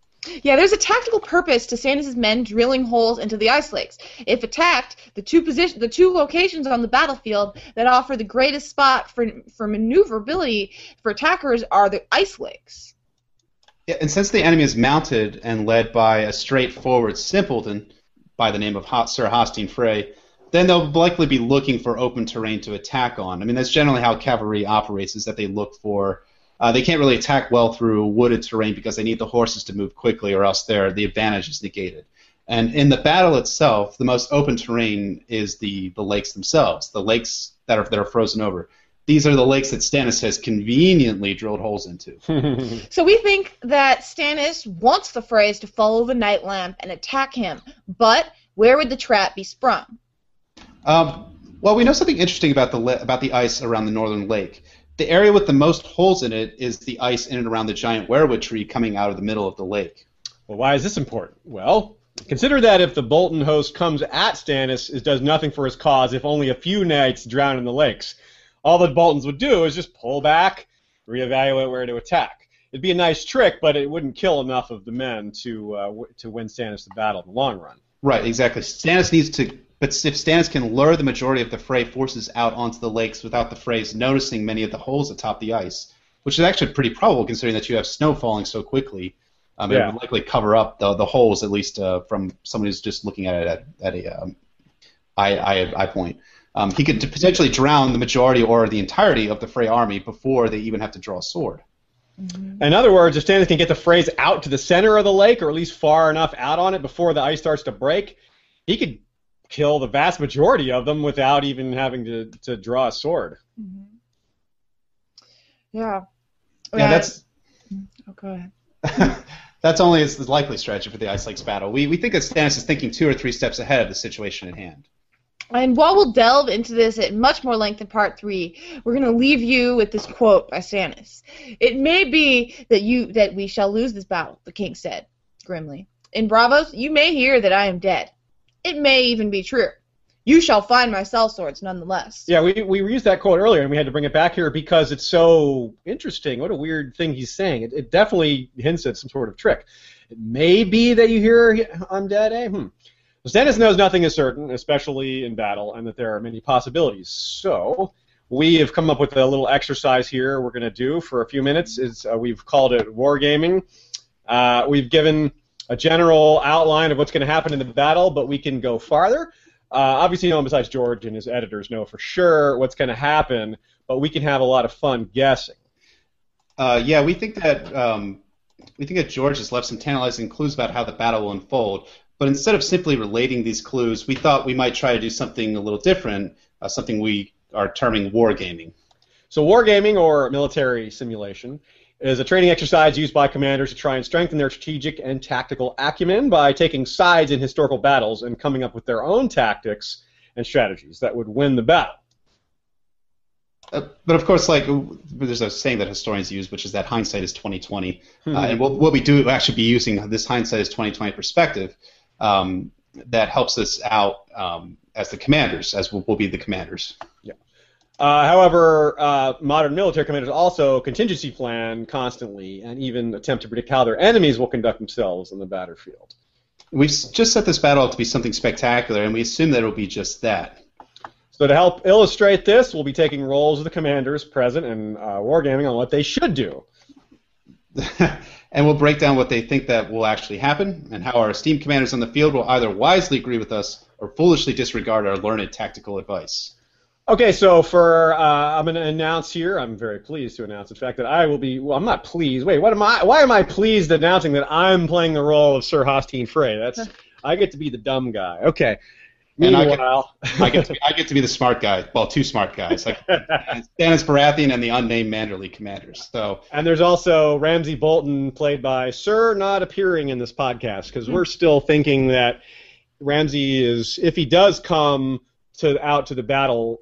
Yeah, there's a tactical purpose to Stannis' men drilling holes into the ice lakes. If attacked, the two position, the two locations on the battlefield that offer the greatest spot for for maneuverability for attackers are the ice lakes. Yeah, and since the enemy is mounted and led by a straightforward simpleton by the name of Sir Hosteen Frey, then they'll likely be looking for open terrain to attack on. I mean, that's generally how cavalry operates, is that they look for... Uh, they can't really attack well through wooded terrain because they need the horses to move quickly or else their the advantage is negated. And in the battle itself, the most open terrain is the, the lakes themselves, the lakes that are that are frozen over. These are the lakes that Stannis has conveniently drilled holes into. So we think that Stannis wants the Freys to follow the night lamp and attack him, but where would the trap be sprung? Um, well, we know something interesting about the le- about the ice around the northern lake. The area with the most holes in it is the ice in and around the giant weirwood tree coming out of the middle of the lake. Well, why is this important? Well, consider that if the Bolton host comes at Stannis, it does nothing for his cause if only a few knights drown in the lakes. All the Boltons would do is just pull back, reevaluate where to attack. It'd be a nice trick, but it wouldn't kill enough of the men to uh, w- to win Stannis the battle in the long run. Right, exactly. Stannis needs to... But if Stannis can lure the majority of the Frey forces out onto the lakes without the Freys noticing many of the holes atop the ice, which is actually pretty probable considering that you have snow falling so quickly, um, yeah. It would likely cover up the the holes, at least uh, from someone who's just looking at it at, at a um, eye, eye, eye point. Um, he could potentially drown the majority or the entirety of the Frey army before they even have to draw a sword. Mm-hmm. In other words, if Stannis can get the Freys out to the center of the lake, or at least far enough out on it before the ice starts to break, he could kill the vast majority of them without even having to, to draw a sword. Mm-hmm. Yeah. Yeah, yeah. That's. Oh, go ahead. That's only the likely strategy for the Ice Lakes battle. We we think that Stannis is thinking two or three steps ahead of the situation at hand. And while we'll delve into this at much more length in part three, we're going to leave you with this quote by Stannis. It may be that you that we shall lose this battle, the king said grimly. In Braavos, you may hear that I am dead. It may even be true. You shall find my sellswords nonetheless. Yeah, we, we used that quote earlier, and we had to bring it back here because it's so interesting. What a weird thing he's saying. It, it definitely hints at some sort of trick. It may be that you hear I'm dead, eh? Hmm. Stannis knows nothing is certain, especially in battle, and that there are many possibilities. So we have come up with a little exercise here we're going to do for a few minutes. It's, uh, we've called it wargaming. Uh, we've given a general outline of what's going to happen in the battle, but we can go farther. Uh, obviously, no one besides George and his editors know for sure what's going to happen, but we can have a lot of fun guessing. Uh, yeah, we think that um, we think that George has left some tantalizing clues about how the battle will unfold. But instead of simply relating these clues, we thought we might try to do something a little different, uh, something we are terming wargaming. So wargaming, or military simulation, is a training exercise used by commanders to try and strengthen their strategic and tactical acumen by taking sides in historical battles and coming up with their own tactics and strategies that would win the battle. Uh, but of course, like there's a saying that historians use, which is that hindsight is twenty twenty, mm-hmm. uh, and what, what we do actually be using this hindsight is twenty twenty perspective. Um, that helps us out um, as the commanders, as we'll, we'll be the commanders. Yeah. Uh, however, uh, modern military commanders also contingency plan constantly and even attempt to predict how their enemies will conduct themselves on the battlefield. We've just set this battle up to be something spectacular, and we assume that it will be just that. So to help illustrate this, we'll be taking roles of the commanders present and uh, wargaming on what they should do. And we'll break down what they think that will actually happen and how our esteemed commanders on the field will either wisely agree with us or foolishly disregard our learned tactical advice. Okay, so for uh, I'm going to announce here, I'm very pleased to announce, in fact, that I will be, well, I'm not pleased. Wait, what am I? Why am I pleased announcing that I'm playing the role of Sir Hosteen Frey? That's, I get to be the dumb guy. Okay. And meanwhile. I get, I, get to be, I get to be the smart guy. Well, two smart guys. Like Stannis Baratheon and the unnamed Manderly commanders. So. And there's also Ramsay Bolton, played by Sir, not appearing in this podcast, because mm-hmm. we're still thinking that Ramsay is, if he does come to out to the battle,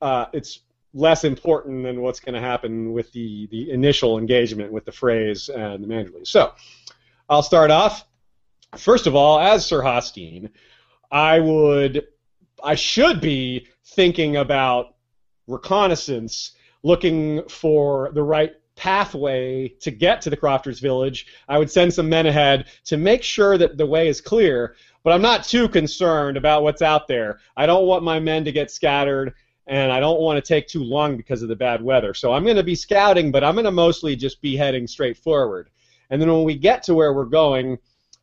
uh, it's less important than what's going to happen with the, the initial engagement with the Freys and the Manderlys. So I'll start off. First of all, as Sir Hosteen, I would, I should be thinking about reconnaissance, looking for the right pathway to get to the Crofter's Village. I would send some men ahead to make sure that the way is clear, but I'm not too concerned about what's out there. I don't want my men to get scattered, and I don't want to take too long because of the bad weather. So I'm going to be scouting, but I'm going to mostly just be heading straight forward. And then when we get to where we're going,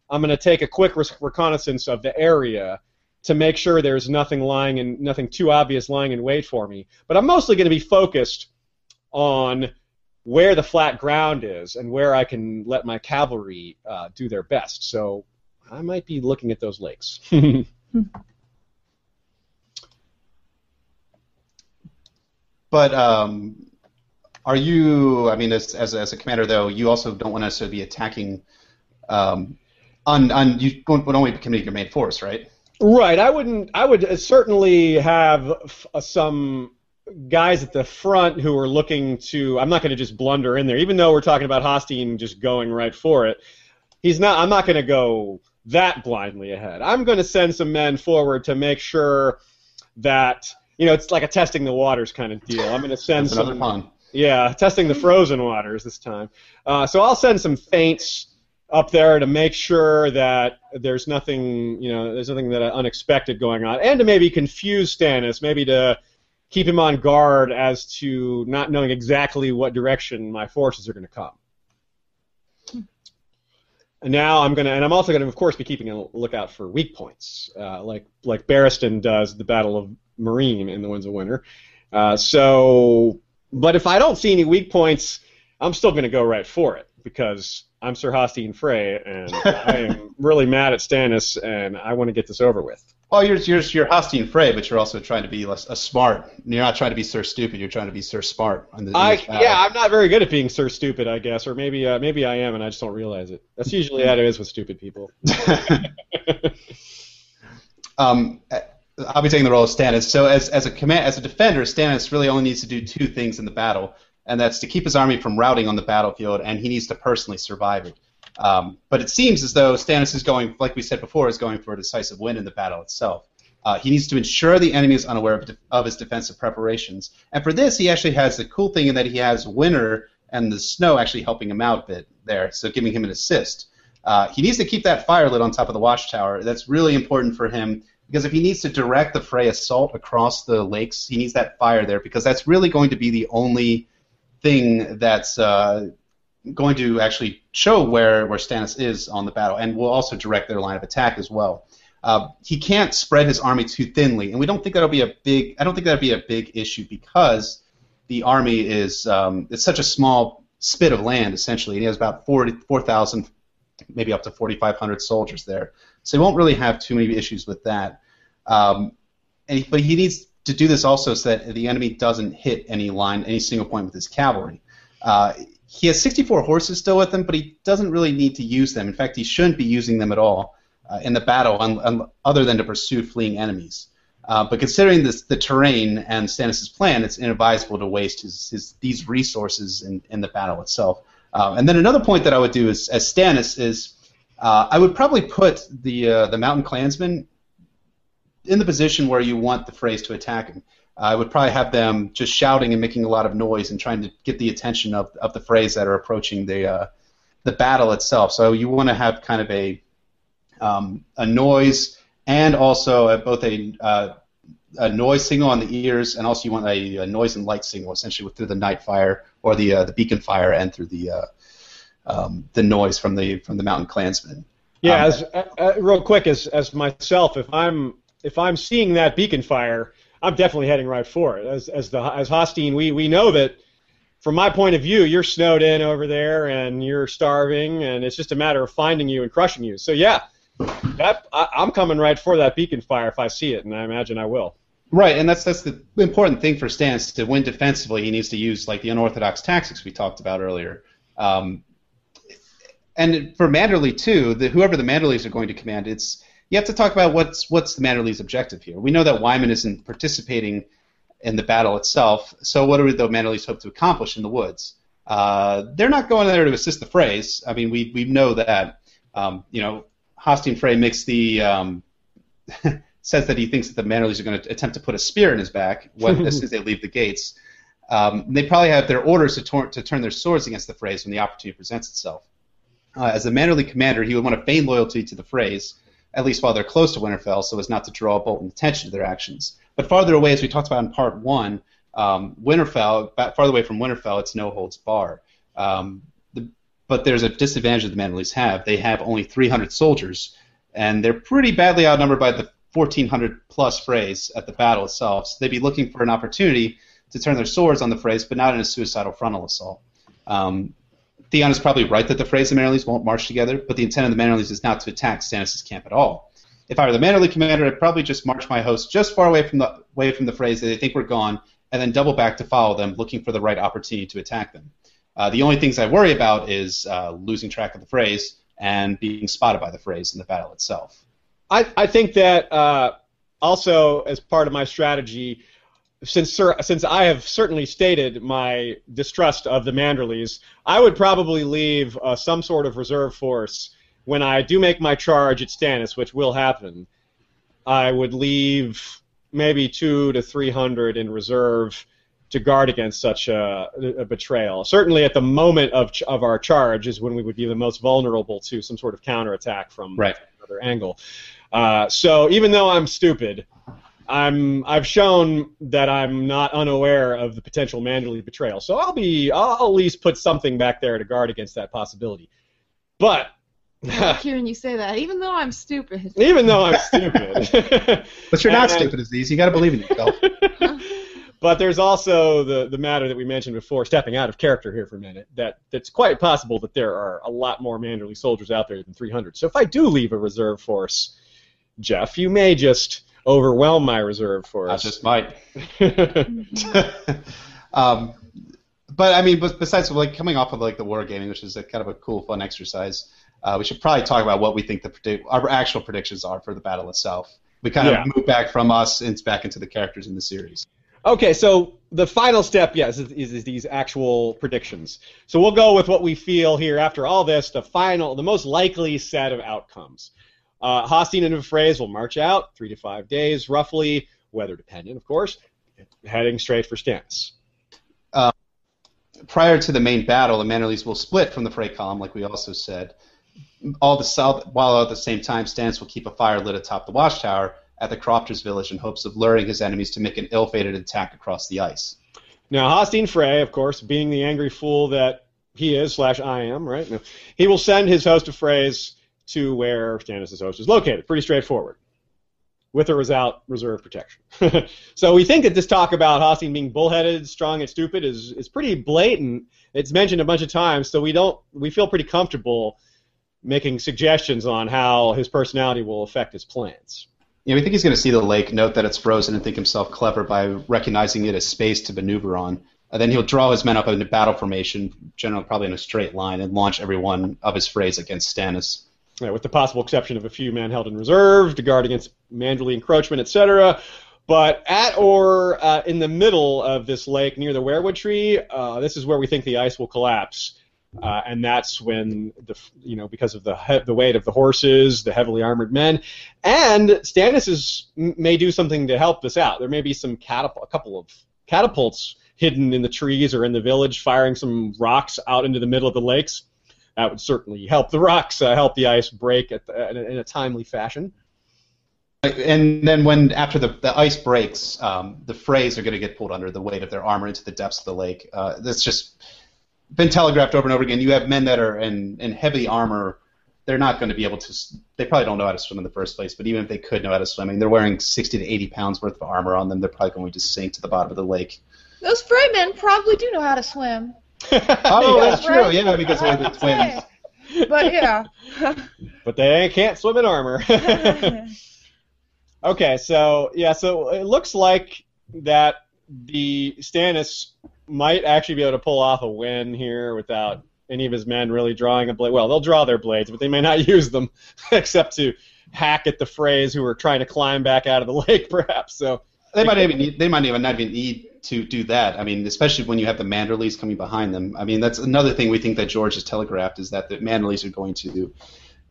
I'm going to take a quick re- reconnaissance of the area to make sure there's nothing lying in, nothing too obvious lying in wait for me. But I'm mostly going to be focused on where the flat ground is and where I can let my cavalry uh, do their best. So I might be looking at those lakes. But um, are you? I mean, as as as a commander, though, you also don't want to necessarily be attacking. Um, On, on, you would only commit your main force, right? Right. I wouldn't. I would certainly have f- uh, some guys at the front who are looking to. I'm not going to just blunder in there, even though we're talking about Hosteen just going right for it. He's not. I'm not going to go that blindly ahead. I'm going to send some men forward to make sure that you know it's like a testing the waters kind of deal. I'm going to send some. Another pun. Yeah, testing the frozen waters this time. Uh, so I'll send some feints up there to make sure that there's nothing, you know, there's nothing that uh, unexpected going on, and to maybe confuse Stannis, maybe to keep him on guard as to not knowing exactly what direction my forces are going to come. Hmm. And now I'm going to, and I'm also going to, of course, be keeping a lookout for weak points, uh, like like Barristan does the Battle of Marine in The Winds of Winter. Uh, so, but if I don't see any weak points, I'm still going to go right for it because I'm Sir Hosteen Frey, and I am really mad at Stannis, and I want to get this over with. Well, you're you're you're Hosteen Frey, but you're also trying to be less, a smart. You're not trying to be Sir Stupid. You're trying to be Sir Smart. On the, I, yeah, I'm not very good at being Sir Stupid, I guess, or maybe uh, maybe I am, and I just don't realize it. That's usually how it is with stupid people. um, I'll be taking the role of Stannis. So as as a command as a defender, Stannis really only needs to do two things in the battle. And that's to keep his army from routing on the battlefield, and he needs to personally survive it. Um, but it seems as though Stannis is going, like we said before, is going for a decisive win in the battle itself. Uh, he needs to ensure the enemy is unaware of, de- of his defensive preparations. And for this, he actually has the cool thing in that he has Winter and the snow actually helping him out a bit there, so giving him an assist. Uh, he needs to keep that fire lit on top of the watchtower. That's really important for him, because if he needs to direct the Frey assault across the lakes, he needs that fire there, because that's really going to be the only thing that's uh, going to actually show where, where Stannis is on the battle, and will also direct their line of attack as well. Uh, he can't spread his army too thinly, and we don't think that'll be a big. I don't think that'll be a big issue, because the army is um, it's such a small spit of land essentially. And he has about four thousand, maybe up to forty-five hundred soldiers there, so he won't really have too many issues with that. Um, and but he needs to do this also so that the enemy doesn't hit any line, any single point with his cavalry. Uh, he has sixty-four horses still with him, but he doesn't really need to use them. In fact, he shouldn't be using them at all. Uh, in the battle, un- un- other than to pursue fleeing enemies. Uh, but considering this, the terrain and Stannis' plan, it's inadvisable to waste his, his, these resources in, in the battle itself. Uh, and then another point that I would do is, as Stannis is, uh, I would probably put the uh, the mountain clansmen in the position where you want the Freys to attack him. Uh, I would probably have them just shouting and making a lot of noise and trying to get the attention of, of the Freys that are approaching the uh, the battle itself. So you want to have kind of a Um, a noise, and also a, both a uh, a noise signal on the ears, and also you want a, a noise and light signal, essentially, with, through the night fire or the uh, the beacon fire, and through the uh, um, the noise from the from the mountain clansmen. Yeah, um, as, uh, real quick, as as myself, if I'm if I'm seeing that beacon fire, I'm definitely heading right for it. As as the as Hosteen, we we know that. From my point of view, you're snowed in over there, and you're starving, and it's just a matter of finding you and crushing you. So yeah. That, I, I'm coming right for that beacon fire if I see it, and I imagine I will. Right, and that's that's the important thing for Stannis. To win defensively, he needs to use like the unorthodox tactics we talked about earlier. Um, and for Manderly too, the, whoever the Manderlys are going to command, it's you have to talk about what's what's the Manderly's objective here. We know that Wyman isn't participating in the battle itself, so what do the Manderlys hope to accomplish in the woods? Uh, they're not going there to assist the Freys. I mean, we we know that. Um, you know. Hosteen Frey makes the um, says that he thinks that the Manderlys are going to attempt to put a spear in his back when, as soon as they leave the gates. Um, they probably have their orders to, tor- to turn their swords against the Freys when the opportunity presents itself. Uh, as a Manderly commander, he would want to feign loyalty to the Freys, at least while they're close to Winterfell, so as not to draw Bolton's attention to their actions. But farther away, as we talked about in part one, um, Winterfell, farther away from Winterfell, it's no holds bar. Um, But there's a disadvantage that the Manderlys have. They have only three hundred soldiers, and they're pretty badly outnumbered by the fourteen hundred plus Freys at the battle itself. So they'd be looking for an opportunity to turn their swords on the Freys, but not in a suicidal frontal assault. Um, Theon is probably right that the Freys and the Manderlys won't march together, but the intent of the Manderlys is not to attack Stannis' camp at all. If I were the Manderly commander, I'd probably just march my hosts just far away from the away from the Freys that they think we're gone, and then double back to follow them, looking for the right opportunity to attack them. Uh, the only things I worry about is uh, losing track of the Freys and being spotted by the Freys in the battle itself. I, I think that uh, also as part of my strategy, since sir, since I have certainly stated my distrust of the Manderlys, I would probably leave uh, some sort of reserve force when I do make my charge at Stannis, which will happen. I would leave maybe two to three hundred in reserve to guard against such a, a betrayal. Certainly at the moment of ch- of our charge is when we would be the most vulnerable to some sort of counterattack from right. another angle. Uh, so even though I'm stupid, I'm I've shown that I'm not unaware of the potential Manderly betrayal. So I'll be I'll at least put something back there to guard against that possibility. But I like hearing you say that, even though I'm stupid. Even though I'm stupid. But you're not and, stupid, Aziz. You got to believe in yourself. But there's also the, the matter that we mentioned before, stepping out of character here for a minute, that it's quite possible that there are a lot more Manderly soldiers out there than three hundred. So if I do leave a reserve force, Jeff, you may just overwhelm my reserve force. I just might. um, but, I mean, besides like coming off of like the wargaming, which is a, kind of a cool, fun exercise, uh, we should probably talk about what we think the predict- our actual predictions are for the battle itself. We kind yeah. of move back from us and back into the characters in the series. Okay, so the final step, yes, is, is, is these actual predictions. So we'll go with what we feel here after all this, the final, the most likely set of outcomes. Uh, Hosteen and Frey will march out, three to five days, roughly, weather-dependent, of course, heading straight for Stannis. Uh, prior to the main battle, the Manderlys will split from the Frey column, like we also said. All the south, while at the same time, Stannis will keep a fire lit atop the watchtower at the Crofter's Village in hopes of luring his enemies to make an ill-fated attack across the ice. Now, Hosteen Frey, of course, being the angry fool that he is, slash I am, right? No. He will send his host of Freys to where Stannis' host is located. Pretty straightforward. With or without reserve protection. So we think that this talk about Hosteen being bullheaded, strong, and stupid is, is pretty blatant. It's mentioned a bunch of times, so we don't we feel pretty comfortable making suggestions on how his personality will affect his plans. Yeah, we think he's going to see the lake, note that it's frozen, and think himself clever by recognizing it as space to maneuver on. And then he'll draw his men up into battle formation, generally probably in a straight line, and launch every one of his Freys against Stannis. Yeah, with the possible exception of a few men held in reserve to guard against Manderly encroachment, et cetera. But at or uh, in the middle of this lake, near the weirwood tree, uh, this is where we think the ice will collapse. Uh, and that's when, the you know, because of the he the weight of the horses, the heavily armored men, and Stannis is, may do something to help this out. There may be some catapult, a couple of catapults hidden in the trees or in the village, firing some rocks out into the middle of the lakes. That would certainly help the rocks, uh, help the ice break at the, in, a, in a timely fashion. And then when, after the, the ice breaks, um, the Freys are going to get pulled under the weight of their armor into the depths of the lake. Uh, that's just been telegraphed over and over again. You have men that are in, in heavy armor. They're not going to be able to... They probably don't know how to swim in the first place, but even if they could know how to swim, I mean, they're wearing sixty to eighty pounds worth of armor on them. They're probably going to just sink to the bottom of the lake. Those Frey men probably do know how to swim. Oh, yeah, that's true. Yeah, because they're the twins. But, yeah. But they can't swim in armor. Okay, so, yeah, so it looks like that the Stannis might actually be able to pull off a win here without any of his men really drawing a blade. Well, they'll draw their blades, but they may not use them except to hack at the Freys who are trying to climb back out of the lake, perhaps. So they might even need, they might even not even need to do that. I mean, especially when you have the Manderlys coming behind them. I mean, that's another thing we think that George has telegraphed is that the Manderlys are going to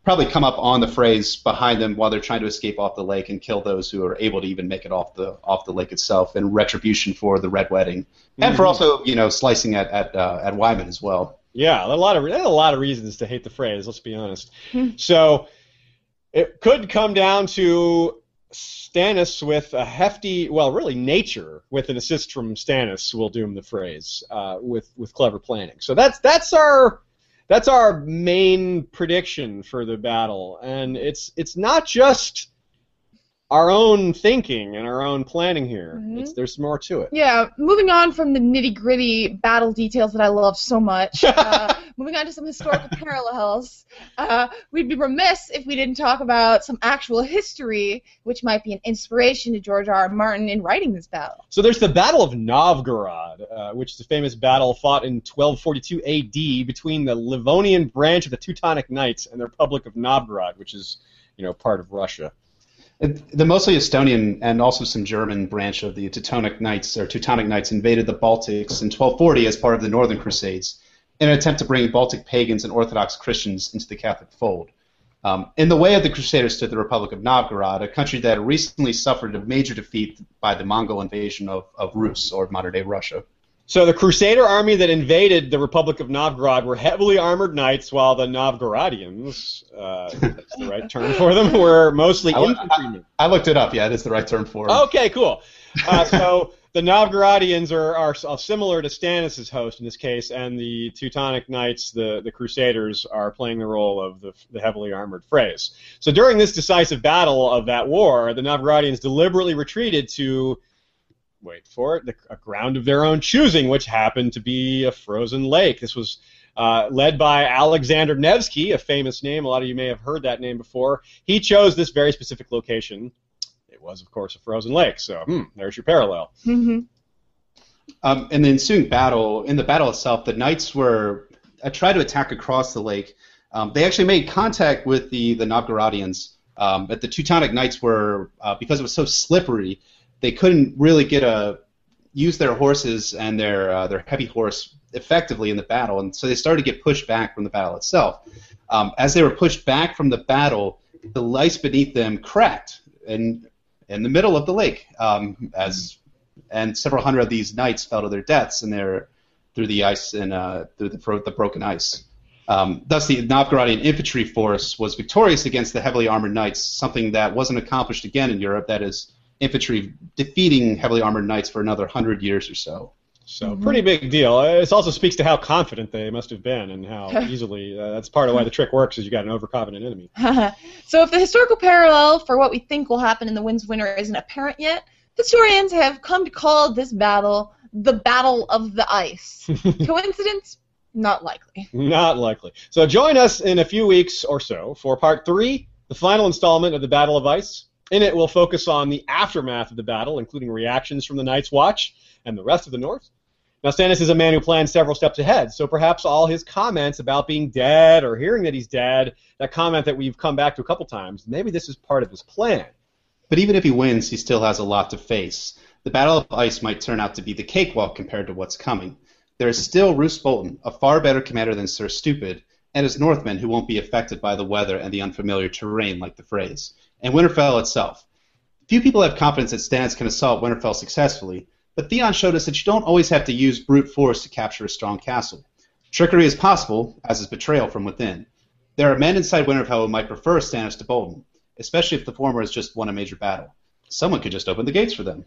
probably come up on the Freys behind them while they're trying to escape off the lake and kill those who are able to even make it off the off the lake itself, and retribution for the Red Wedding, mm-hmm. and for also you know slicing at at uh, at Wyman as well. Yeah, a lot of there are a lot of reasons to hate the Freys. Let's be honest. So it could come down to Stannis with a hefty, well, really nature with an assist from Stannis will doom the Freys uh, with with clever planning. So that's that's our that's our main prediction for the battle, and it's it's not just our own thinking and our own planning here. Mm-hmm. It's, there's more to it. Yeah, moving on from the nitty-gritty battle details that I love so much, uh, moving on to some historical parallels, uh, we'd be remiss if we didn't talk about some actual history, which might be an inspiration to George R. R. Martin in writing this battle. So there's the Battle of Novgorod, uh, which is a famous battle fought in twelve forty-two A D between the Livonian branch of the Teutonic Knights and the Republic of Novgorod, which is, you know, part of Russia. The mostly Estonian and also some German branch of the Teutonic Knights or Teutonic Knights invaded the Baltics in twelve forty as part of the Northern Crusades in an attempt to bring Baltic pagans and Orthodox Christians into the Catholic fold. Um, in the way of the Crusaders stood the Republic of Novgorod, a country that recently suffered a major defeat by the Mongol invasion of, of Rus, or modern-day Russia. So the Crusader army that invaded the Republic of Novgorod were heavily armored knights, while the Novgorodians, uh, that's the right term for them, were mostly infantrymen. I, I looked it up. Yeah, it is the right term for them. Okay, cool. Uh, so the Novgorodians are, are, are similar to Stannis' host in this case, and the Teutonic Knights, the, the Crusaders, are playing the role of the, the heavily armored Freys. So during this decisive battle of that war, the Novgorodians deliberately retreated to... wait for it, the, a ground of their own choosing, which happened to be a frozen lake. This was uh, led by Alexander Nevsky, a famous name. A lot of you may have heard that name before. He chose this very specific location. It was, of course, a frozen lake, so hmm, there's your parallel. Mm-hmm. um, and the ensuing battle, in the battle itself, the knights were uh, tried to attack across the lake. Um, they actually made contact with the, the Novgorodians, um, but the Teutonic Knights were, uh, because it was so slippery, they couldn't really get a use their horses and their uh, their heavy horse effectively in the battle, and so they started to get pushed back from the battle itself. Um, as they were pushed back from the battle, the ice beneath them cracked in, in the middle of the lake, um, as and several hundred of these knights fell to their deaths in their, through the ice and uh, through the, the broken ice. Um, thus, the Novgorodian infantry force was victorious against the heavily armored knights, something that wasn't accomplished again in Europe, that is, infantry defeating heavily armored knights for another hundred years or so. So, pretty big deal. It also speaks to how confident they must have been and how easily, uh, that's part of why the trick works, is you got an overconfident enemy. So if the historical parallel for what we think will happen in The Winds of Winter isn't apparent yet, historians have come to call this battle the Battle of the Ice. Coincidence? Not likely. Not likely. So join us in a few weeks or so for part three, the final installment of the Battle of Ice. In it, we'll focus on the aftermath of the battle, including reactions from the Night's Watch and the rest of the North. Now, Stannis is a man who plans several steps ahead, so perhaps all his comments about being dead or hearing that he's dead, that comment that we've come back to a couple times, maybe this is part of his plan. But even if he wins, he still has a lot to face. The Battle of Ice might turn out to be the cakewalk compared to what's coming. There is still Roose Bolton, a far better commander than Sir Stupid, and his Northmen who won't be affected by the weather and the unfamiliar terrain, like the phrase, and Winterfell itself. Few people have confidence that Stannis can assault Winterfell successfully, but Theon showed us that you don't always have to use brute force to capture a strong castle. Trickery is possible, as is betrayal from within. There are men inside Winterfell who might prefer Stannis to Bolton, especially if the former has just won a major battle. Someone could just open the gates for them.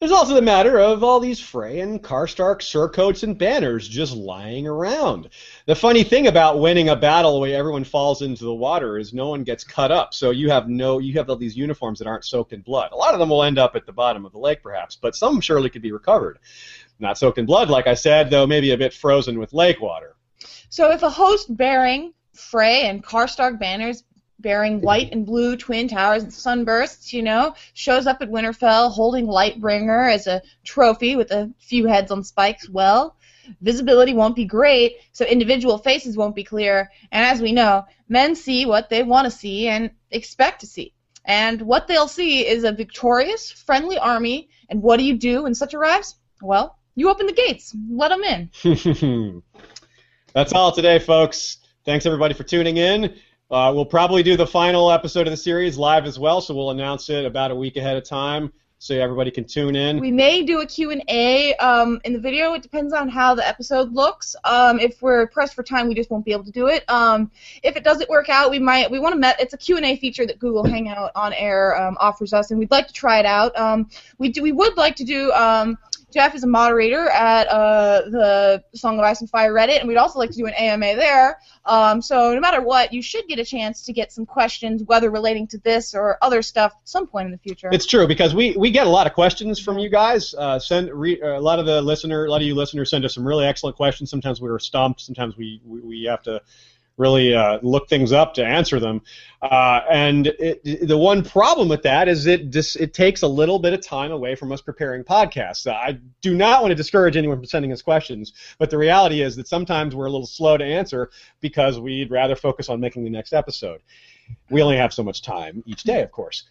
There's also the matter of all these Frey and Karstark surcoats and banners just lying around. The funny thing about winning a battle where everyone falls into the water is no one gets cut up, so you have no, you have all these uniforms that aren't soaked in blood. A lot of them will end up at the bottom of the lake, perhaps, but some surely could be recovered. Not soaked in blood, like I said, though maybe a bit frozen with lake water. So if a host bearing Frey and Karstark banners bearing white and blue twin towers and sunbursts, you know, shows up at Winterfell holding Lightbringer as a trophy with a few heads on spikes, well, visibility won't be great, so individual faces won't be clear, and as we know, men see what they want to see and expect to see. And what they'll see is a victorious, friendly army, and what do you do when such arrives? Well, you open the gates, let them in. That's all today, folks. Thanks, everybody, for tuning in. Uh, we'll probably do the final episode of the series live as well, so we'll announce it about a week ahead of time so everybody can tune in. We may do a Q and A um, in the video. It depends on how the episode looks. Um, if we're pressed for time, we just won't be able to do it. Um, if it doesn't work out, we might. We want to met. It's a Q and A feature that Google Hangout on Air um, offers us, and we'd like to try it out. Um, we do. We would like to do. Um, Jeff is a moderator at uh, the Song of Ice and Fire Reddit, and we'd also like to do an A M A there. Um, so no matter what, you should get a chance to get some questions, whether relating to this or other stuff, at some point in the future. It's true, because we, we get a lot of questions from you guys. Uh, send re, uh, a lot of the listener, a lot of you listeners send us some really excellent questions. Sometimes we were stumped. Sometimes we, we, we have to really uh, look things up to answer them. Uh, and it, it, the one problem with that is it dis, it takes a little bit of time away from us preparing podcasts. Uh, I do not want to discourage anyone from sending us questions, but the reality is that sometimes we're a little slow to answer because we'd rather focus on making the next episode. We only have so much time each day, of course.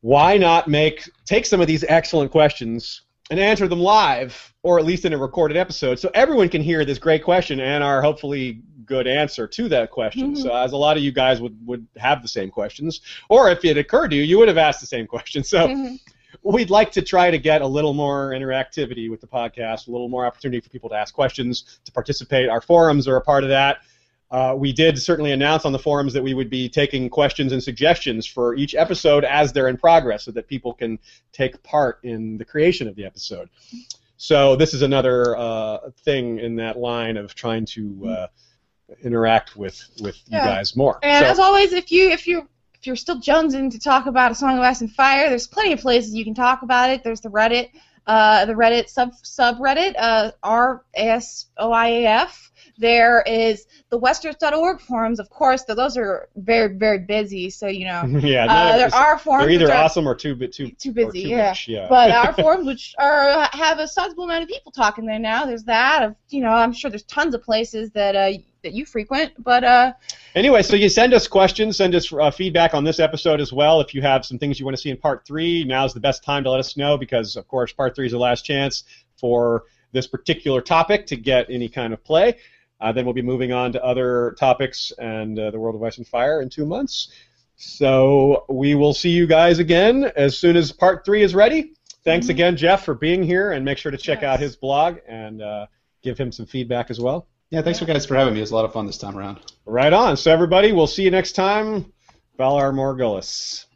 Why not make take some of these excellent questions and answer them live, or at least in a recorded episode, so everyone can hear this great question and our hopefully good answer to that question. Mm-hmm. So as a lot of you guys would, would have the same questions, or if it occurred to you, you would have asked the same question. So mm-hmm. We'd like to try to get a little more interactivity with the podcast, a little more opportunity for people to ask questions, to participate. Our forums are a part of that. Uh, we did certainly announce on the forums that we would be taking questions and suggestions for each episode as they're in progress so that people can take part in the creation of the episode. So this is another uh, thing in that line of trying to uh, interact with, with yeah. you guys more. And so, as always, if, you, if you're if you're still jonesing to talk about A Song of Ice and Fire, there's plenty of places you can talk about it. There's the Reddit, uh, the Reddit sub subreddit, uh, R S O I A F. There is the Westeros dot org forums, of course, though those are very, very busy, so, you know. Yeah, uh, there are forums. They're either are awesome or too, too, too busy, too yeah. Much, yeah. But our forums, which are have a sizable amount of people talking there now, there's that. Of, you know, I'm sure there's tons of places that uh, that you frequent. But uh, anyway, so you send us questions, send us uh, feedback on this episode as well. If you have some things you want to see in part three, now's the best time to let us know, because of course part three is the last chance for this particular topic to get any kind of play. Uh, then we'll be moving on to other topics and uh, the World of Ice and Fire in two months. So we will see you guys again as soon as part three is ready. Thanks again, Jeff, for being here, and make sure to check yes. out his blog and uh, give him some feedback as well. Yeah, thanks for guys for having me. It was a lot of fun this time around. Right on. So everybody, we'll see you next time. Valar Morghulis.